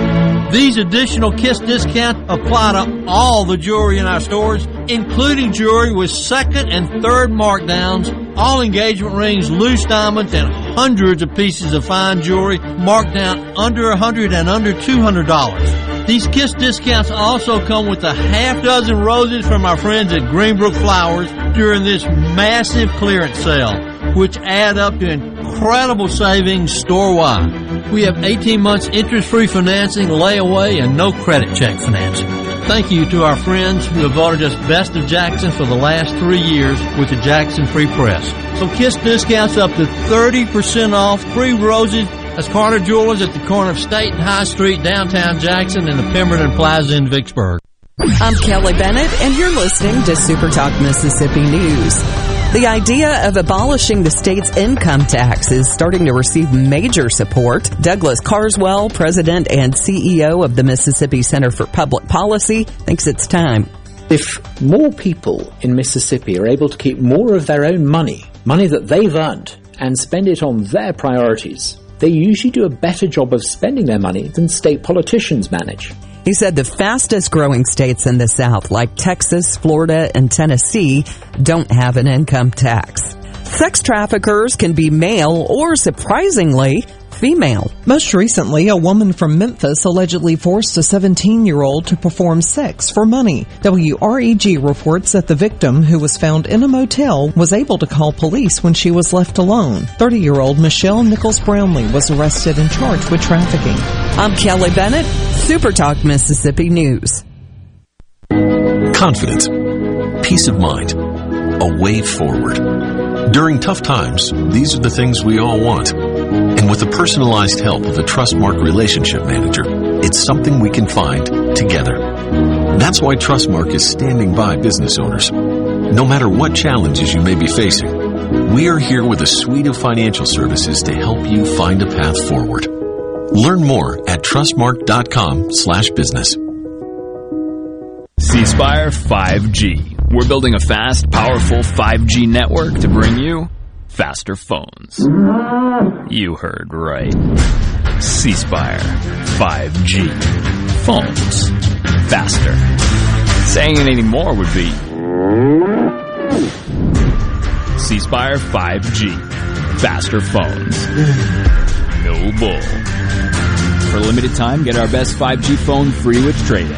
These additional kiss discounts apply to all the jewelry in our stores, including jewelry with second and third markdowns, all engagement rings, loose diamonds, and hundreds of pieces of fine jewelry marked down under $100 and under $200. These kiss discounts also come with a half dozen roses from our friends at Greenbrook Flowers during this massive clearance sale, which add up to incredible savings store-wide. We have 18 months interest-free financing, layaway, and no credit check financing. Thank you to our friends who have voted us Best of Jackson for the last 3 years with the Jackson Free Press. So kiss discounts up to 30% off, free roses. That's Carter Jewelers at the corner of State and High Street, downtown Jackson, and the Pemberton Plaza in Vicksburg. I'm Kelly Bennett, and you're listening to Super Talk Mississippi News. The idea of abolishing the state's income tax is starting to receive major support. Douglas Carswell, president and CEO of the Mississippi Center for Public Policy, thinks it's time. If more people in Mississippi are able to keep more of their own money that they've earned, and spend it on their priorities, they usually do a better job of spending their money than state politicians manage. He said the fastest growing states in the South, like Texas, Florida, and Tennessee, don't have an income tax. Sex traffickers can be male or, surprisingly, female. Most recently, a woman from Memphis allegedly forced a 17-year-old to perform sex for money. WREG reports that the victim, who was found in a motel, was able to call police when she was left alone. 30-year-old Michelle Nichols Brownlee was arrested and charged with trafficking. I'm Kelly Bennett, SuperTalk Mississippi News. Confidence, peace of mind, a way forward. During tough times, these are the things we all want. And with the personalized help of a Trustmark relationship manager, it's something we can find together. That's why Trustmark is standing by business owners. No matter what challenges you may be facing, we are here with a suite of financial services to help you find a path forward. Learn more at trustmark.com/business. C Spire 5G. We're building a fast, powerful 5G network to bring you faster phones. You heard right. C Spire 5G. Phones faster. Saying it anymore would be C Spire 5G. Faster phones. No bull. For a limited time, get our best 5G phone free with trade-in.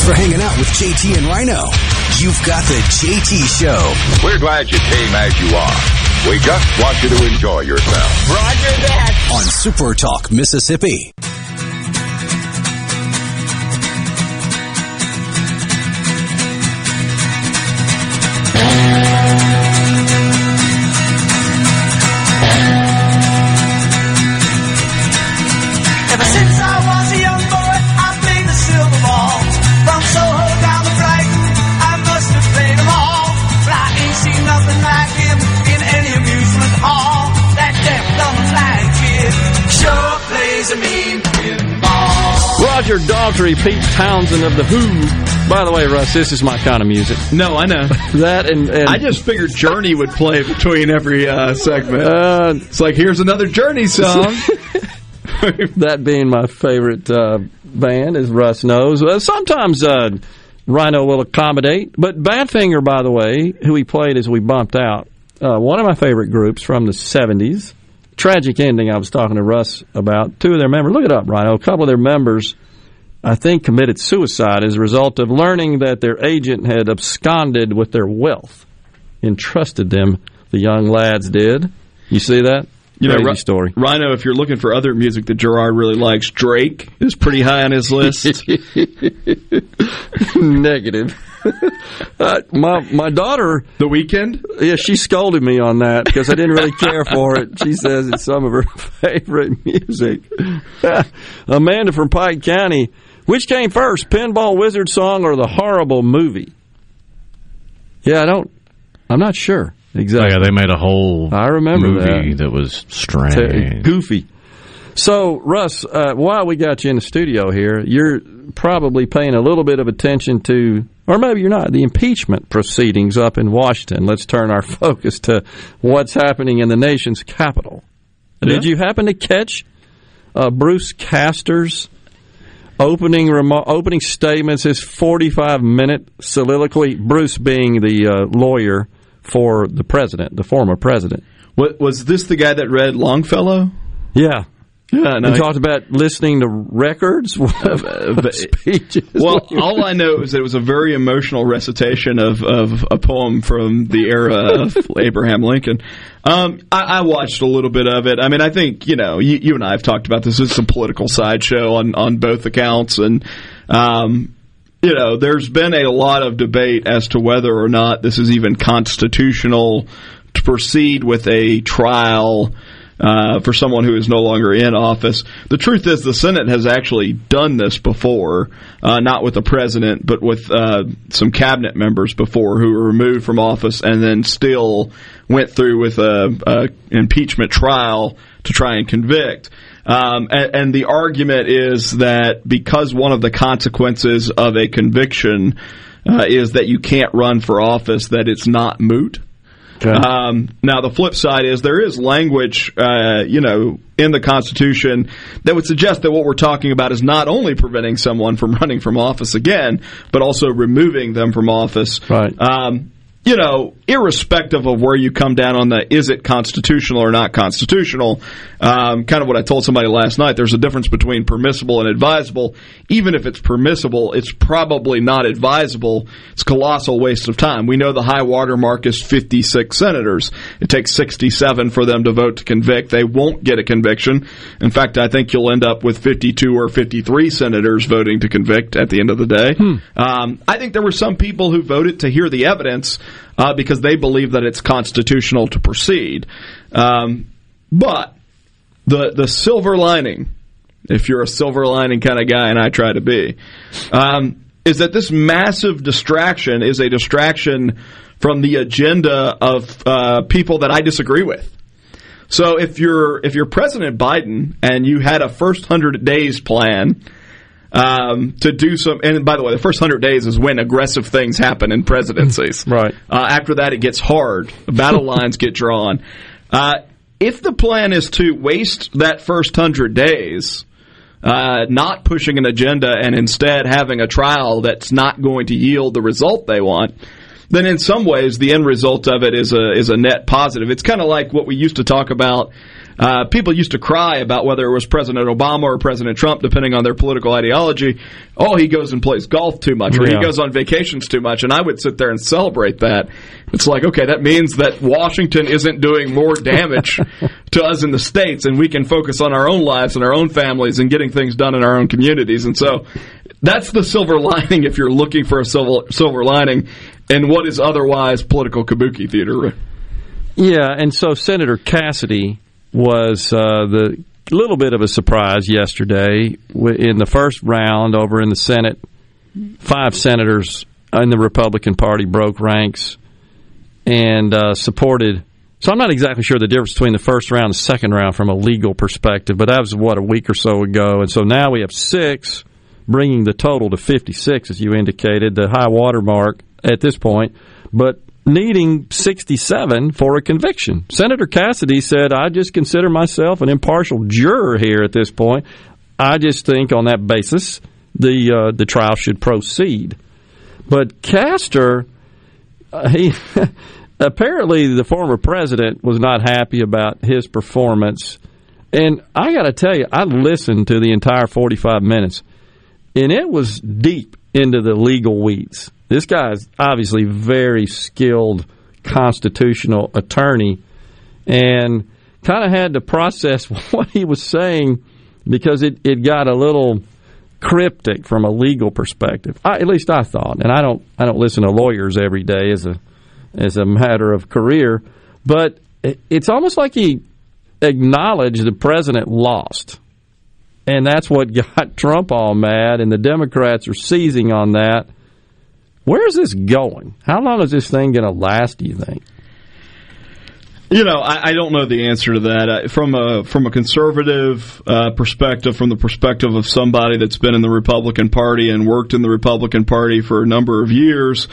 For hanging out with JT and Rhino, you've got the JT Show. We're glad you came as you are. We just want you to enjoy yourself. Roger that. On Super Talk Mississippi. your dog to repeat Townsend of the Who. By the way, Russ, this is my kind of music. No, I know. That and I just figured Journey would play between every segment. It's like, here's another Journey song. That being my favorite band, as Russ knows. Sometimes Rhino will accommodate. But Badfinger, by the way, who he played as we bumped out, one of my favorite groups from the 70s. Tragic ending I was talking to Russ about. Two of their members, look it up, Rhino, a couple of their members, I think, committed suicide as a result of learning that their agent had absconded with their wealth. Entrusted them, the young lads did. You see that? You know, story. Rhino, if you're looking for other music that Gerard really likes, Drake is pretty high on his list. Negative. My daughter... The Weeknd? Yeah, she scolded me on that because I didn't really care for it. She says it's some of her favorite music. Amanda from Pike County. Which came first, Pinball Wizard song or the horrible movie? Yeah, I'm not sure. Exactly. Yeah, they made a whole movie that was strange. Goofy. So, Russ, while we got you in the studio here, you're probably paying a little bit of attention to, or maybe you're not, the impeachment proceedings up in Washington. Let's turn our focus to what's happening in the nation's capital. Yeah. Did you happen to catch Bruce Castor's opening statements, his 45-minute soliloquy, Bruce being the lawyer for the president, the former president. What, was this the guy that read Longfellow? Yeah. He talked about listening to records of speeches. Well, all I know is that it was a very emotional recitation of a poem from the era of Abraham Lincoln. I watched a little bit of it. I mean, I think, you know, you and I have talked about this. It's a political sideshow on both accounts. And, you know, there's been a lot of debate as to whether or not this is even constitutional to proceed with a trial for someone who is no longer in office. The truth is the Senate has actually done this before, not with the president, but with some cabinet members before who were removed from office and then still went through with an impeachment trial to try and convict. And the argument is that because one of the consequences of a conviction is that you can't run for office, that it's not moot. Okay. Now, the flip side is there is language, in the Constitution that would suggest that what we're talking about is not only preventing someone from running from office again, but also removing them from office. Right. You know, irrespective of where you come down on the is it constitutional or not constitutional, kind of what I told somebody last night, there's a difference between permissible and advisable. Even if it's permissible, it's probably not advisable. It's a colossal waste of time. We know the high water mark is 56 senators. It takes 67 for them to vote to convict. They won't get a conviction. In fact, I think you'll end up with 52 or 53 senators voting to convict at the end of the day. I think there were some people who voted to hear the evidence because they believe that it's constitutional to proceed. But the silver lining, if you're a silver lining kind of guy, and I try to be, is that this massive distraction is a distraction from the agenda of people that I disagree with. So if you're President Biden and you had a first 100 days plan to do some, and by the way, the first 100 days is when aggressive things happen in presidencies. Right. After that, it gets hard. Battle lines get drawn. If the plan is to waste that first 100 days, not pushing an agenda and instead having a trial that's not going to yield the result they want, then in some ways the end result of it is a net positive. It's kind of like what we used to talk about. People used to cry about whether it was President Obama or President Trump, depending on their political ideology. Oh, he goes and plays golf too much, or he goes on vacations too much, and I would sit there and celebrate that. It's like, okay, that means that Washington isn't doing more damage to us in the states, and we can focus on our own lives and our own families and getting things done in our own communities. And so that's the silver lining if you're looking for a silver lining in what is otherwise political kabuki theater. Yeah, and so Senator Cassidy was the little bit of a surprise yesterday in the first round over in the Senate. 5 senators in the Republican Party broke ranks and supported. So I'm not exactly sure the difference between the first round and the second round from a legal perspective, but that was, a week or so ago. And so now we have 6 bringing the total to 56, as you indicated, the high water mark at this point, but needing 67 for a conviction. Senator Cassidy said, I just consider myself an impartial juror here at this point. I just think on that basis the trial should proceed. But Castor, he apparently the former president was not happy about his performance. And I got to tell you, I listened to the entire 45 minutes, and it was deep into the legal weeds. This guy is obviously very skilled constitutional attorney and kind of had to process what he was saying because it got a little cryptic from a legal perspective. At least I thought, and I don't listen to lawyers every day as a matter of career, but it's almost like he acknowledged the president lost. And that's what got Trump all mad, and the Democrats are seizing on that. Where's this going? How long is this thing going to last, do you think? You know, I don't know the answer to that. From a conservative perspective, from the perspective of somebody that's been in the Republican Party and worked in the Republican Party for a number of years,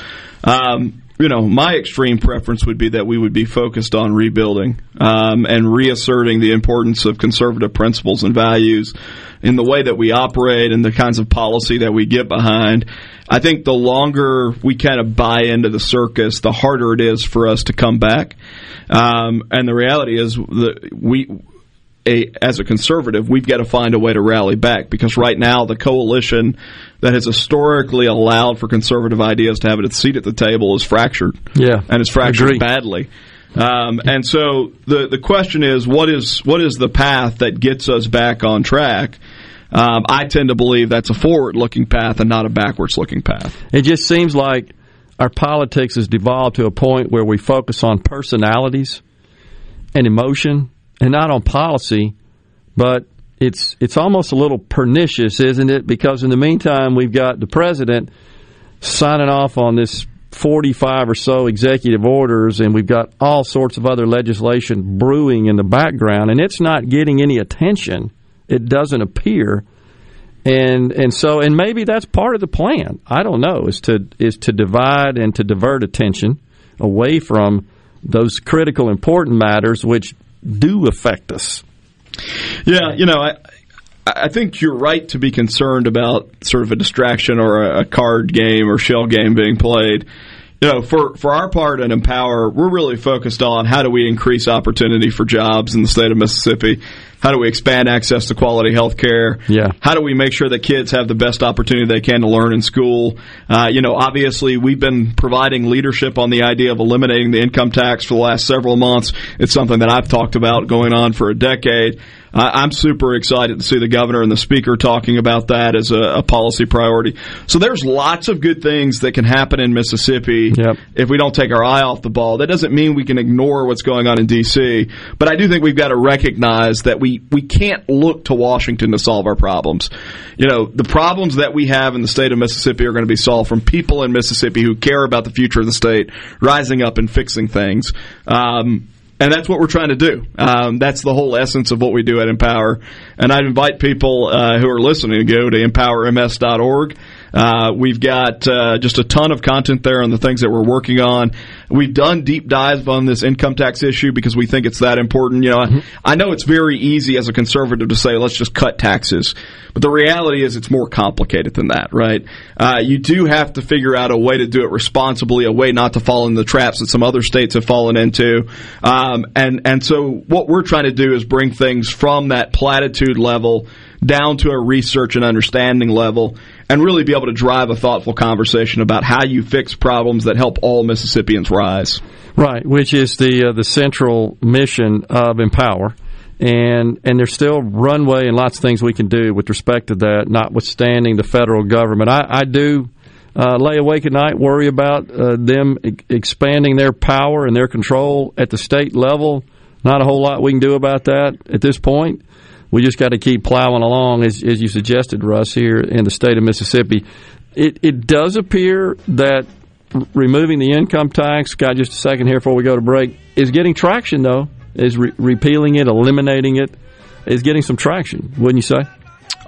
you know, my extreme preference would be that we would be focused on rebuilding and reasserting the importance of conservative principles and values in the way that we operate and the kinds of policy that we get behind. I think the longer we kind of buy into the circus, the harder it is for us to come back. And the reality is that as a conservative, we've got to find a way to rally back, because right now the coalition that has historically allowed for conservative ideas to have its seat at the table is fractured. Yeah, and it's fractured badly. And so the question is, what is the path that gets us back on track? I tend to believe that's a forward-looking path and not a backwards-looking path. It just seems like our politics has devolved to a point where we focus on personalities and emotion, and not on policy, but it's almost a little pernicious, isn't it? Because in the meantime, we've got the president signing off on this 45 or so executive orders, and we've got all sorts of other legislation brewing in the background, and it's not getting any attention. It doesn't appear. And so maybe that's part of the plan. I don't know, is to divide and to divert attention away from those critical, important matters which do affect us. Yeah, you know, I think you're right to be concerned about sort of a distraction or a card game or shell game being played. You know, for our part at Empower, we're really focused on how do we increase opportunity for jobs in the state of Mississippi? How do we expand access to quality health care? Yeah. How do we make sure that kids have the best opportunity they can to learn in school? You know, obviously, we've been providing leadership on the idea of eliminating the income tax for the last several months. It's something that I've talked about going on for a decade. I'm super excited to see the governor and the speaker talking about that as a policy priority. So there's lots of good things that can happen in Mississippi. Yep. If we don't take our eye off the ball. That doesn't mean we can ignore what's going on in D.C., but I do think we've got to recognize that we can't look to Washington to solve our problems. You know, the problems that we have in the state of Mississippi are going to be solved from people in Mississippi who care about the future of the state, rising up and fixing things. And that's what we're trying to do. That's the whole essence of what we do at Empower. And I'd invite people who are listening to go to empowerms.org. We've got just a ton of content there on the things that we're working on. We've done deep dives on this income tax issue because we think it's that important. You know, I know it's very easy as a conservative to say, let's just cut taxes. But the reality is it's more complicated than that, right? You do have to figure out a way to do it responsibly, a way not to fall into the traps that some other states have fallen into. And so what we're trying to do is bring things from that platitude level down to a research and understanding level, and really be able to drive a thoughtful conversation about how you fix problems that help all Mississippians rise. Right, which is the central mission of Empower. And there's still runway and lots of things we can do with respect to that, notwithstanding the federal government. I do lay awake at night, worry about them expanding their power and their control at the state level. Not a whole lot we can do about that at this point. We just got to keep plowing along, as you suggested, Russ, here in the state of Mississippi. It does appear that removing the income tax, got just a second here before we go to break, is getting traction, though, is repealing it, eliminating it, is getting some traction, wouldn't you say?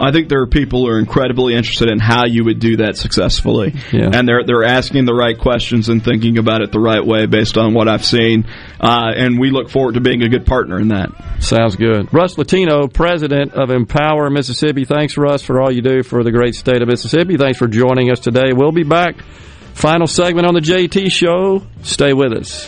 I think there are people who are incredibly interested in how you would do that successfully. Yeah. And they're asking the right questions and thinking about it the right way based on what I've seen. And we look forward to being a good partner in that. Sounds good. Russ Latino, president of Empower Mississippi. Thanks, Russ, for all you do for the great state of Mississippi. Thanks for joining us today. We'll be back. Final segment on the JT Show. Stay with us.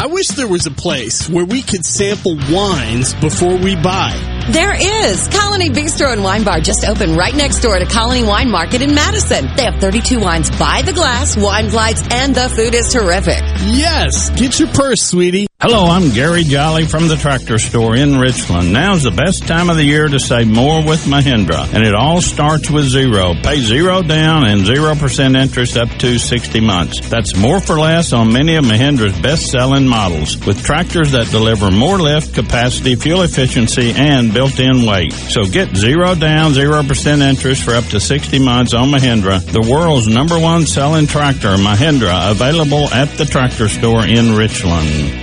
I wish there was a place where we could sample wines before we buy. There is. Colony Bistro and Wine Bar just opened right next door to Colony Wine Market in Madison. They have 32 wines by the glass, wine flights, and the food is terrific. Yes. Get your purse, sweetie. Hello, I'm Gary Jolly from the Tractor Store in Richland. Now's the best time of the year to save more with Mahindra. And it all starts with zero. Pay zero down and 0% interest up to 60 months. That's more for less on many of Mahindra's best-selling models, with tractors that deliver more lift, capacity, fuel efficiency, and built-in weight. So get zero down, 0% interest for up to 60 months on Mahindra, the world's number one selling tractor. Mahindra, available at the Tractor Store in Richland.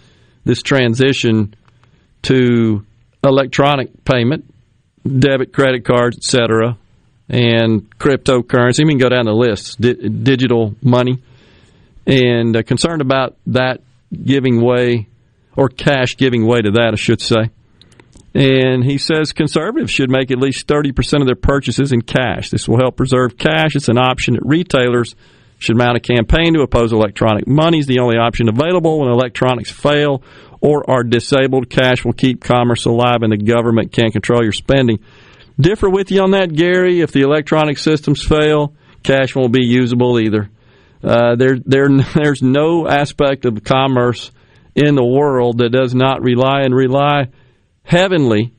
this transition to electronic payment, debit, credit cards, etc., and cryptocurrency. We can go down the list, digital money, and concerned about that giving way, or cash giving way to that, I should say. And he says conservatives should make at least 30% of their purchases in cash. This will help preserve cash. It's an option that retailers should mount a campaign to oppose. Electronic money is the only option available. When electronics fail or are disabled, cash will keep commerce alive, and the government can't control your spending. Differ with you on that, Gary. If the electronic systems fail, cash won't be usable either. There's no aspect of commerce in the world that does not rely heavily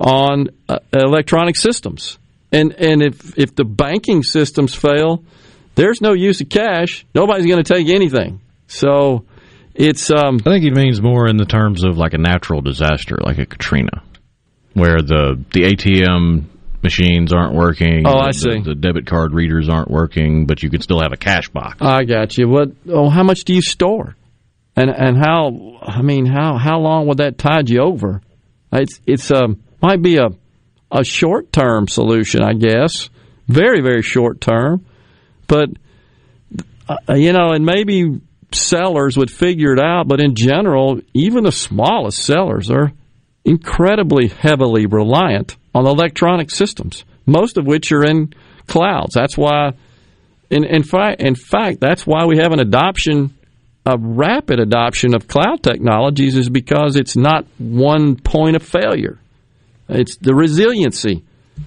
on electronic systems. And if the banking systems fail, there's no use of cash. Nobody's going to take anything. So it's... I think he means more in the terms of like a natural disaster, like a Katrina, where the ATM machines aren't working. Oh, I see. The debit card readers aren't working, but you can still have a cash box. I got you. How much do you store? And how long would that tide you over? It's might be a short-term solution, I guess. Very, very short-term. But, and maybe sellers would figure it out, but in general, even the smallest sellers are incredibly heavily reliant on electronic systems, most of which are in clouds. That's why, in fact, that's why we have a rapid adoption of cloud technologies, is because it's not one point of failure. It's the resiliency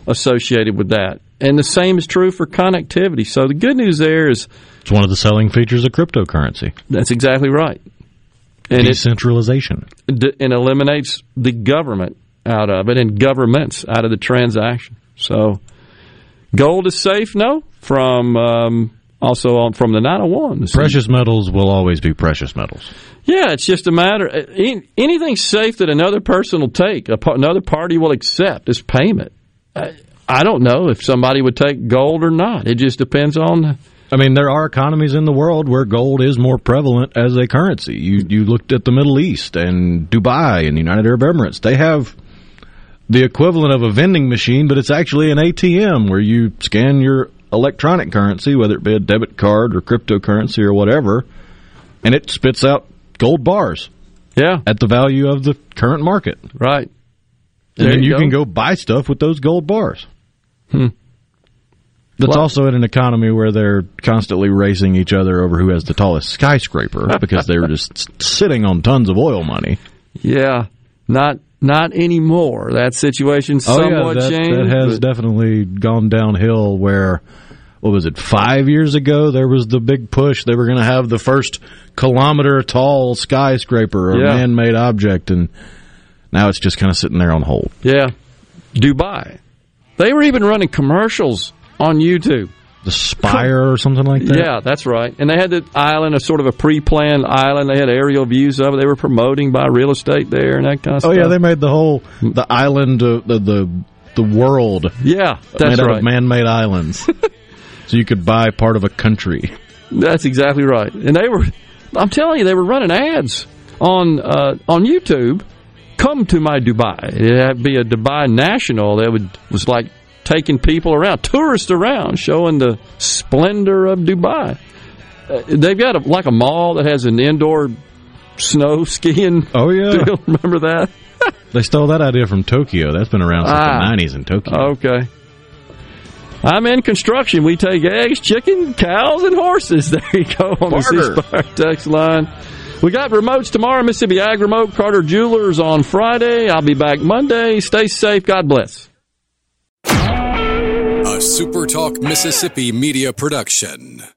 associated with that. And the same is true for connectivity. So the good news there is... it's one of the selling features of cryptocurrency. That's exactly right. And decentralization. And eliminates the government out of it and governments out of the transaction. So gold is safe, no? From the 901. Precious metals will always be precious metals. Yeah, it's just a matter... anything safe that another person will take, another party will accept as payment. I don't know if somebody would take gold or not. It just depends on... I mean, there are economies in the world where gold is more prevalent as a currency. You looked at the Middle East and Dubai and the United Arab Emirates. They have the equivalent of a vending machine, but it's actually an ATM where you scan your electronic currency, whether it be a debit card or cryptocurrency or whatever, and it spits out gold bars. Yeah, at the value of the current market. Right. And then you can go buy stuff with those gold bars. Hmm. That's also in an economy where they're constantly racing each other over who has the tallest skyscraper because they were just sitting on tons of oil money. Yeah, not anymore. That situation's somewhat changed. That has definitely gone downhill where, what was it, 5 years ago, there was the big push. They were going to have the first kilometer-tall skyscraper or man-made object, and now it's just kind of sitting there on hold. Yeah. Dubai. They were even running commercials on YouTube. The Spire or something like that? Yeah, that's right. And they had the island, a sort of a pre-planned island. They had aerial views of it. They were promoting by real estate there and that kind of stuff. Oh, yeah, they made the island, the world. Yeah, that's right. Out of man-made islands. So you could buy part of a country. That's exactly right. And they were, I'm telling you, they were running ads on YouTube. Come to my Dubai. It had to be a Dubai national that was like taking people around, tourists around, showing the splendor of Dubai. They've got a mall that has an indoor snow skiing. Oh, yeah. Do you remember that? They stole that idea from Tokyo. That's been around since the 90s in Tokyo. Okay. I'm in construction. We take eggs, chicken, cows, and horses. There you go on the C Spire text line. We got remotes tomorrow, Mississippi Ag Remote, Carter Jewelers on Friday. I'll be back Monday. Stay safe. God bless. A SuperTalk Mississippi media production.